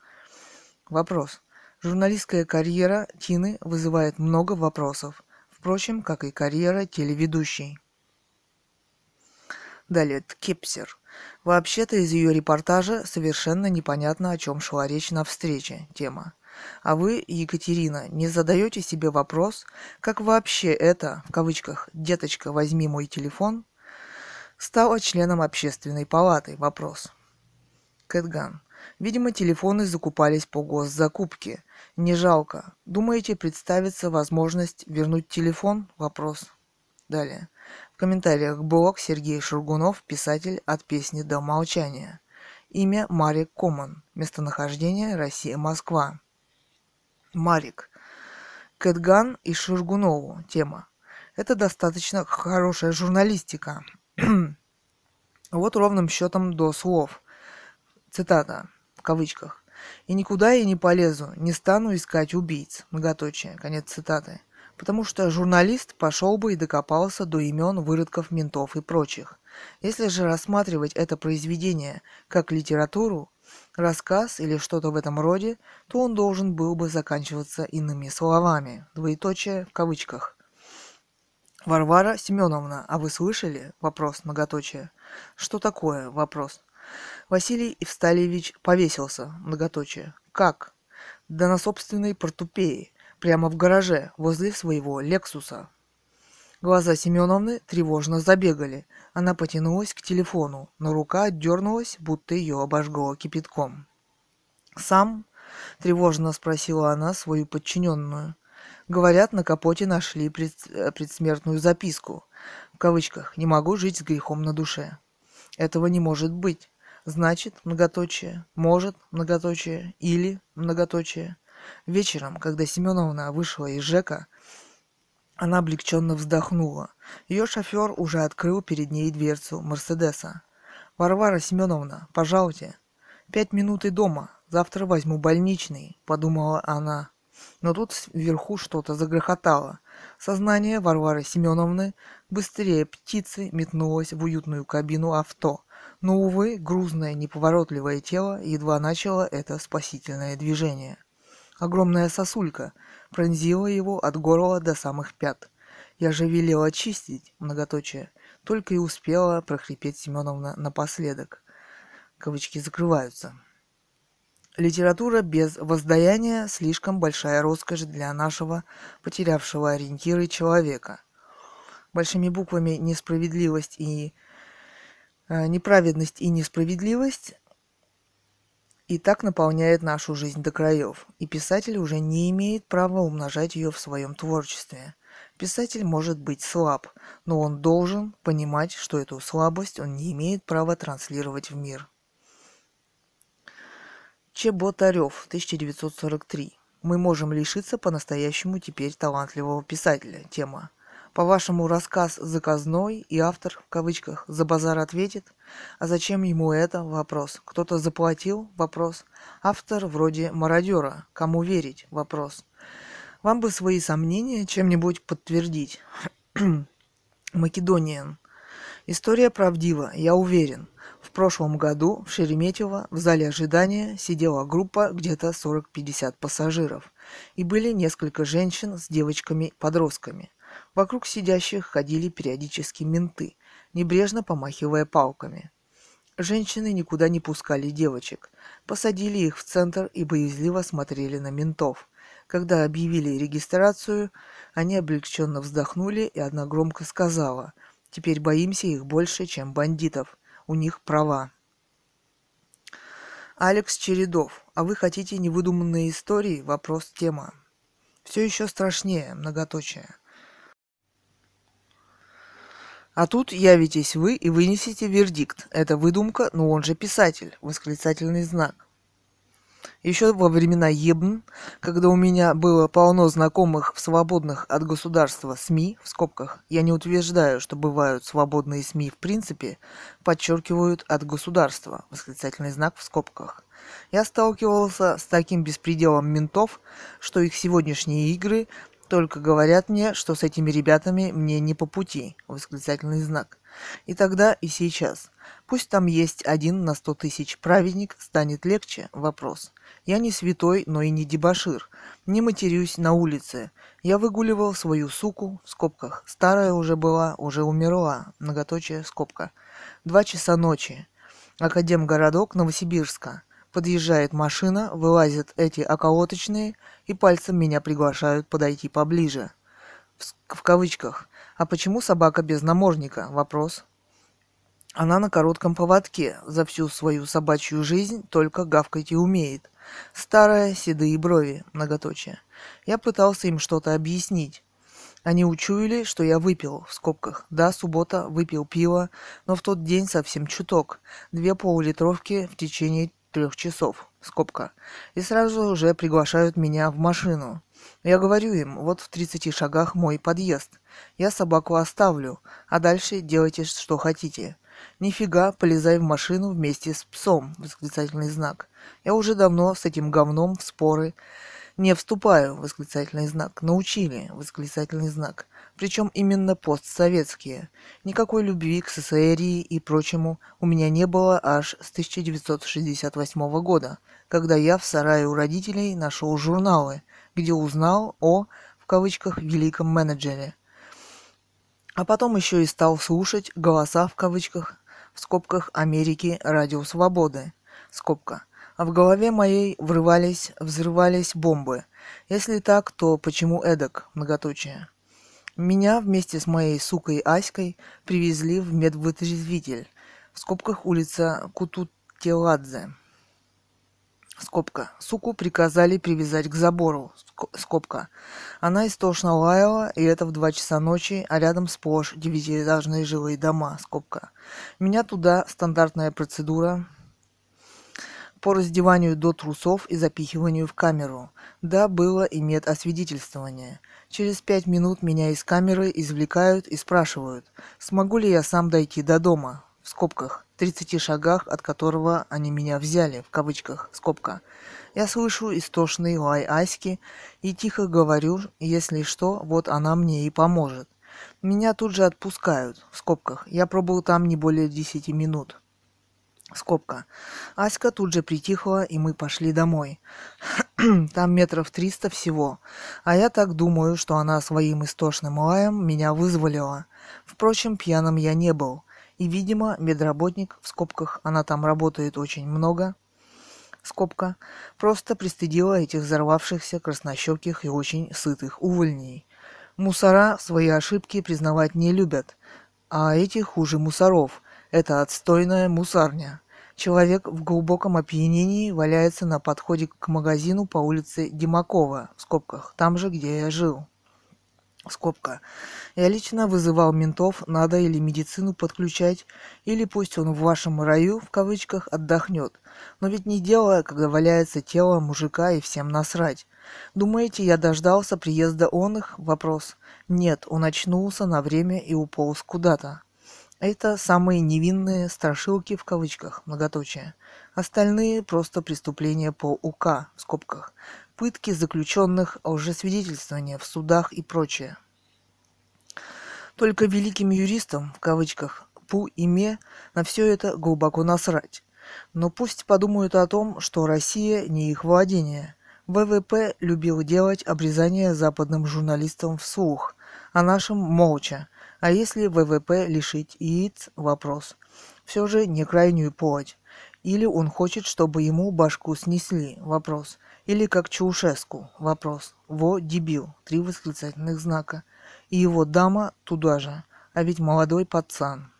Вопрос. Журналистская карьера Тины вызывает много вопросов. Впрочем, как и карьера телеведущей. Далее. Ткепсер. Вообще-то из ее репортажа совершенно непонятно, о чем шла речь на встрече. Тема. А вы, Екатерина, не задаете себе вопрос, как вообще это, в кавычках, «деточка, возьми мой телефон», стала членом общественной палаты? Вопрос. Кэтган. Видимо, телефоны закупались по госзакупке. Не жалко. Думаете, представится возможность вернуть телефон? Вопрос. Далее. В комментариях блог Сергей Шургунов, писатель «От песни до молчания». Имя Марик Коман. Местонахождение Россия, Москва. Марик. Кэтган и Шургунову. Тема. Это достаточно хорошая журналистика. Вот ровным счетом до слов. Цитата. В кавычках. «И никуда я не полезу, не стану искать убийц». Многоточие. Конец цитаты. Потому что журналист пошел бы и докопался до имен выродков, ментов и прочих. Если же рассматривать это произведение как литературу, рассказ или что-то в этом роде, то он должен был бы заканчиваться иными словами. Двоеточие в кавычках. «Варвара Семеновна, а вы слышали?» Вопрос. Многоточие. «Что такое?» Вопрос. «Василий Евсталевич повесился». Многоточие. «Как?» «Да на собственной портупее. Прямо в гараже, возле своего «Лексуса». Глаза Семеновны тревожно забегали. Она потянулась к телефону, но рука отдернулась, будто ее обожгло кипятком. «Сам?» – тревожно спросила она свою подчиненную. «Говорят, на капоте нашли предсмертную записку. В кавычках «не могу жить с грехом на душе». Этого не может быть. Значит, многоточие. Может, многоточие. Или, многоточие». Вечером, когда Семеновна вышла из ЖЭКа, она облегченно вздохнула. Ее шофер уже открыл перед ней дверцу «Мерседеса». «Варвара Семеновна, пожалуйте». 5 минут и дома. Завтра возьму больничный», – подумала она. Но тут вверху что-то загрохотало. Сознание Варвары Семеновны быстрее птицы метнулось в уютную кабину авто. Но, увы, грузное неповоротливое тело едва начало это спасительное движение. Огромная сосулька пронзила его от горла до самых пят. «Я же велела чистить», многоточие, только и успела прохрипеть Семеновна напоследок. Кавычки закрываются. Литература без воздаяния – слишком большая роскошь для нашего потерявшего ориентиры человека. Большими буквами «неправедность» и «несправедливость» и так наполняет нашу жизнь до краев, и писатель уже не имеет права умножать ее в своем творчестве. Писатель может быть слаб, но он должен понимать, что эту слабость он не имеет права транслировать в мир. Чеботарев, 1943. «Мы можем лишиться по-настоящему теперь талантливого писателя». Тема. «По-вашему, рассказ заказной, и автор, в кавычках, за базар ответит? А зачем ему это? Вопрос. Кто-то заплатил? Вопрос. Автор вроде мародера. Кому верить? Вопрос. Вам бы свои сомнения чем-нибудь подтвердить». Македониан. «История правдива, я уверен. В прошлом году в Шереметьево в зале ожидания сидела группа где-то 40-50 пассажиров, и были несколько женщин с девочками-подростками. Вокруг сидящих ходили периодически менты, небрежно помахивая палками. Женщины никуда не пускали девочек, посадили их в центр и боязливо смотрели на ментов. Когда объявили регистрацию, они облегченно вздохнули, и одна громко сказала: «Теперь боимся их больше, чем бандитов. У них права». Алекс Чередов. «А вы хотите невыдуманные истории?» Вопрос. Тема. «Все еще страшнее», многоточие. «А тут явитесь вы и вынесете вердикт. Это выдумка, но он же писатель». Восклицательный знак. Еще во времена Ебн, когда у меня было полно знакомых в свободных от государства СМИ, в скобках, я не утверждаю, что бывают свободные СМИ в принципе, подчеркивают от государства, восклицательный знак в скобках, я сталкивался с таким беспределом ментов, что их сегодняшние игры – только говорят мне, что с этими ребятами мне не по пути, восклицательный знак. И тогда, и сейчас. Пусть там есть 1 на 100 тысяч праведник, станет легче, вопрос. Я не святой, но и не дебошир. Не матерюсь на улице. Я выгуливал свою суку, в скобках. Старая уже была, уже умерла, многоточие, скобка. 2 часа ночи. Академгородок Новосибирска. Подъезжает машина, вылазят эти околоточные и пальцем меня приглашают подойти поближе. В кавычках. «А почему собака без намордника?» Вопрос. Она на коротком поводке, за всю свою собачью жизнь только гавкать и умеет. Старая, седые брови, многоточие. Я пытался им что-то объяснить. Они учуяли, что я выпил, в скобках. Да, суббота, выпил пиво, но в тот день совсем чуток. 2 полулитровки в течение 3 часов, скобка. И сразу уже приглашают меня в машину. Я говорю им, вот в 30 шагах мой подъезд. Я собаку оставлю, а дальше делайте, что хотите. Нифига, полезай в машину вместе с псом, восклицательный знак. Я уже давно с этим говном в споры... «Не вступаю!» — восклицательный знак. «Научили!» — восклицательный знак. Причем именно постсоветские. Никакой любви к СССРии и прочему у меня не было аж с 1968 года, когда я в сарае у родителей нашел журналы, где узнал о, в кавычках, «великом менеджере». А потом еще и стал слушать «голоса» в кавычках, в скобках «Америки Радио Свободы», скобка. А в голове моей взрывались бомбы. Если так, то почему эдак, многоточие? Меня вместе с моей сукой Аськой привезли в медвытрезвитель, в скобках улица Кутутеладзе. Скобка. Суку приказали привязать к забору. Скобка. Она истошно лаяла, и это в 2 часа ночи, а рядом сплошь 9-этажные жилые дома. Скобка. Меня туда стандартная процедура... по раздеванию до трусов и запихиванию в камеру. Да, было и медосвидетельствование. Через 5 минут меня из камеры извлекают и спрашивают, смогу ли я сам дойти до дома, в скобках, в 30 шагах, от которого они меня взяли, в кавычках, скобка. Я слышу истошный лай Аськи и тихо говорю, если что, вот она мне и поможет. Меня тут же отпускают, в скобках, я пробыл там не более 10 минут. Скобка. Аська тут же притихла, и мы пошли домой. Там 300 метров всего. А я так думаю, что она своим истошным лаем меня вызволила. Впрочем, пьяным я не был. И, видимо, медработник, в скобках, она там работает очень много, скобка, просто пристыдила этих взорвавшихся краснощеких и очень сытых увольней. Мусора свои ошибки признавать не любят, а эти хуже мусоров. Это отстойная мусарня. Человек в глубоком опьянении валяется на подходе к магазину по улице Димакова, в скобках, там же, где я жил, скобка. Я лично вызывал ментов, надо или медицину подключать, или пусть он в вашем раю, в кавычках, отдохнет. Но ведь не дело, когда валяется тело мужика и всем насрать. Думаете, я дождался приезда он их? Вопрос. Нет, он очнулся на время и уполз куда-то. Это самые невинные страшилки в кавычках, многоточие. Остальные просто преступления по УК, в скобках. Пытки заключенных, лжесвидетельствования в судах и прочее. Только великим юристам, в кавычках, пу и ме, на все это глубоко насрать. Но пусть подумают о том, что Россия не их владение. ВВП любил делать обрезание западным журналистам вслух, а нашим молча. А если ВВП лишить яиц? Вопрос. Все же не крайнюю плоть. Или он хочет, чтобы ему башку снесли? Вопрос. Или как Чаушеску? Вопрос. Во, дебил. 3 восклицательных знака. И его дама туда же. А ведь молодой пацан.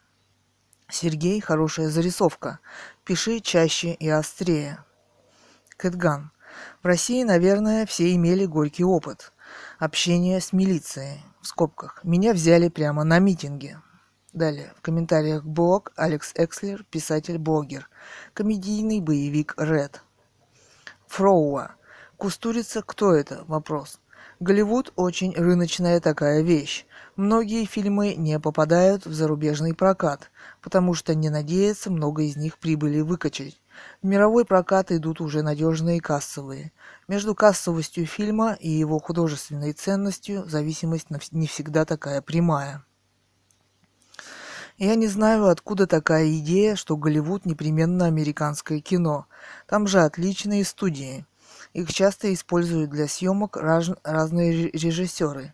Сергей, хорошая зарисовка. Пиши чаще и острее. Кэтган. В России, наверное, все имели горький опыт. Общение с милицией. В скобках. Меня взяли прямо на митинге. Далее. В комментариях блог Алекс Экслер, писатель-блогер. Комедийный боевик Ред. Фроуа. Кустурица, кто это? Вопрос. Голливуд очень рыночная такая вещь. Многие фильмы не попадают в зарубежный прокат, потому что не надеется много из них прибыли выкачать. В мировой прокат идут уже надежные кассовые. Между кассовостью фильма и его художественной ценностью зависимость не всегда такая прямая. Я не знаю, откуда такая идея, что Голливуд непременно американское кино. Там же отличные студии. Их часто используют для съемок разные режиссеры.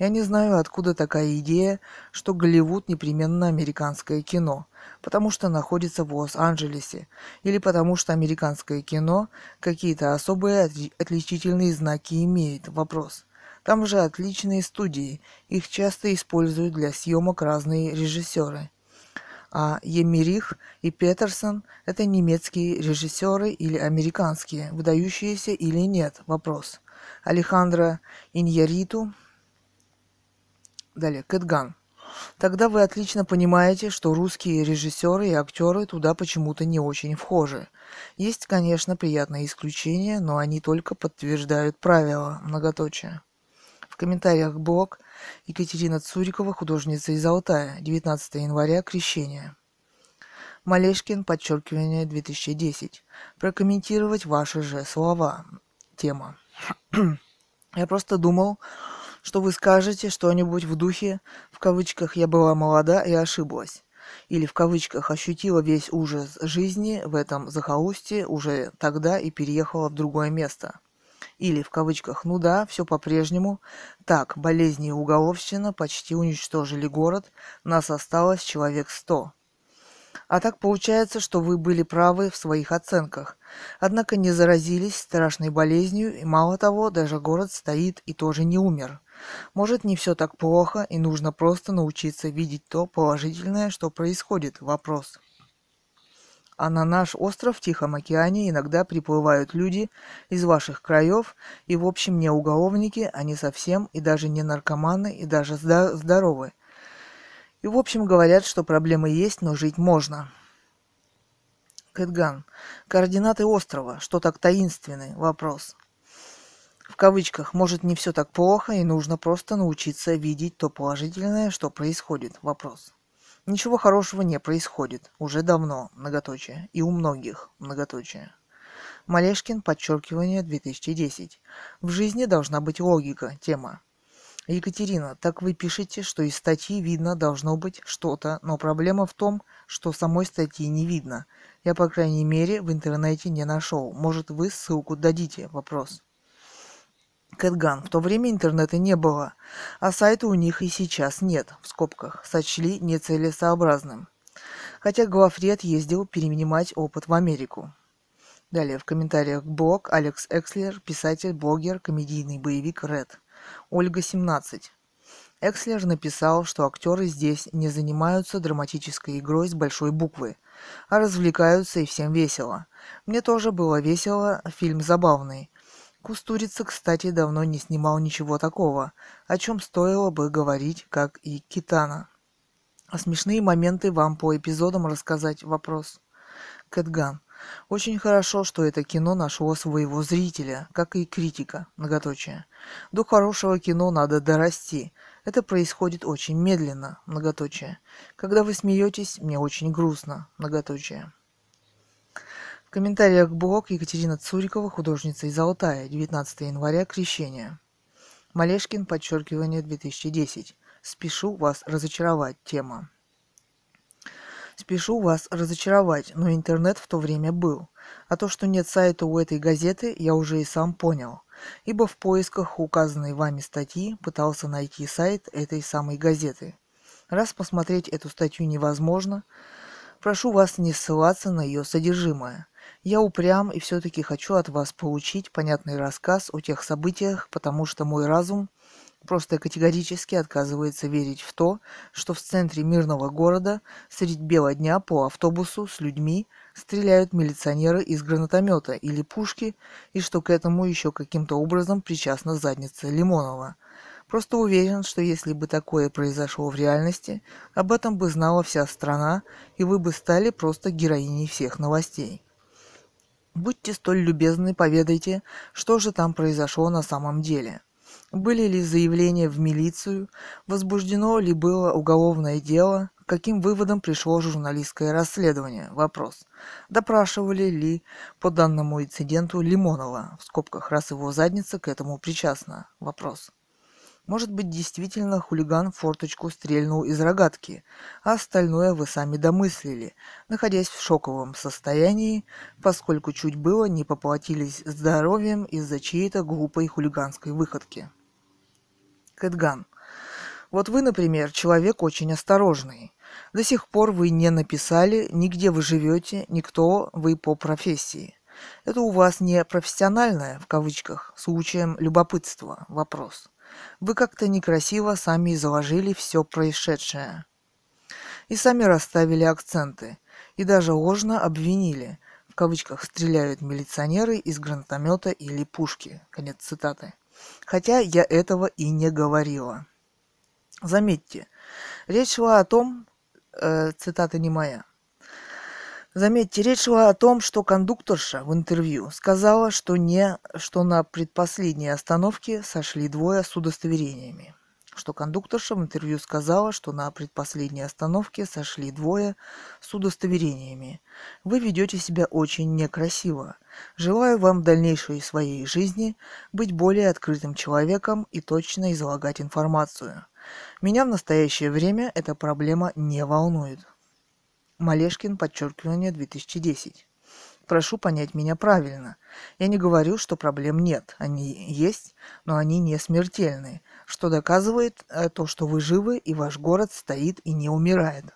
Я не знаю, откуда такая идея, что Голливуд непременно американское кино, потому что находится в Лос-Анджелесе, или потому что американское кино какие-то особые отличительные знаки имеет. Вопрос. Там же отличные студии, их часто используют для съемок разные режиссеры. а Емерих и Петерсон – это немецкие режиссеры или американские, выдающиеся или нет? Вопрос. Алехандро Иньярриту. Далее, Кэтган. Тогда вы отлично понимаете, что русские режиссеры и актеры туда почему-то не очень вхожи. Есть, конечно, приятные исключения, но они только подтверждают правила. Многоточие. В комментариях блог Екатерина Цурикова, художница из Алтая, 19 января, Крещение. Малешкин, подчеркивание, 2010. Прокомментировать ваши же слова. Тема. Я просто думал, что вы скажете что-нибудь в духе «в кавычках я была молода и ошиблась» или «в кавычках ощутила весь ужас жизни в этом захолустье уже тогда и переехала в другое место» или «в кавычках ну да, все по-прежнему, так, болезни и уголовщина почти уничтожили город, нас осталось человек 100». А так получается, что вы были правы в своих оценках. Однако не заразились страшной болезнью, и мало того, даже город стоит и тоже не умер. Может, не все так плохо, и нужно просто научиться видеть то положительное, что происходит. Вопрос. А на наш остров в Тихом океане иногда приплывают люди из ваших краев, и в общем не уголовники, они совсем, и даже не наркоманы, и даже здоровы. И, в общем, говорят, что проблемы есть, но жить можно. Кэтган. Координаты острова. Что так таинственный? Вопрос. В кавычках. Может, не все так плохо, и нужно просто научиться видеть то положительное, что происходит? Вопрос. Ничего хорошего не происходит. Уже давно. Многоточие. И у многих. Многоточие. Малешкин. Подчеркивание. 2010. В жизни должна быть логика. Тема. Екатерина, так вы пишете, что из статьи видно должно быть что-то, но проблема в том, что самой статьи не видно. Я, по крайней мере, в интернете не нашел. Может, вы ссылку дадите? Вопрос. Кэтган. В то время интернета не было, а сайта у них и сейчас нет, в скобках, сочли нецелесообразным. Хотя главред ездил перенимать опыт в Америку. Далее в комментариях блог Алекс Экслер, писатель, блогер, комедийный боевик Ред. Ольга, 17. Экслер написал, что актеры здесь не занимаются драматической игрой с большой буквы, а развлекаются и всем весело. Мне тоже было весело, фильм забавный. Кустурица, кстати, давно не снимал ничего такого, о чем стоило бы говорить, как и Китана. А смешные моменты вам по эпизодам рассказать? Вопрос. Кэтган. Очень хорошо, что это кино нашло своего зрителя, как и критика, многоточие. До хорошего кино надо дорасти. Это происходит очень медленно, многоточие. Когда вы смеетесь, мне очень грустно, многоточие. В комментариях блог Екатерина Цурикова, художница из Алтая, 19 января, Крещение. Малешкин, подчеркивание, 2010. Спешу вас разочаровать, тема. Спешу вас разочаровать, но интернет в то время был. А то, что нет сайта у этой газеты, я уже и сам понял. Ибо в поисках указанной вами статьи пытался найти сайт этой самой газеты. Раз посмотреть эту статью невозможно, прошу вас не ссылаться на ее содержимое. Я упрям и все-таки хочу от вас получить понятный рассказ о тех событиях, потому что мой разум просто категорически отказывается верить в то, что в центре мирного города средь бела дня по автобусу с людьми стреляют милиционеры из гранатомета или пушки, и что к этому еще каким-то образом причастна задница Лимонова. Просто уверен, что если бы такое произошло в реальности, об этом бы знала вся страна, и вы бы стали просто героиней всех новостей. Будьте столь любезны, поведайте, что же там произошло на самом деле. Были ли заявления в милицию, возбуждено ли было уголовное дело, к каким выводам пришло журналистское расследование? Вопрос. Допрашивали ли по данному инциденту Лимонова, в скобках, раз его задница к этому причастна? Вопрос. Может быть, действительно хулиган форточку стрельнул из рогатки, а остальное вы сами домыслили, находясь в шоковом состоянии, поскольку чуть было не поплатились здоровьем из-за чьей-то глупой хулиганской выходки. Кэтган. Вот вы, например, человек очень осторожный. До сих пор вы не написали, нигде вы живете, никто вы по профессии. Это у вас не профессиональное, в кавычках, случаем любопытства. Вопрос. Вы как-то некрасиво сами изложили все происшедшее. и сами расставили акценты, и даже ложно обвинили, в кавычках, стреляют милиционеры из гранатомета или пушки, конец цитаты. Хотя я этого и не говорила. Заметьте, речь шла о том, цитата не моя. Заметьте, речь шла о том, что кондукторша в интервью сказала, что на предпоследней остановке сошли двое с удостоверениями. Что кондукторша в интервью сказала, что на предпоследней остановке сошли двое с удостоверениями. Вы ведете себя очень некрасиво. Желаю вам в дальнейшей своей жизни быть более открытым человеком и точно излагать информацию. Меня в настоящее время эта проблема не волнует. Малешкин, подчеркивание, 2010. Прошу понять меня правильно. Я не говорю, что проблем нет. Они есть, но они не смертельны, что доказывает то, что вы живы, и ваш город стоит и не умирает.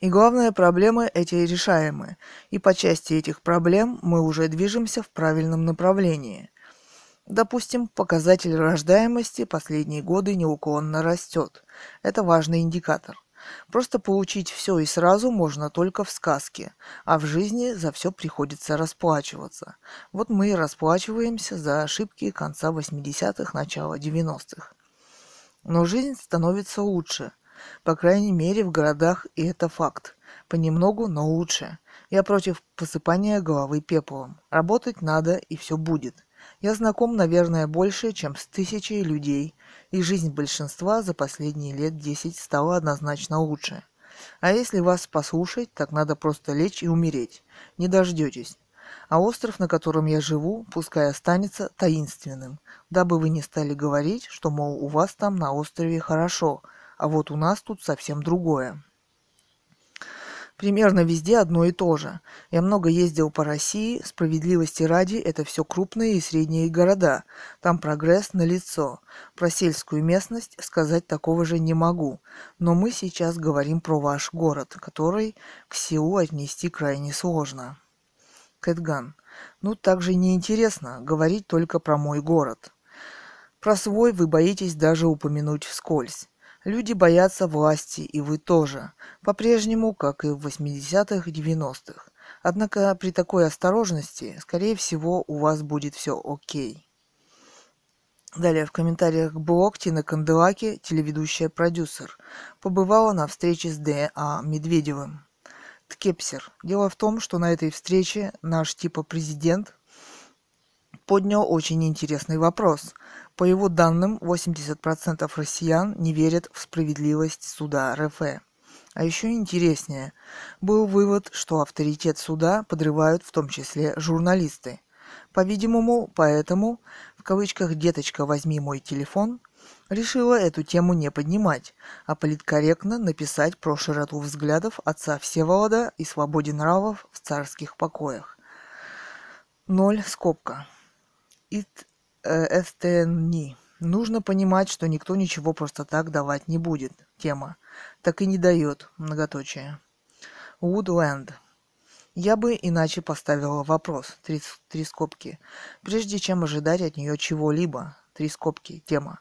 И главное, проблемы эти решаемы. И по части этих проблем мы уже движемся в правильном направлении. Допустим, показатель рождаемости последние годы неуклонно растет. Это важный индикатор. Просто получить все и сразу можно только в сказке, а в жизни за все приходится расплачиваться. Вот мы и расплачиваемся за ошибки конца 80-х, начала 90-х. Но жизнь становится лучше, по крайней мере в городах, и это факт. Понемногу, но лучше. Я против посыпания головы пеплом. Работать надо, и все будет. Я знаком, наверное, больше, чем с тысячей людей, и жизнь большинства за последние лет 10 стала однозначно лучше. А если вас послушать, так надо просто лечь и умереть. Не дождетесь. А остров, на котором я живу, пускай останется таинственным, дабы вы не стали говорить, что, мол, у вас там на острове хорошо, а вот у нас тут совсем другое. Примерно везде одно и то же. Я много ездил по России, справедливости ради, это все крупные и средние города. Там прогресс налицо. Про сельскую местность сказать такого же не могу. Но мы сейчас говорим про ваш город, который к СИУ отнести крайне сложно. Кэтган. Ну, так же неинтересно говорить только про мой город. Про свой вы боитесь даже упомянуть вскользь. Люди боятся власти, и вы тоже. По-прежнему, как и в 80-х и 90-х. Однако при такой осторожности, скорее всего, у вас будет все окей. Далее в комментариях к блог Тина Канделаки, телеведущая-продюсер, побывала на встрече с Д.А. Медведевым. Ткепсер. Дело в том, что на этой встрече наш типа президент поднял очень интересный вопрос. По его данным, 80% россиян не верят в справедливость суда РФ. А еще интереснее, был вывод, что авторитет суда подрывают в том числе журналисты. По-видимому, поэтому, в кавычках, «деточка, возьми мой телефон», решила эту тему не поднимать, а политкорректно написать про широту взглядов отца Всеволода и свободе нравов в царских покоях. 0. Скобка. СТНИ. Нужно понимать, что никто ничего просто так давать не будет. Тема. Так и не дает. Многоточие. Woodland. Я бы иначе поставила вопрос. Три скобки. Прежде чем ожидать от нее чего-либо. Три скобки. Тема.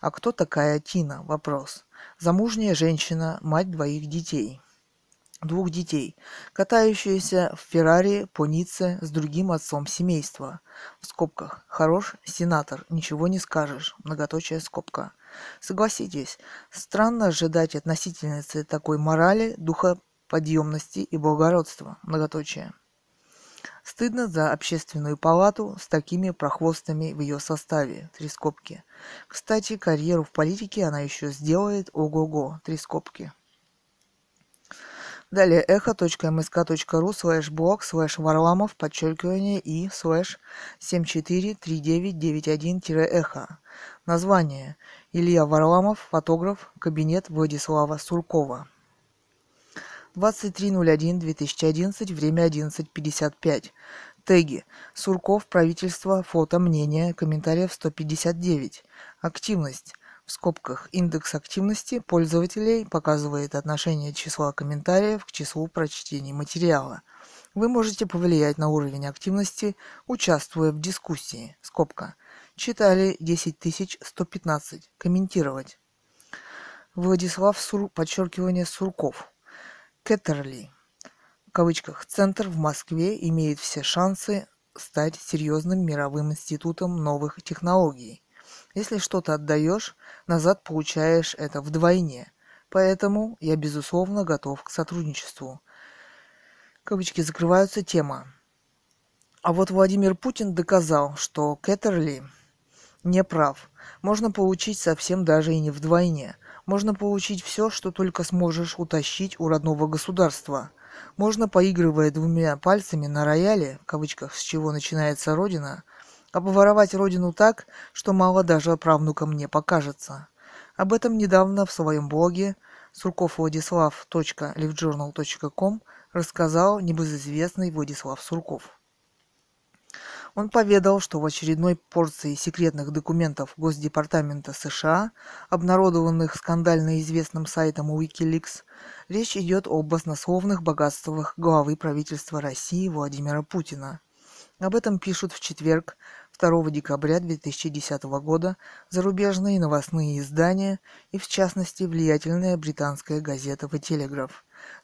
А кто такая Тина? Вопрос. Замужняя женщина, мать двух детей, катающиеся в Феррари по Ницце с другим отцом семейства. В скобках. Хорош сенатор, ничего не скажешь. Многоточие скобка. Согласитесь, странно ожидать от носительницы такой морали, духоподъемности и благородства. Многоточие. Стыдно за общественную палату с такими прохвостами в ее составе. Три скобки. Кстати, карьеру в политике она еще сделает. Ого-го. Три скобки. Далее echo.msk.ru/blog/varlamov_и/743991-эхо. Название. Илья Варламов, фотограф, кабинет Владислава Суркова. 23.01.2011, время 11.55. Теги. Сурков, правительство, фото, мнение, комментариев 159. Активность. В скобках индекс активности пользователей показывает отношение числа комментариев к числу прочтений материала. Вы можете повлиять на уровень активности, участвуя в дискуссии. Скобка. Читали 10115. Комментировать. Владислав Сурков. Кеттерли, в кавычках, центр в Москве имеет все шансы стать серьезным мировым институтом новых технологий. Если что-то отдаешь, назад получаешь это вдвойне. Поэтому я, безусловно, готов к сотрудничеству. Кавычки закрываются, тема. А вот Владимир Путин доказал, что Кеттерли не прав. Можно получить совсем даже и не вдвойне. Можно получить все, что только сможешь утащить у родного государства. Можно, поигрывая двумя пальцами на рояле, в кавычках, с чего начинается родина, обворовать родину так, что мало даже правнукам не покажется. Об этом недавно в своем блоге surkovvladislav.livejournal.com рассказал небезызвестный Владислав Сурков. Он поведал, что в очередной порции секретных документов Госдепартамента США, обнародованных скандально известным сайтом WikiLeaks, речь идет о баснословных богатствах главы правительства России Владимира Путина. Об этом пишут в четверг, 2 декабря 2010 года, зарубежные новостные издания и, в частности, влиятельная британская газета «The Telegraph».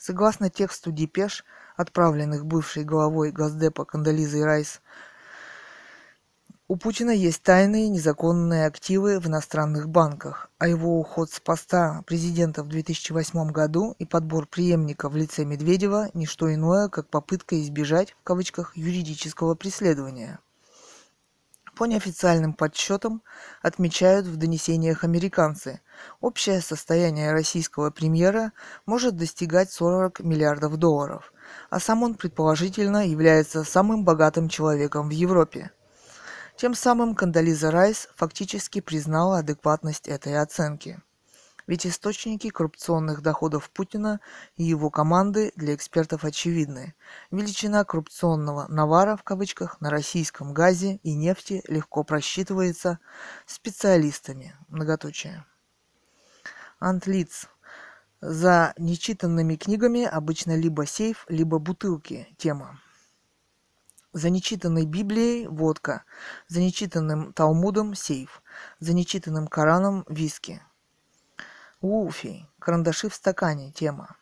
Согласно тексту депеш, отправленных бывшей главой Госдепа Кондолизой Райс, у Путина есть тайные незаконные активы в иностранных банках, а его уход с поста президента в 2008 году и подбор преемника в лице Медведева – ничто иное, как попытка избежать, в кавычках, юридического преследования. По неофициальным подсчетам, отмечают в донесениях американцы, общее состояние российского премьера может достигать 40 миллиардов долларов, а сам он, предположительно, является самым богатым человеком в Европе. Тем самым Кондолиза Райс фактически признала адекватность этой оценки. Ведь источники коррупционных доходов Путина и его команды для экспертов очевидны. Величина коррупционного «навара» в кавычках на российском газе и нефти легко просчитывается специалистами. Многоточие. Антлиц. За нечитанными книгами обычно либо сейф, либо бутылки. Тема. За нечитанной Библией – водка, за нечитанным Талмудом – сейф, за нечитанным Кораном – виски. Уфи. Карандаши в стакане. Тема.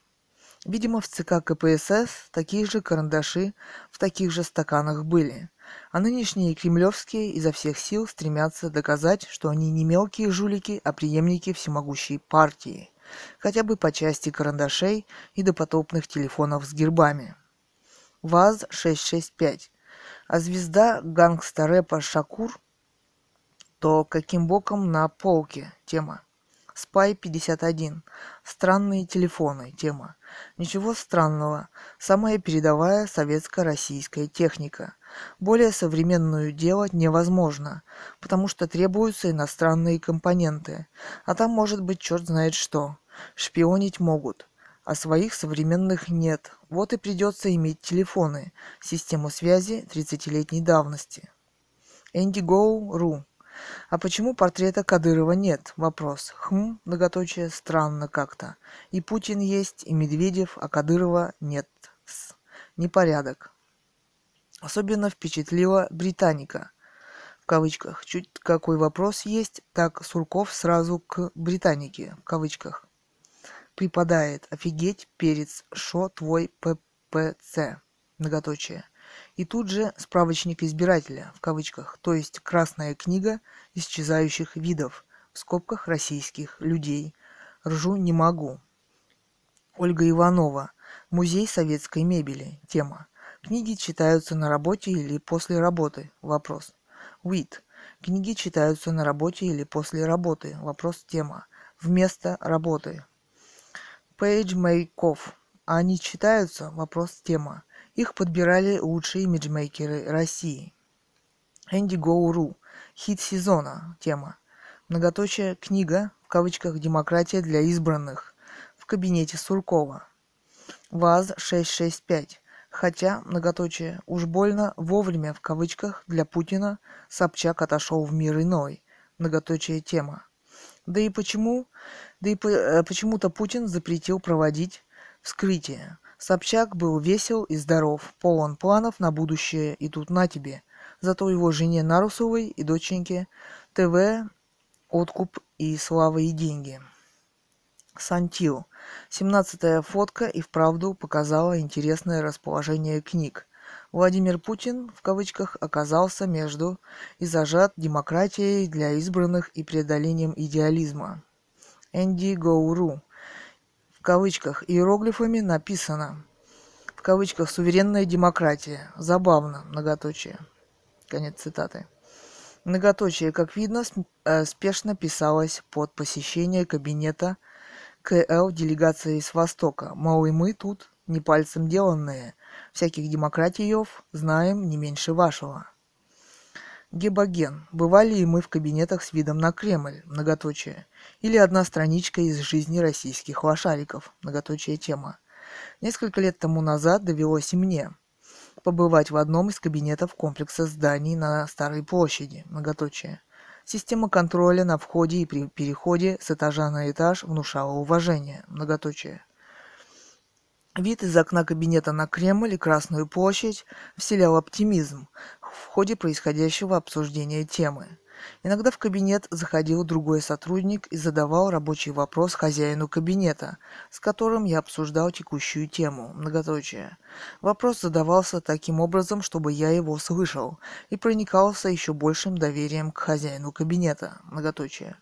Видимо, в ЦК КПСС такие же карандаши в таких же стаканах были. А нынешние кремлевские изо всех сил стремятся доказать, что они не мелкие жулики, а преемники всемогущей партии. Хотя бы по части карандашей и допотопных телефонов с гербами. ВАЗ-665. А звезда гангстарэпа Шакур, то каким боком на полке? Тема. Спай-51. Странные телефоны. Тема. Ничего странного. Самая передовая советско-российская техника. Более современную делать невозможно, потому что требуются иностранные компоненты. А там может быть черт знает что. Шпионить могут. А своих современных нет. Вот и придется иметь телефоны. Систему связи 30-летней давности. Indiegogo.ru. А почему портрета Кадырова нет? Вопрос. Многоточие, странно как-то. И Путин есть, и Медведев, а Кадырова нет. Непорядок. Особенно впечатлила Британика. В кавычках. Чуть какой вопрос есть, так Сурков сразу к Британике. В кавычках. Припадает. Офигеть, перец. Шо твой ППЦ? Многоточие. И тут же справочник избирателя, в кавычках, то есть красная книга исчезающих видов, в скобках российских людей. Ржу не могу. Ольга Иванова. Музей советской мебели. Тема. Книги читаются на работе или после работы? Вопрос. Уит. Книги читаются на работе или после работы? Вопрос. Тема. Вместо работы. Пейдж Мейков. А они читаются? Вопрос. Тема. Их подбирали лучшие имиджмейкеры России. Indiegogo.ru. Хит сезона. Тема. Многоточие. Книга, в кавычках, «Демократия для избранных» в кабинете Суркова. ВАЗ-665. Хотя, многоточие, уж больно вовремя, в кавычках, для Путина Собчак отошел в мир иной. Многоточие. Тема. Да и почему-то Путин запретил проводить вскрытие. Собчак был весел и здоров, полон планов на будущее, и тут на тебе. Зато его жене Нарусовой и доченьке ТВ, откуп и слава и деньги. Сантил. 17-я фотка и вправду показала интересное расположение книг. Владимир Путин, в кавычках, оказался между и зажат демократией для избранных и преодолением идеализма. Энди Гоуру. В кавычках, иероглифами написано. В кавычках, суверенная демократия. Забавно, многоточие. Конец цитаты. Многоточие, как видно, спешно писалось под посещение кабинета КЛ делегации с Востока. Мол, и мы тут не пальцем деланные. Всяких демократиев знаем не меньше вашего. Гебаген. Бывали и мы в кабинетах с видом на Кремль. Многоточие. Или одна страничка из жизни российских лошариков. Многоточие тема. Несколько лет тому назад довелось и мне побывать в одном из кабинетов комплекса зданий на Старой площади. Многоточие. Система контроля на входе и при переходе с этажа на этаж внушала уважение. Многоточие. Вид из окна кабинета на Кремль и Красную площадь вселял оптимизм в ходе происходящего обсуждения темы. Иногда в кабинет заходил другой сотрудник и задавал рабочий вопрос хозяину кабинета, с которым я обсуждал текущую тему. Многоточие. Вопрос задавался таким образом, чтобы я его слышал, и проникался еще большим доверием к хозяину кабинета. Многоточие.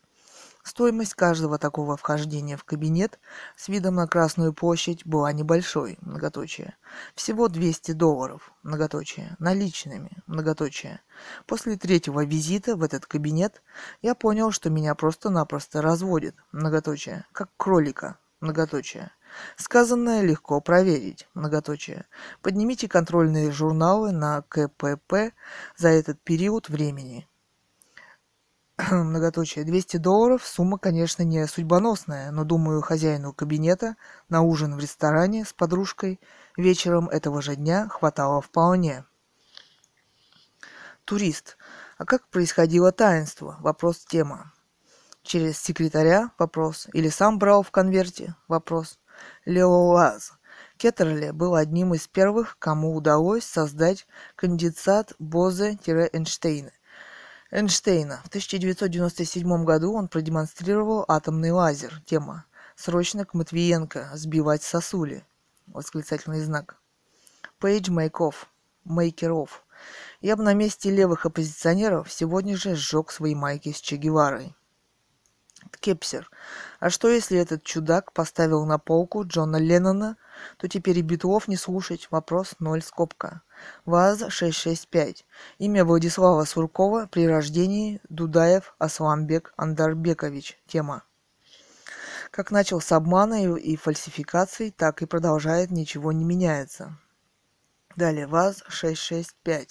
Стоимость каждого такого вхождения в кабинет с видом на Красную площадь была небольшой, многоточие. Всего $200, многоточие, наличными, многоточие. После третьего визита в этот кабинет я понял, что меня просто-напросто разводит, многоточие, как кролика, многоточие. Сказанное легко проверить, многоточие. Поднимите контрольные журналы на КПП за этот период времени. Многоточие. $200. Сумма, конечно, не судьбоносная, но, думаю, хозяину кабинета на ужин в ресторане с подружкой вечером этого же дня хватало вполне. Турист. А как происходило таинство? Вопрос тема. Через секретаря? Вопрос. Или сам брал в конверте? Вопрос. Леолаз. Кеттерли был одним из первых, кому удалось создать конденсат Бозе-Эйнштейна. В 1997 году он продемонстрировал атомный лазер. Тема. Срочно к Матвиенко. Сбивать сосули. Восклицательный знак. Пейдж Мейкеров. Я бы на месте левых оппозиционеров сегодня же сжег свои майки с Че Геварой. Кепсер. А что, если этот чудак поставил на полку Джона Леннона, то теперь и Битлов не слушать? Вопрос 0 скобка. ВАЗ-665. Имя Владислава Суркова при рождении Дудаев Асламбек Андарбекович. Тема. Как начал с обмана и фальсификаций, так и продолжает, ничего не меняется. Далее, ВАЗ-665.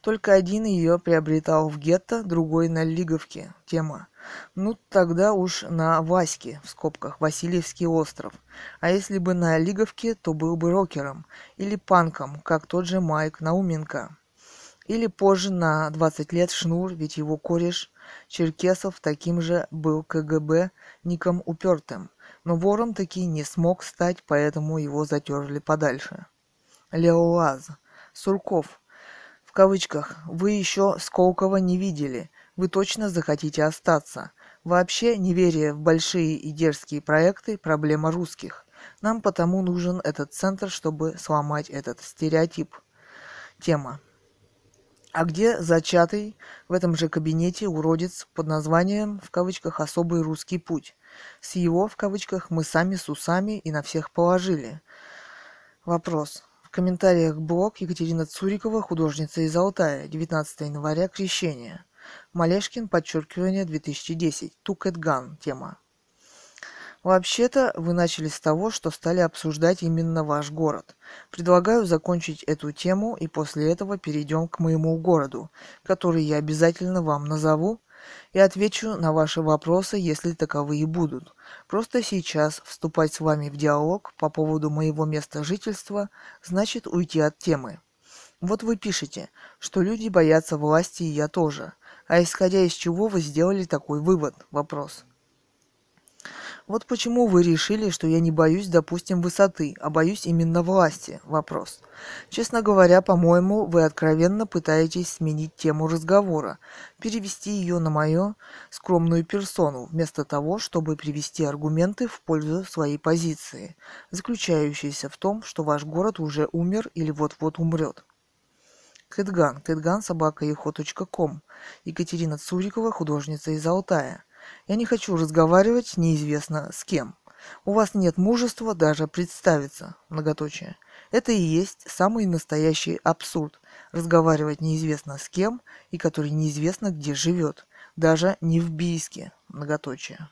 Только один ее приобретал в гетто, другой на Лиговке. Тема. Ну, тогда уж на Ваське, в скобках, Васильевский остров. А если бы на Лиговке, то был бы рокером или панком, как тот же Майк Науменко. Или позже на 20 лет Шнур, ведь его кореш Черкесов таким же был КГБ ником упертым. Но вором таки не смог стать, поэтому его затерли подальше. Леолаз. Сурков. В кавычках. Вы еще Сколково не видели. Вы точно захотите остаться. Вообще, неверие в большие и дерзкие проекты – проблема русских. Нам потому нужен этот центр, чтобы сломать этот стереотип. Тема. А где зачатый в этом же кабинете уродец под названием, в кавычках, «Особый русский путь»? С его, в кавычках, мы сами с усами и на всех положили. Вопрос. В комментариях блог Екатерина Цурикова, художница из Алтая, 19 января, Крещение. Малешкин, подчеркивание, 2010. Тукетган. Тема. Вообще-то, вы начали с того, что стали обсуждать именно ваш город. Предлагаю закончить эту тему и после этого перейдем к моему городу, который я обязательно вам назову, и отвечу на ваши вопросы, если таковые будут. Просто сейчас вступать с вами в диалог по поводу моего места жительства значит уйти от темы. Вот вы пишете, что люди боятся власти, и я тоже. А исходя из чего вы сделали такой вывод? Вопрос. Вот почему вы решили, что я не боюсь, допустим, высоты, а боюсь именно власти? Вопрос. Честно говоря, по-моему, вы откровенно пытаетесь сменить тему разговора, перевести ее на мою скромную персону, вместо того, чтобы привести аргументы в пользу своей позиции, заключающейся в том, что ваш город уже умер или вот-вот умрет. Кэтган, кэтган@yahoo.com. Екатерина Цурикова, художница из Алтая. Я не хочу разговаривать неизвестно с кем. У вас нет мужества даже представиться, многоточие. Это и есть самый настоящий абсурд. Разговаривать неизвестно с кем, и который неизвестно где живет. Даже не в Бийске, многоточие.